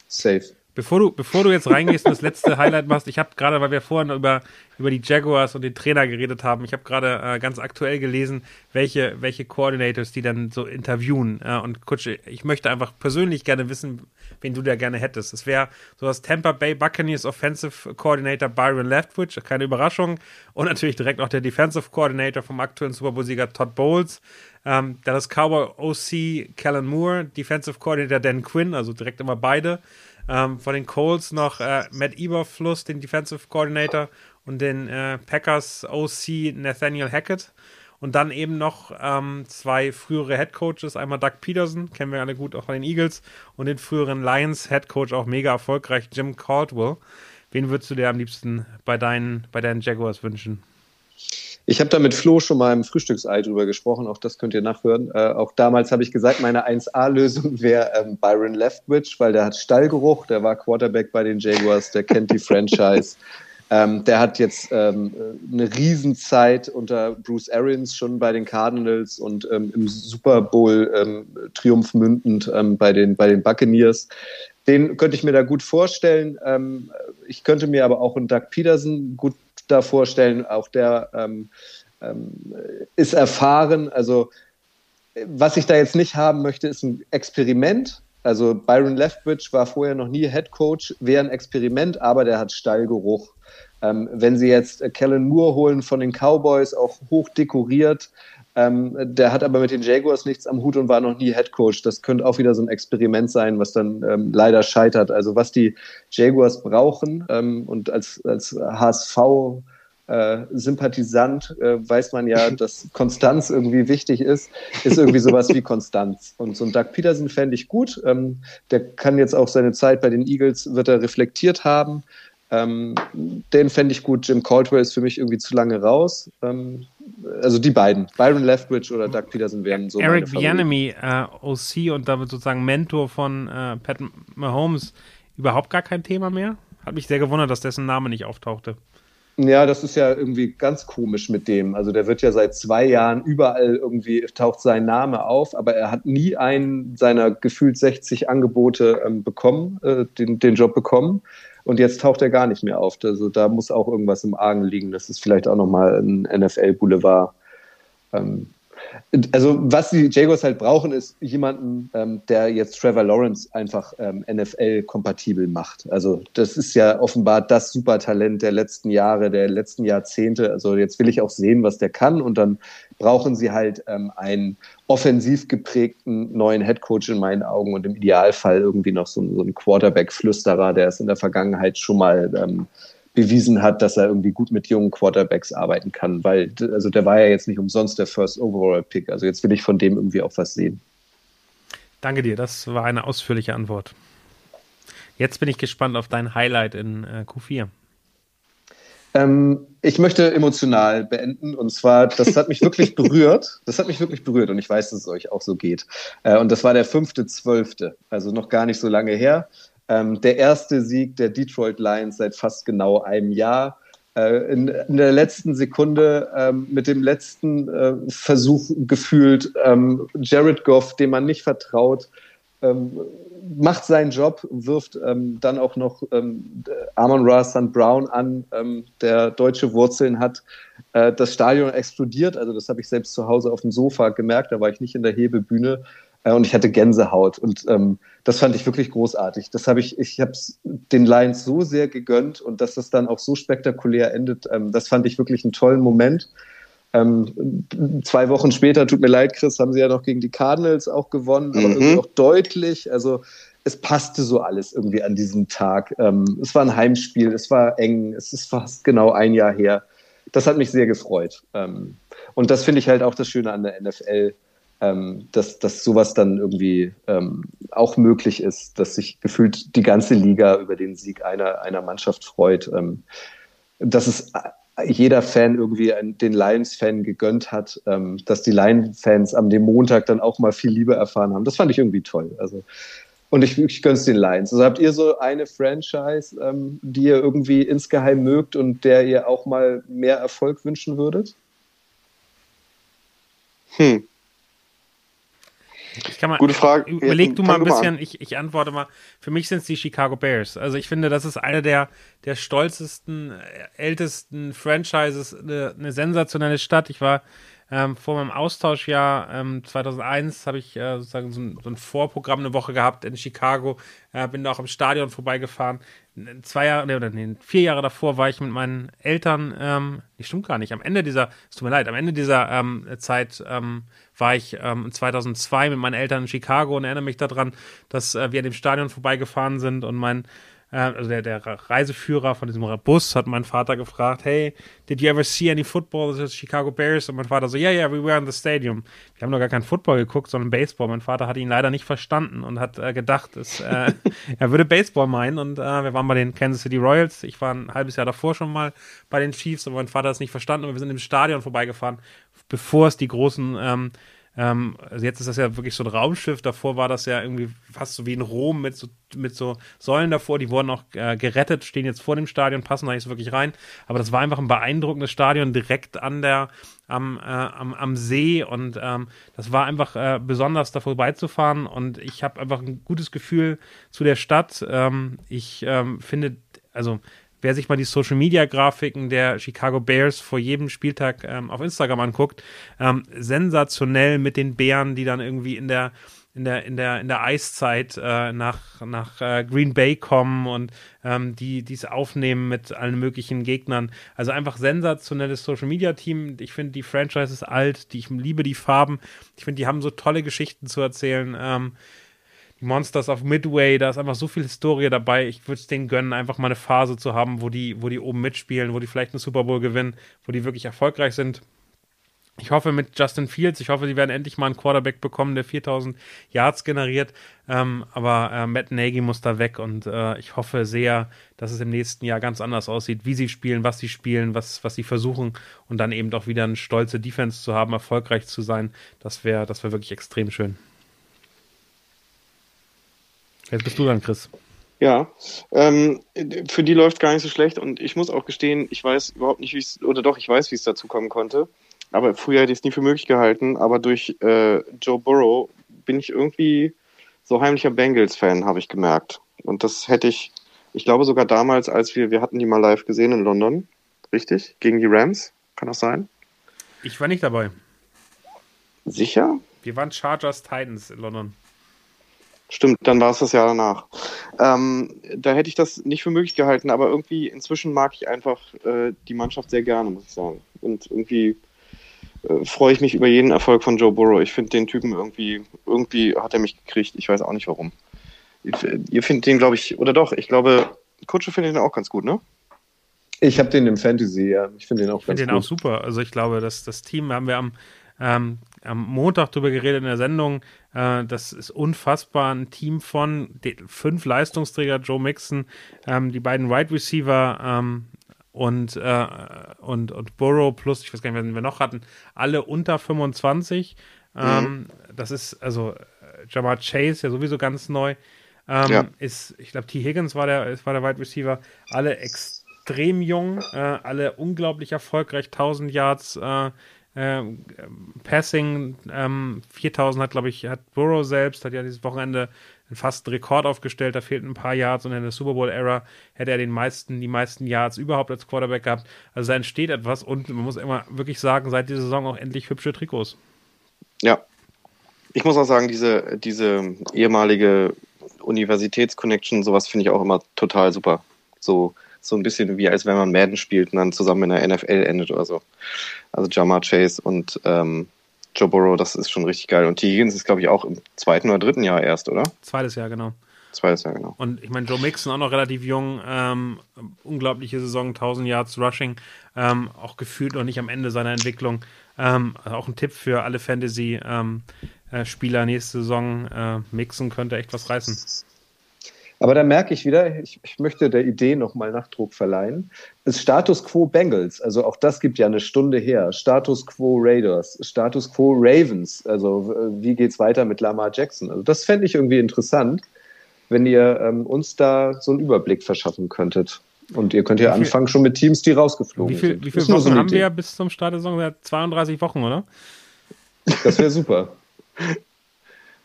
Safe. Bevor du, bevor du jetzt reingehst und das letzte Highlight machst, ich habe gerade, weil wir vorhin über, über die Jaguars und den Trainer geredet haben, ich habe gerade äh, ganz aktuell gelesen, welche, welche Coordinators die dann so interviewen. Äh, und Kutsche, ich möchte einfach persönlich gerne wissen, wen du da gerne hättest. Es wäre sowas Tampa Bay Buccaneers Offensive Coordinator Byron Leftwich, keine Überraschung. Und natürlich direkt noch der Defensive Coordinator vom aktuellen Super Bowl-Sieger Todd Bowles. Ähm, Dallas Cowboy O C Kellen Moore, Defensive Coordinator Dan Quinn, also direkt immer beide. Ähm, von den Colts noch äh, Matt Eberfluss, den Defensive Coordinator, und den äh, Packers O C Nathaniel Hackett. Und dann eben noch ähm, zwei frühere Headcoaches, einmal Doug Peterson, kennen wir alle gut, auch von den Eagles, und den früheren Lions Headcoach, auch mega erfolgreich, Jim Caldwell. Wen würdest du dir am liebsten bei deinen, bei deinen Jaguars wünschen? Ich habe da mit Flo schon mal im Frühstücksei drüber gesprochen, auch das könnt ihr nachhören. Äh, auch damals habe ich gesagt, meine eins A Lösung wäre ähm, Byron Leftwich, weil der hat Stallgeruch, der war Quarterback bei den Jaguars, der kennt die Franchise. Ähm, der hat jetzt ähm, eine Riesenzeit unter Bruce Arians schon bei den Cardinals und ähm, im Super Bowl ähm, Triumph mündend ähm, bei den, bei den Buccaneers. Den könnte ich mir da gut vorstellen. Ähm, ich könnte mir aber auch einen Doug Peterson gut da vorstellen, auch der ähm, ähm, ist erfahren, also was ich da jetzt nicht haben möchte, ist ein Experiment, also Byron Leftwich war vorher noch nie Head Coach, wäre ein Experiment, aber der hat Stallgeruch. Ähm, wenn sie jetzt Kellen Moore holen von den Cowboys, auch hoch dekoriert, ähm, der hat aber mit den Jaguars nichts am Hut und war noch nie Head Coach. Das könnte auch wieder so ein Experiment sein, was dann ähm, leider scheitert. Also was die Jaguars brauchen ähm, und als, als H S V-Sympathisant äh, äh, weiß man ja, dass Konstanz irgendwie wichtig ist, ist irgendwie sowas wie Konstanz. Und so ein Doug Peterson fände ich gut. Ähm, der kann jetzt auch seine Zeit bei den Eagles, wird er reflektiert haben. Ähm, den fände ich gut. Jim Caldwell ist für mich irgendwie zu lange raus. Ähm, also die beiden. Byron Leftwich oder Doug Peterson wären so Eric Bieniemy, äh, O C und damit sozusagen Mentor von äh, Pat Mahomes, überhaupt gar kein Thema mehr? Hat mich sehr gewundert, dass dessen Name nicht auftauchte. Ja, das ist ja irgendwie ganz komisch mit dem. Also der wird ja seit zwei Jahren überall irgendwie, taucht sein Name auf, aber er hat nie einen seiner gefühlt sechzig Angebote ähm, bekommen, äh, den, den Job bekommen. Und jetzt taucht er gar nicht mehr auf. Also da muss auch irgendwas im Argen liegen. Das ist vielleicht auch nochmal ein N F L-Boulevard. Ähm, also was die Jaguars halt brauchen, ist jemanden, ähm, der jetzt Trevor Lawrence einfach ähm, N F L-kompatibel macht. Also das ist ja offenbar das Supertalent der letzten Jahre, der letzten Jahrzehnte. Also jetzt will ich auch sehen, was der kann. Und dann brauchen sie halt ähm, einen offensiv geprägten neuen Headcoach in meinen Augen und im Idealfall irgendwie noch so, so einen Quarterback-Flüsterer, der es in der Vergangenheit schon mal ähm, bewiesen hat, dass er irgendwie gut mit jungen Quarterbacks arbeiten kann, weil also der war ja jetzt nicht umsonst der First Overall Pick. Also jetzt will ich von dem irgendwie auch was sehen. Danke dir, das war eine ausführliche Antwort. Jetzt bin ich gespannt auf dein Highlight in äh, Q vier. Ähm, ich möchte emotional beenden, und zwar, das hat mich wirklich berührt, das hat mich wirklich berührt und ich weiß, dass es euch auch so geht. Äh, und das war der fünfte zwölfte, also noch gar nicht so lange her. Ähm, der erste Sieg der Detroit Lions seit fast genau einem Jahr. Äh, in, in der letzten Sekunde, ähm, mit dem letzten äh, Versuch gefühlt, ähm, Jared Goff, dem man nicht vertraut, ähm, macht seinen Job, wirft ähm, dann auch noch ähm, Amon-Ra Saint Brown an, ähm, der deutsche Wurzeln hat. Äh, das Stadion explodiert, also das habe ich selbst zu Hause auf dem Sofa gemerkt, da war ich nicht in der Hebebühne. Und ich hatte Gänsehaut und ähm, das fand ich wirklich großartig. Das habe ich, ich habe es den Lions so sehr gegönnt und dass das dann auch so spektakulär endet, ähm, das fand ich wirklich einen tollen Moment. Ähm, zwei Wochen später, tut mir leid, Chris, haben sie ja noch gegen die Cardinals auch gewonnen, aber mhm. irgendwie auch deutlich. Also es passte so alles irgendwie an diesem Tag. Ähm, es war ein Heimspiel, es war eng, es ist fast genau ein Jahr her. Das hat mich sehr gefreut. Ähm, und das finde ich halt auch das Schöne an der N F L. Ähm, dass, dass sowas dann irgendwie ähm, auch möglich ist, dass sich gefühlt die ganze Liga über den Sieg einer, einer Mannschaft freut, ähm, dass es jeder Fan irgendwie einen, den Lions-Fan gegönnt hat, ähm, dass die Lions-Fans am dem Montag dann auch mal viel Liebe erfahren haben. Das fand ich irgendwie toll. Also, und ich, ich gönn's den Lions. Also habt ihr so eine Franchise, ähm, die ihr irgendwie insgeheim mögt und der ihr auch mal mehr Erfolg wünschen würdet? Hm. Ich kann mal, Gute Frage. Überleg ja, du mal ein bisschen, ich, ich antworte mal. Für mich sind es die Chicago Bears. Also ich finde, das ist eine der, der stolzesten, ältesten Franchises, eine, eine sensationelle Stadt. Ich war ähm, vor meinem Austauschjahr ähm, zweitausendeins, habe ich äh, sozusagen so ein, so ein Vorprogramm eine Woche gehabt in Chicago, äh, bin da auch im Stadion vorbeigefahren. Zwei Jahre, nee, oder nee, vier Jahre davor war ich mit meinen Eltern, ähm, das stimmt gar nicht, am Ende dieser, es tut mir leid, am Ende dieser ähm, Zeit ähm, war ich ähm, zweitausendzwei mit meinen Eltern in Chicago und erinnere mich daran, dass äh, wir an dem Stadion vorbeigefahren sind und mein, äh, also der, der Reiseführer von diesem Bus hat meinen Vater gefragt, hey, did you ever see any football, this is Chicago Bears? Und mein Vater so, yeah, yeah, we were in the stadium. Wir haben doch gar keinen Football geguckt, sondern Baseball. Mein Vater hat ihn leider nicht verstanden und hat äh, gedacht, es, äh, er würde Baseball meinen. Und äh, wir waren bei den Kansas City Royals. Ich war ein halbes Jahr davor schon mal bei den Chiefs, aber mein Vater hat es nicht verstanden. Und wir sind im Stadion vorbeigefahren, bevor es die großen... Ähm, Ähm, also jetzt ist das ja wirklich so ein Raumschiff, davor war das ja irgendwie fast so wie in Rom mit so, mit so Säulen davor, die wurden auch äh, gerettet, stehen jetzt vor dem Stadion, passen da nicht so wirklich rein, aber das war einfach ein beeindruckendes Stadion direkt an der, am, äh, am, am See und ähm, das war einfach äh, besonders, da vorbeizufahren und ich habe einfach ein gutes Gefühl zu der Stadt. Ähm, ich ähm, finde, also wer sich mal die Social-Media-Grafiken der Chicago Bears vor jedem Spieltag ähm, auf Instagram anguckt, ähm, sensationell mit den Bären, die dann irgendwie in der in der in der in der Eiszeit äh, nach nach äh, Green Bay kommen und ähm, die es aufnehmen mit allen möglichen Gegnern. Also einfach sensationelles Social-Media-Team. Ich finde, die Franchise ist alt. Die, ich liebe die Farben. Ich finde, die haben so tolle Geschichten zu erzählen. Ähm, Die Monsters of Midway, da ist einfach so viel Historie dabei. Ich würde es denen gönnen, einfach mal eine Phase zu haben, wo die, wo die oben mitspielen, wo die vielleicht einen Super Bowl gewinnen, wo die wirklich erfolgreich sind. Ich hoffe mit Justin Fields, ich hoffe, die werden endlich mal einen Quarterback bekommen, der viertausend Yards generiert. Ähm, aber äh, Matt Nagy muss da weg und äh, ich hoffe sehr, dass es im nächsten Jahr ganz anders aussieht, wie sie spielen, was sie spielen, was, was sie versuchen und dann eben auch wieder eine stolze Defense zu haben, erfolgreich zu sein. Das wäre, das wäre wirklich extrem schön. Jetzt bist du dran, Chris. Ja, ähm, für die läuft gar nicht so schlecht und ich muss auch gestehen, ich weiß überhaupt nicht, wie es, oder doch, ich weiß, wie es dazu kommen konnte, aber früher hätte ich es nie für möglich gehalten, aber durch äh, Joe Burrow bin ich irgendwie so heimlicher Bengals-Fan, habe ich gemerkt und das hätte ich Ich glaube sogar damals, als wir, wir hatten die mal live gesehen in London, richtig? Gegen die Rams, kann das sein? Ich war nicht dabei. Sicher? Wir waren Chargers Titans in London. Stimmt, dann war es das Jahr danach. Ähm, da hätte ich das nicht für möglich gehalten, aber irgendwie inzwischen mag ich einfach äh, die Mannschaft sehr gerne, muss ich sagen. Und irgendwie äh, freue ich mich über jeden Erfolg von Joe Burrow. Ich finde den Typen irgendwie, irgendwie hat er mich gekriegt. Ich weiß auch nicht warum. Ihr findet den, glaube ich, oder doch, ich glaube, Kutsche findet den auch ganz gut, ne? Ich habe den im Fantasy, ja. Ich finde den auch ich ganz find gut. Ich finde den auch super. Also ich glaube, dass das Team haben wir am ähm, am Montag drüber geredet in der Sendung, äh, das ist unfassbar, ein Team von fünf Leistungsträger, Joe Mixon, ähm, die beiden Wide Receiver ähm, und, äh, und, und Burrow plus, ich weiß gar nicht, wen wir noch hatten, alle unter fünfundzwanzig. Ähm, mhm. Das ist, also Jamar Chase, ja sowieso ganz neu, ähm, ja. ist, ich glaube, T. Higgins war der, war der Wide Receiver, alle extrem jung, äh, alle unglaublich erfolgreich, tausend Yards, äh, Ähm, Passing, ähm, viertausend hat, glaube ich, hat Burrow selbst, hat ja dieses Wochenende fast einen Rekord aufgestellt, da fehlten ein paar Yards und in der Super Bowl-Era hätte er den meisten, die meisten Yards überhaupt als Quarterback gehabt. Also da entsteht etwas und man muss immer wirklich sagen, seit dieser Saison auch endlich hübsche Trikots. Ja, ich muss auch sagen, diese, diese ehemalige Universitäts-Connection, sowas finde ich auch immer total super. So so ein bisschen wie, als wenn man Madden spielt und dann zusammen in der N F L endet oder so. Also Jamar Chase und ähm, Joe Burrow, das ist schon richtig geil. Und T. Higgins ist, glaube ich, auch im zweiten oder dritten Jahr erst, oder? Zweites Jahr, genau. Zweites Jahr, genau. Und ich meine, Joe Mixon auch noch relativ jung, ähm, unglaubliche Saison, tausend Yards Rushing, ähm, auch gefühlt noch nicht am Ende seiner Entwicklung. Ähm, auch ein Tipp für alle Fantasy-Spieler ähm, nächste Saison, äh, Mixon könnte echt was reißen. Aber da merke ich wieder, ich, ich möchte der Idee nochmal Nachdruck verleihen. Es Status Quo Bengals, also auch das gibt ja eine Stunde her. Status Quo Raiders, Status Quo Ravens, also wie geht's weiter mit Lamar Jackson? Also das fände ich irgendwie interessant, wenn ihr ähm, uns da so einen Überblick verschaffen könntet. Und ihr könnt ja anfangen schon mit Teams, die rausgeflogen wie viel, sind. Wie viele Wochen so haben Idee. Wir bis zum Start der Saison? zweiunddreißig Wochen, oder? Das wäre super.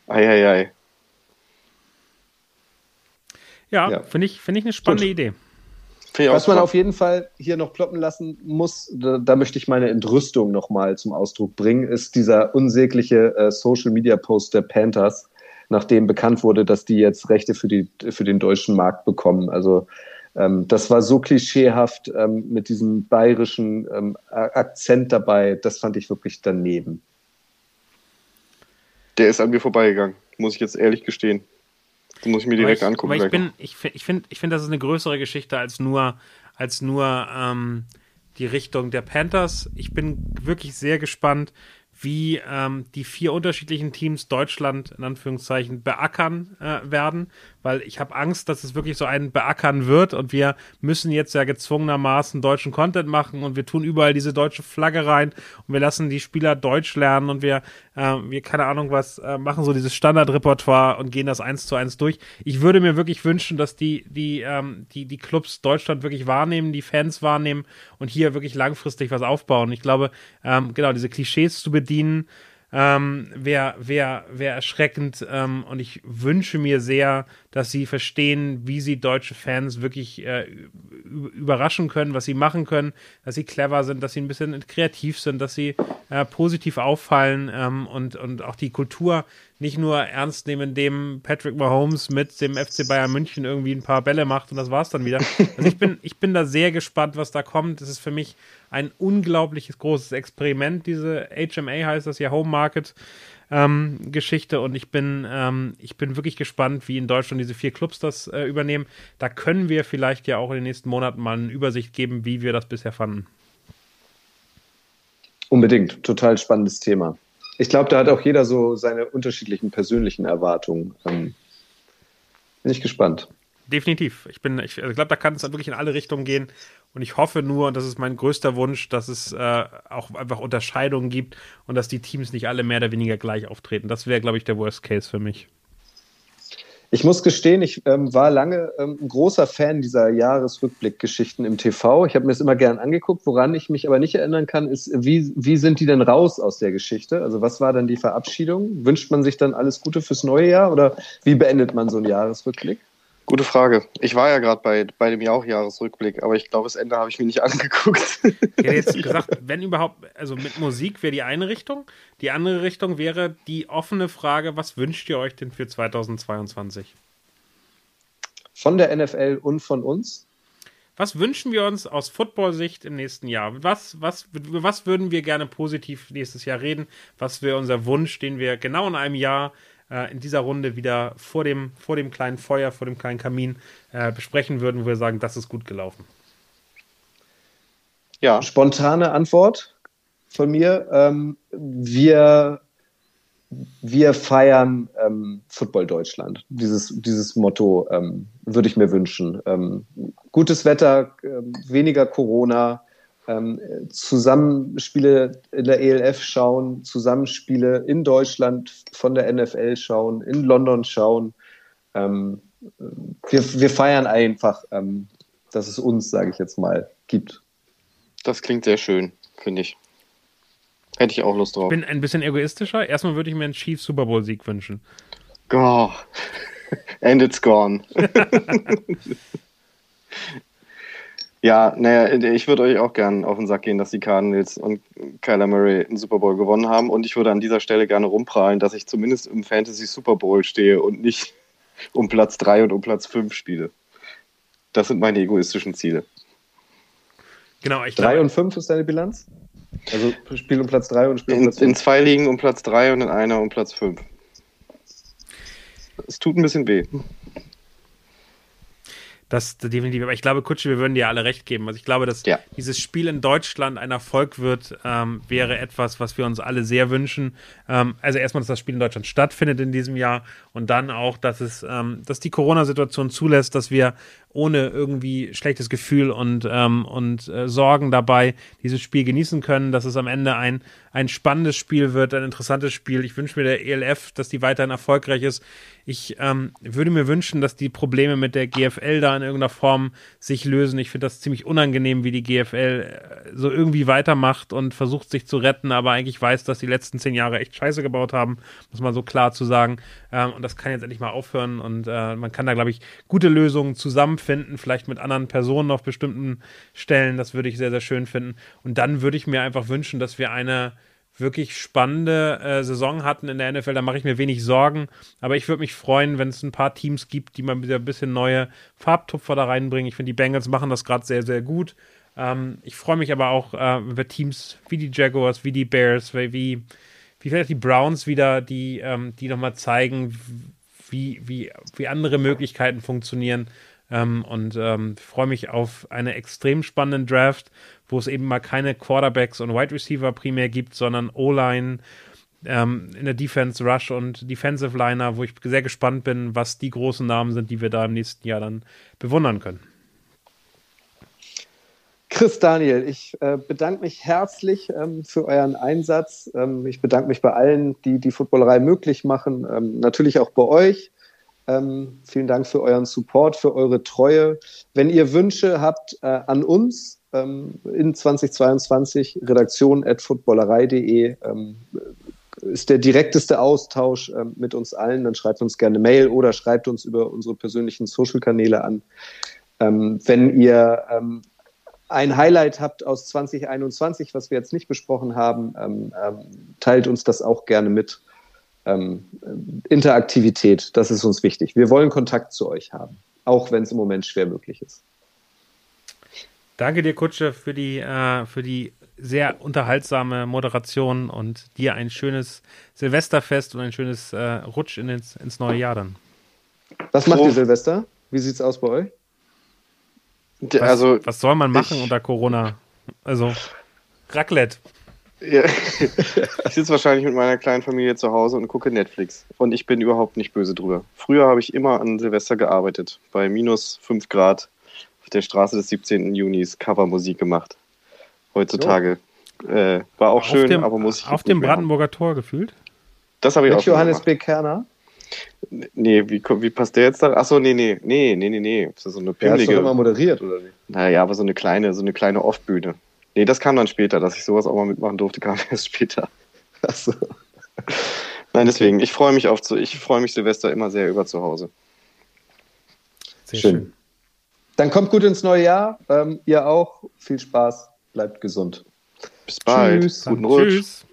Ei, ei, ei. Ja, ja. finde ich, find ich eine spannende Gut. Idee. Was man auf jeden Fall hier noch ploppen lassen muss, da, da möchte ich meine Entrüstung nochmal zum Ausdruck bringen, ist dieser unsägliche äh, Social-Media-Post der Panthers, nachdem bekannt wurde, dass die jetzt Rechte für, die, für den deutschen Markt bekommen. Also ähm, das war so klischeehaft ähm, mit diesem bayerischen ähm, Akzent dabei, das fand ich wirklich daneben. Der ist an mir vorbeigegangen, muss ich jetzt ehrlich gestehen. Die muss ich mir direkt ich, angucken. Ich, bin, ich, ich finde, ich find, das ist eine größere Geschichte als nur, als nur ähm, die Richtung der Panthers. Ich bin wirklich sehr gespannt, wie ähm, die vier unterschiedlichen Teams Deutschland in Anführungszeichen beackern äh, werden, weil ich habe Angst, dass es wirklich so ein Beackern wird und wir müssen jetzt ja gezwungenermaßen deutschen Content machen und wir tun überall diese deutsche Flagge rein und wir lassen die Spieler Deutsch lernen und wir, äh, wir keine Ahnung was, äh, machen so dieses Standardrepertoire und gehen das eins zu eins durch. Ich würde mir wirklich wünschen, dass die, die, ähm, die, die Clubs Deutschland wirklich wahrnehmen, die Fans wahrnehmen und hier wirklich langfristig was aufbauen. Ich glaube, ähm, genau, diese Klischees zu bedienen, dienen, ähm, wäre wär, wär erschreckend ähm, und ich wünsche mir sehr, dass sie verstehen, wie sie deutsche Fans wirklich äh, überraschen können, was sie machen können, dass sie clever sind, dass sie ein bisschen kreativ sind, dass sie äh, positiv auffallen ähm, und, und auch die Kultur nicht nur ernst nehmen, indem Patrick Mahomes mit dem F C Bayern München irgendwie ein paar Bälle macht und das war's dann wieder. Also ich bin, ich bin da sehr gespannt, was da kommt. Das ist für mich ein unglaubliches großes Experiment, diese H M A heißt das ja, Home Market ähm, Geschichte und ich bin, ähm, ich bin wirklich gespannt, wie in Deutschland diese vier Clubs das äh, übernehmen. Da können wir vielleicht ja auch in den nächsten Monaten mal eine Übersicht geben, wie wir das bisher fanden. Unbedingt, total spannendes Thema. Ich glaube, da hat auch jeder so seine unterschiedlichen persönlichen Erwartungen. Ähm, bin ich gespannt. Definitiv. Ich bin, ich also glaube, da kann es wirklich in alle Richtungen gehen. Und ich hoffe nur, und das ist mein größter Wunsch, dass es äh, auch einfach Unterscheidungen gibt und dass die Teams nicht alle mehr oder weniger gleich auftreten. Das wäre, glaube ich, der Worst Case für mich. Ich muss gestehen, ich ähm, war lange ähm, ein großer Fan dieser Jahresrückblickgeschichten im T V. Ich habe mir das immer gern angeguckt. Woran ich mich aber nicht erinnern kann, ist, wie, wie sind die denn raus aus der Geschichte? Also was war dann die Verabschiedung? Wünscht man sich dann alles Gute fürs neue Jahr? Oder wie beendet man so einen Jahresrückblick? Gute Frage. Ich war ja gerade bei, bei dem Jauch-Jahresrückblick, aber ich glaube, das Ende habe ich mir nicht angeguckt. Ich hätte jetzt gesagt, wenn überhaupt, also mit Musik wäre die eine Richtung. Die andere Richtung wäre die offene Frage, was wünscht ihr euch denn für zweitausendzweiundzwanzig? Von der N F L und von uns? Was wünschen wir uns aus Football-Sicht im nächsten Jahr? Was, was, was würden wir gerne positiv nächstes Jahr reden? Was wäre unser Wunsch, den wir genau in einem Jahr in dieser Runde wieder vor dem, vor dem kleinen Feuer, vor dem kleinen Kamin äh, besprechen würden, wo wir sagen, das ist gut gelaufen? Ja, spontane Antwort von mir. Ähm, wir, wir feiern ähm, Football Deutschland. Dieses, dieses Motto ähm, würde ich mir wünschen. Ähm, gutes Wetter, äh, weniger Corona, Ähm, Zusammenspiele in der E L F schauen, Zusammenspiele in Deutschland von der N F L schauen, in London schauen. Ähm, wir, wir feiern einfach, ähm, dass es uns, sage ich jetzt mal, gibt. Das klingt sehr schön, finde ich. Hätte ich auch Lust drauf. Ich bin ein bisschen egoistischer. Erstmal würde ich mir einen Chiefs Super Bowl Sieg wünschen. Oh. And it's gone. Ja, naja, ich würde euch auch gerne auf den Sack gehen, dass die Cardinals und Kyler Murray einen Super Bowl gewonnen haben, und ich würde an dieser Stelle gerne rumprahlen, dass ich zumindest im Fantasy Super Bowl stehe und nicht um Platz drei und um Platz fünf spiele. Das sind meine egoistischen Ziele. Genau, ich glaube. drei und fünf ist deine Bilanz? Also Spiel um Platz drei und Spiel um Platz fünf? In zwei liegen um Platz drei und in einer um Platz fünf. Es tut ein bisschen weh. Das definitiv, aber ich glaube, Kutsche, wir würden dir alle recht geben. Also ich glaube, dass ja. dieses Spiel in Deutschland ein Erfolg wird, ähm, wäre etwas, was wir uns alle sehr wünschen. Ähm, also erstmal, dass das Spiel in Deutschland stattfindet in diesem Jahr, und dann auch, dass es, ähm, dass die Corona-Situation zulässt, dass wir ohne irgendwie schlechtes Gefühl und, ähm, und äh, Sorgen dabei dieses Spiel genießen können, dass es am Ende ein, ein spannendes Spiel wird, ein interessantes Spiel. Ich wünsche mir der E L F, dass die weiterhin erfolgreich ist. Ich ähm, würde mir wünschen, dass die Probleme mit der G F L da in irgendeiner Form sich lösen. Ich finde das ziemlich unangenehm, wie die G F L so irgendwie weitermacht und versucht, sich zu retten, aber eigentlich weiß, dass die letzten zehn Jahre echt Scheiße gebaut haben, muss man so klar zu sagen. Ähm, und das kann jetzt endlich mal aufhören, und äh, man kann da, glaube ich, gute Lösungen zusammenfinden, vielleicht mit anderen Personen auf bestimmten Stellen. Das würde ich sehr, sehr schön finden. Und dann würde ich mir einfach wünschen, dass wir eine wirklich spannende äh, Saison hatten in der N F L, da mache ich mir wenig Sorgen, aber ich würde mich freuen, wenn es ein paar Teams gibt, die mal wieder ein bisschen neue Farbtupfer da reinbringen. Ich finde, die Bengals machen das gerade sehr, sehr gut. Ähm, ich freue mich aber auch äh, über Teams wie die Jaguars, wie die Bears, wie, wie vielleicht die Browns wieder, die, ähm, die nochmal zeigen, wie, wie, wie andere Möglichkeiten funktionieren. Ähm, und ähm, freue mich auf eine extrem spannende Draft, wo es eben mal keine Quarterbacks und Wide Receiver primär gibt, sondern O-Line, ähm, in der Defense, Rush und Defensive Liner, wo ich sehr gespannt bin, was die großen Namen sind, die wir da im nächsten Jahr dann bewundern können. Chris, Daniel, ich äh, bedanke mich herzlich ähm, für euren Einsatz. Ähm, ich bedanke mich bei allen, die die Footballerei möglich machen, ähm, natürlich auch bei euch. Ähm, vielen Dank für euren Support, für eure Treue. Wenn ihr Wünsche habt äh, an uns ähm, in zweitausendzweiundzwanzig, redaktion at footballerei punkt de ähm, ist der direkteste Austausch ähm, mit uns allen. Dann schreibt uns gerne Mail oder schreibt uns über unsere persönlichen Social-Kanäle an. Ähm, wenn ihr ähm, ein Highlight habt aus zweitausendeinundzwanzig, was wir jetzt nicht besprochen haben, ähm, ähm, teilt uns das auch gerne mit. Ähm, Interaktivität, das ist uns wichtig. Wir wollen Kontakt zu euch haben, auch wenn es im Moment schwer möglich ist. Danke dir, Kutsche, für die, äh, für die sehr unterhaltsame Moderation, und dir ein schönes Silvesterfest und ein schönes äh, Rutsch in ins, ins neue Jahr dann. Was macht ihr Silvester? Wie sieht es aus bei euch? Was, also, was soll man machen ich, unter Corona? Also Raclette. Ja. Ich sitze wahrscheinlich mit meiner kleinen Familie zu Hause und gucke Netflix. Und ich bin überhaupt nicht böse drüber. Früher habe ich immer an Silvester gearbeitet. Bei minus fünf Grad auf der Straße des siebzehnten Junis Covermusik gemacht. Heutzutage. So. Äh, war auch auf schön, dem, aber muss ich. Auf dem Brandenburger haben. Tor gefühlt? Das habe ich mit auch Johannes B. Kerner? Nee, wie, wie passt der jetzt da? Achso, nee, nee, nee, nee, nee, nee. Ist das so eine pimmelige. Hast du immer moderiert, oder nicht? Naja, aber so eine kleine, so eine kleine Off-Bühne. Nee, das kam dann später, dass ich sowas auch mal mitmachen durfte, kam erst später. Achso. Nein, deswegen, ich freue mich auf, ich freue mich Silvester immer sehr über zu Hause. Sehr schön. schön. Dann kommt gut ins neue Jahr. Ähm, ihr auch. Viel Spaß. Bleibt gesund. Bis bald. Tschüss. Guten Rutsch. Tschüss.